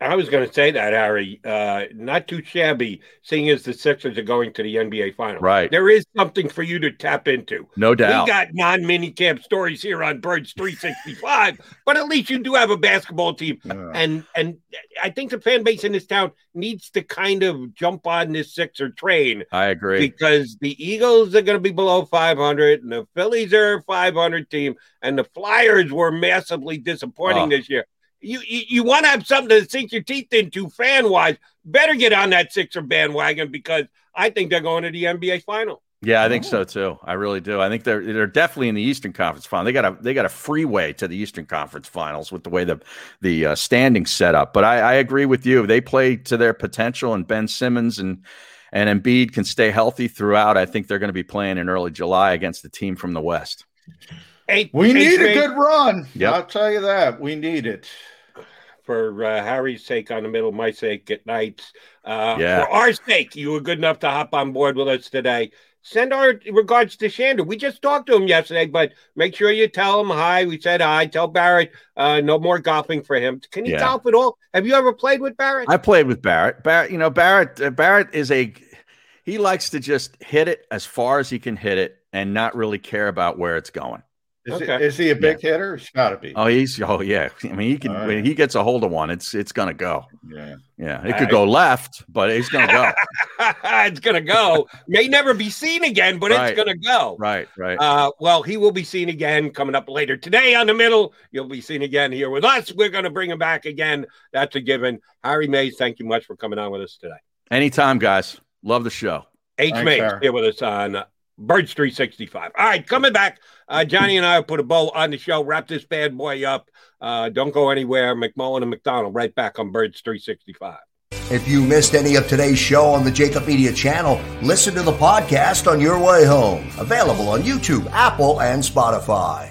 I was going to say that, Harry. Uh, not too shabby, seeing as the Sixers are going to the N B A Finals. Right. There is something for you to tap into. No doubt. We got non-minicamp stories here on Birds three sixty-five, but at least you do have a basketball team. Uh, and and I think the fan base in this town needs to kind of jump on this Sixer train. I agree. Because the Eagles are going to be below five hundred, and the Phillies are a five hundred team, and the Flyers were massively disappointing uh, this year. You you, you want to have something to sink your teeth into fan-wise, better get on that Sixer bandwagon because I think they're going to the N B A final. Yeah, I think so, too. I really do. I think they're they're definitely in the Eastern Conference final. They got a they got a freeway to the Eastern Conference finals with the way the, the uh, standings set up. But I, I agree with you. They play to their potential, and Ben Simmons and, and Embiid can stay healthy throughout. I think they're going to be playing in early July against the team from the West. Eight, we eight, need eight, a good run. Yep. I'll tell you that. We need it. For uh, Harry's sake on the middle, my sake at nights. Uh, yeah. For our sake, you were good enough to hop on board with us today. Send our regards to Shander. We just talked to him yesterday, but make sure you tell him hi. We said hi. Tell Barrett uh, no more golfing for him. Can he yeah. golf at all? Have you ever played with Barrett? I played with Barrett. Barrett, you know, Barrett. Uh, Barrett is a he likes to just hit it as far as he can hit it and not really care about where it's going. Is, okay. it, is he a big yeah. hitter? It's got to be. Oh, he's oh yeah. I mean, he can. Right. When he gets a hold of one, it's it's gonna go. Yeah, yeah. It All could right. go left, but it's gonna go. It's gonna go. May never be seen again, but right. it's gonna go. Right, right. Uh, well, he will be seen again coming up later today on the middle. You'll be seen again here with us. We're gonna bring him back again. That's a given. Harry Mays, thank you much for coming on with us today. Anytime, guys. Love the show. H Thanks, Mays sir. Here with us on Birds three sixty-five. All right, coming back. Uh, Johnny and I will put a bow on the show, wrap this bad boy up. Uh, don't go anywhere. McMullen and McDonald right back on Birds three sixty-five. If you missed any of today's show on the Jacob Media channel, listen to the podcast on your way home. Available on YouTube, Apple, and Spotify.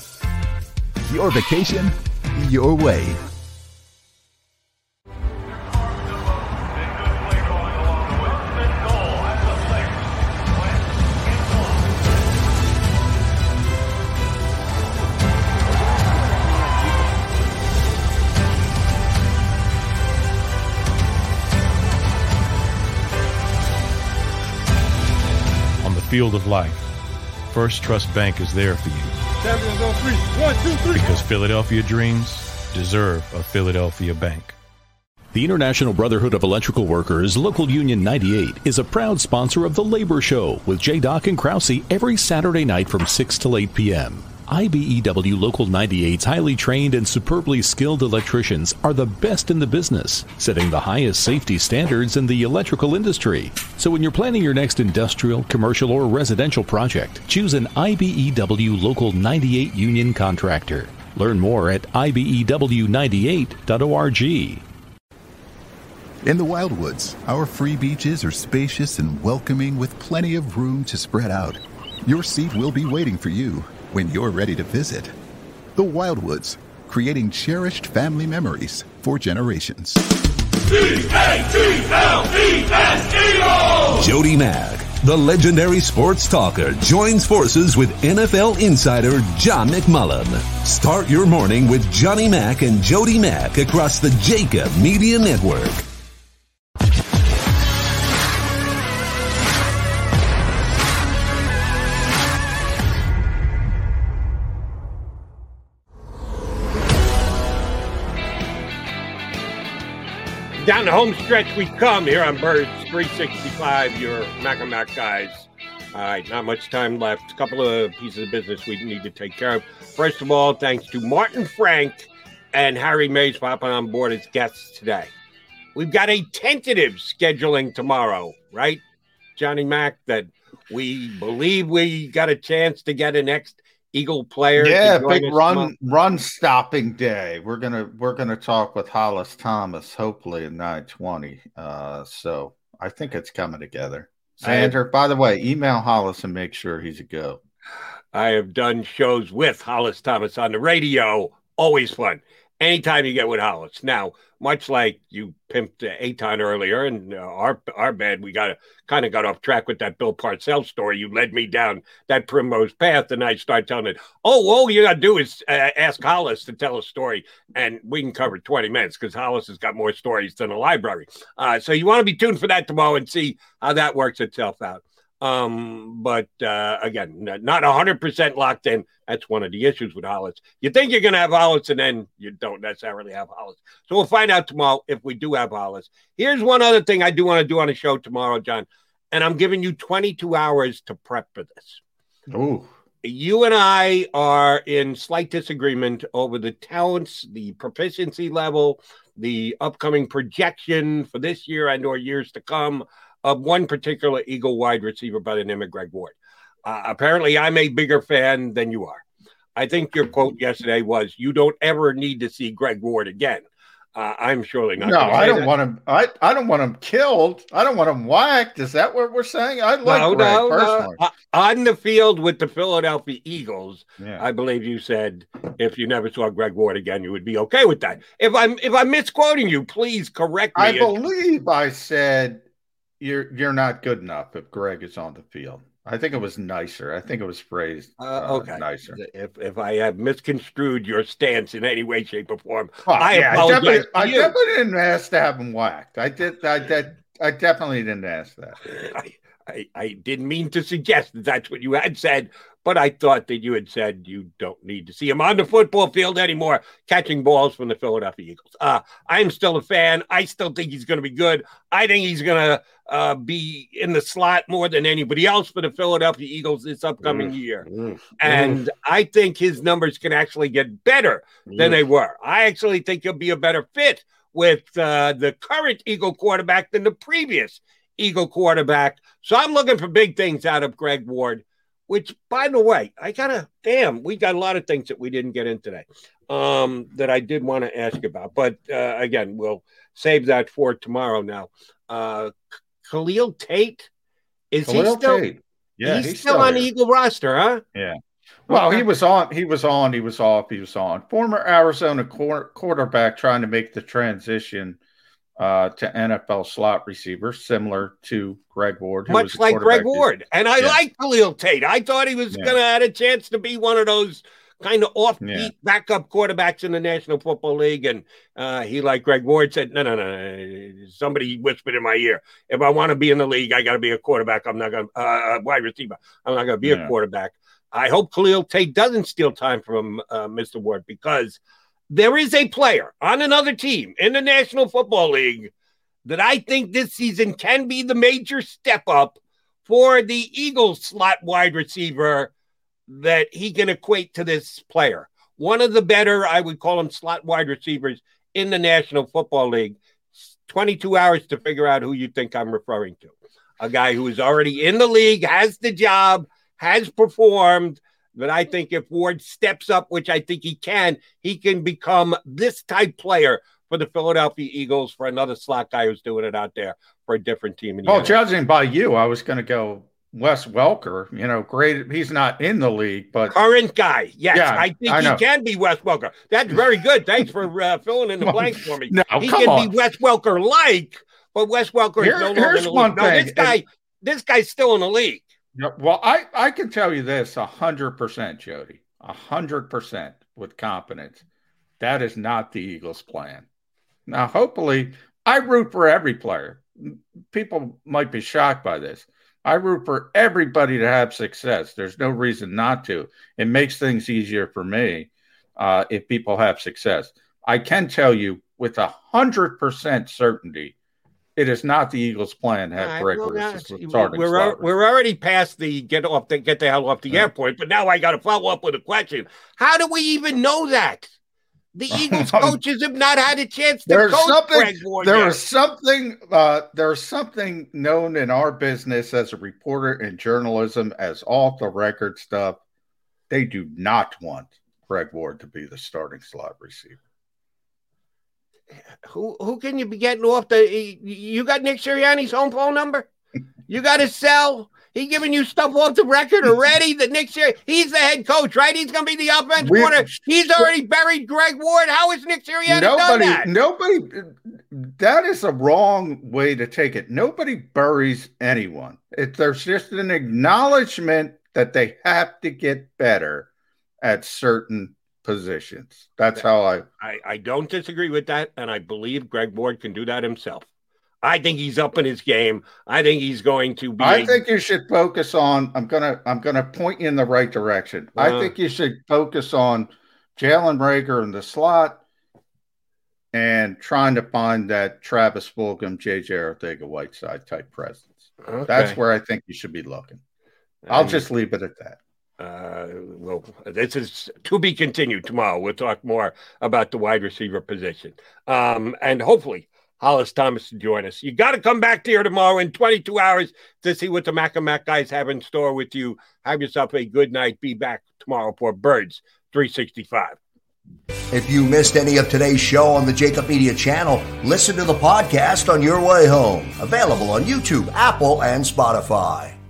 Your vacation, your way. On the field of life, First Trust Bank is there for you. Champions on three. One, two, three. Because Philadelphia dreams deserve a Philadelphia bank. The International Brotherhood of Electrical Workers, Local Union ninety-eight, is a proud sponsor of The Labor Show with J. Doc and Krause every Saturday night from six till eight p.m. I B E W Local ninety-eight's highly trained and superbly skilled electricians are the best in the business, setting the highest safety standards in the electrical industry. So when you're planning your next industrial, commercial, or residential project, choose an I B E W Local ninety-eight union contractor. Learn more at I B E W ninety-eight dot org. In the Wildwoods, our free beaches are spacious and welcoming with plenty of room to spread out. Your seat will be waiting for you when you're ready to visit. The Wildwoods, creating cherished family memories for generations. D A T L E S E O! Jody Mag, the legendary sports talker, joins forces with N F L insider John McMullen. Start your morning with Johnny Mac and Jody Mac across the Jacob Media Network. Down the home stretch we come here on Birds three sixty-five, your Mac-a-Mac guys. All right, not much time left. A couple of pieces of business we need to take care of. First of all, thanks to Martin Frank and Harry Mays for hopping on board as guests today. We've got a tentative scheduling tomorrow, right, Johnny Mac, that we believe we got a chance to get an ex Eagle player. Yeah, big run tomorrow. run stopping day. We're gonna we're gonna talk with Hollis Thomas, hopefully at nine twenty. Uh, so I think it's coming together. Sandra, by the way, email Hollis and make sure he's a go. I have done shows with Hollis Thomas on the radio. Always fun. Anytime you get with Hollis. Now, much like you pimped Eitan earlier, and uh, our our bad, we got kind of got off track with that Bill Parcells story. You led me down that primrose path, and I start telling it, oh, all you got to do is uh, ask Hollis to tell a story, and we can cover twenty minutes because Hollis has got more stories than a library. Uh, so you want to be tuned for that tomorrow and see how that works itself out. Um, but uh, again, not one hundred percent locked in. That's one of the issues with Hollis. You think you're going to have Hollis, and then you don't necessarily have Hollis. So we'll find out tomorrow if we do have Hollis. Here's one other thing I do want to do on the show tomorrow, John, and I'm giving you twenty-two hours to prep for this. Ooh. You and I are in slight disagreement over the talents, the proficiency level, the upcoming projection for this year and or years to come of one particular Eagle wide receiver by the name of Greg Ward. Uh, apparently, I'm a bigger fan than you are. I think your quote yesterday was, you don't ever need to see Greg Ward again. Uh, I'm surely not. No, I don't that. want him. I, I don't want him killed. I don't want him whacked. Is that what we're saying? I like no, Greg no, personally. No. On the field with the Philadelphia Eagles, yeah. I believe you said if you never saw Greg Ward again, you would be okay with that. If I'm if I'm misquoting you, please correct me. I believe I said, You're you're not good enough if Greg is on the field. I think it was nicer. I think it was phrased uh, okay. uh, nicer. If if I have misconstrued your stance in any way, shape, or form, oh, I yeah, apologize. I definitely, I definitely didn't ask to have him whacked. I did. I did. I definitely didn't ask that. I, I, I didn't mean to suggest that that's what you had said, but I thought that you had said you don't need to see him on the football field anymore, catching balls from the Philadelphia Eagles. Uh, I'm still a fan. I still think he's going to be good. I think he's going to uh, be in the slot more than anybody else for the Philadelphia Eagles this upcoming mm, year. Mm, and mm. I think his numbers can actually get better mm. than they were. I actually think he'll be a better fit with uh, the current Eagle quarterback than the previous Eagle quarterback. So I'm looking for big things out of Greg Ward. Which, by the way, I got to – damn, we got a lot of things that we didn't get in today um, that I did want to ask about. But, uh, again, we'll save that for tomorrow now. Uh, Khalil Tate, is Khalil he still Tate. Yeah, he's, he's still, still on the Eagle roster, huh? Yeah. Well, okay. he was on, he was on, he was off, he was on. Former Arizona cor- quarterback trying to make the transition uh, to N F L slot receiver, similar to Greg Ward. Who Much like Greg Ward. And I yeah. like Khalil Tate. I thought he was yeah. going to have a chance to be one of those kind of offbeat yeah. backup quarterbacks in the National Football League. And uh, he, like Greg Ward, said, no, no, no. Somebody whispered in my ear, if I want to be in the league, I got to be a quarterback. I'm not going to uh, – wide receiver. I'm not going to be yeah. a quarterback. I hope Khalil Tate doesn't steal time from uh, Mister Ward, because – there is a player on another team in the National Football League that I think this season can be the major step up for the Eagles slot wide receiver that he can equate to this player. One of the better, I would call him, slot wide receivers in the National Football League. twenty-two hours to figure out who you think I'm referring to. A guy who is already in the league, has the job, has performed, but I think if Ward steps up, which I think he can, he can become this type player for the Philadelphia Eagles, for another slot guy who's doing it out there for a different team. In the oh, judging by you, I was going to go Wes Welker. You know, great. He's not in the league, but current guy. Yes, yeah, I think I he know. can be Wes Welker. That's very good. Thanks for uh, filling in the blank for me. No, he come can on. be Wes Welker like, but Wes Welker Here, is no longer in the league. No, this guy, and, this guy's still in the league. Well, I, I can tell you this one hundred percent, Jody, one hundred percent with confidence. That is not the Eagles' plan. Now, hopefully, I root for every player. People might be shocked by this. I root for everybody to have success. There's no reason not to. It makes things easier for me uh, if people have success. I can tell you with one hundred percent certainty it is not the Eagles' plan to have Greg Willis. We're, we're already past the get off the, get the hell off the yeah. airport, but now I got to follow up with a question. How do we even know that? The Eagles coaches have not had a chance to there's coach something, Greg Ward. There is something, uh, there's something known in our business as a reporter and journalism as off-the-record stuff. They do not want Greg Ward to be the starting slot receiver. Who who can you be getting off the – you got Nick Sirianni's home phone number? You got his cell? He giving you stuff off the record already? The Nick Sirianni, he's the head coach, right? He's going to be the offensive coordinator. He's already buried Greg Ward. How is Nick Sirianni done that? Nobody – that is a wrong way to take it. Nobody buries anyone. It, there's just an acknowledgement that they have to get better at certain positions. That's how I, I I don't disagree with that, and I believe Greg Ward can do that himself. I think he's up in his game. I think he's going to be I a, think you should focus on I'm gonna I'm gonna point you in the right direction. Uh, I think you should focus on Jalen Reagor in the slot and trying to find that Travis Fulgham, J J. Ortega-Whiteside type presence. Okay. That's where I think you should be looking. I'll um, just leave it at that. Uh, well, this is to be continued tomorrow. We'll talk more about the wide receiver position. Um, and hopefully Hollis Thomas will join us. You got to come back here tomorrow in twenty-two hours to see what the Mac and Mac guys have in store with you. Have yourself a good night. Be back tomorrow for Birds three sixty-five. If you missed any of today's show on the Jacob Media channel, listen to the podcast on your way home. Available on YouTube, Apple, and Spotify.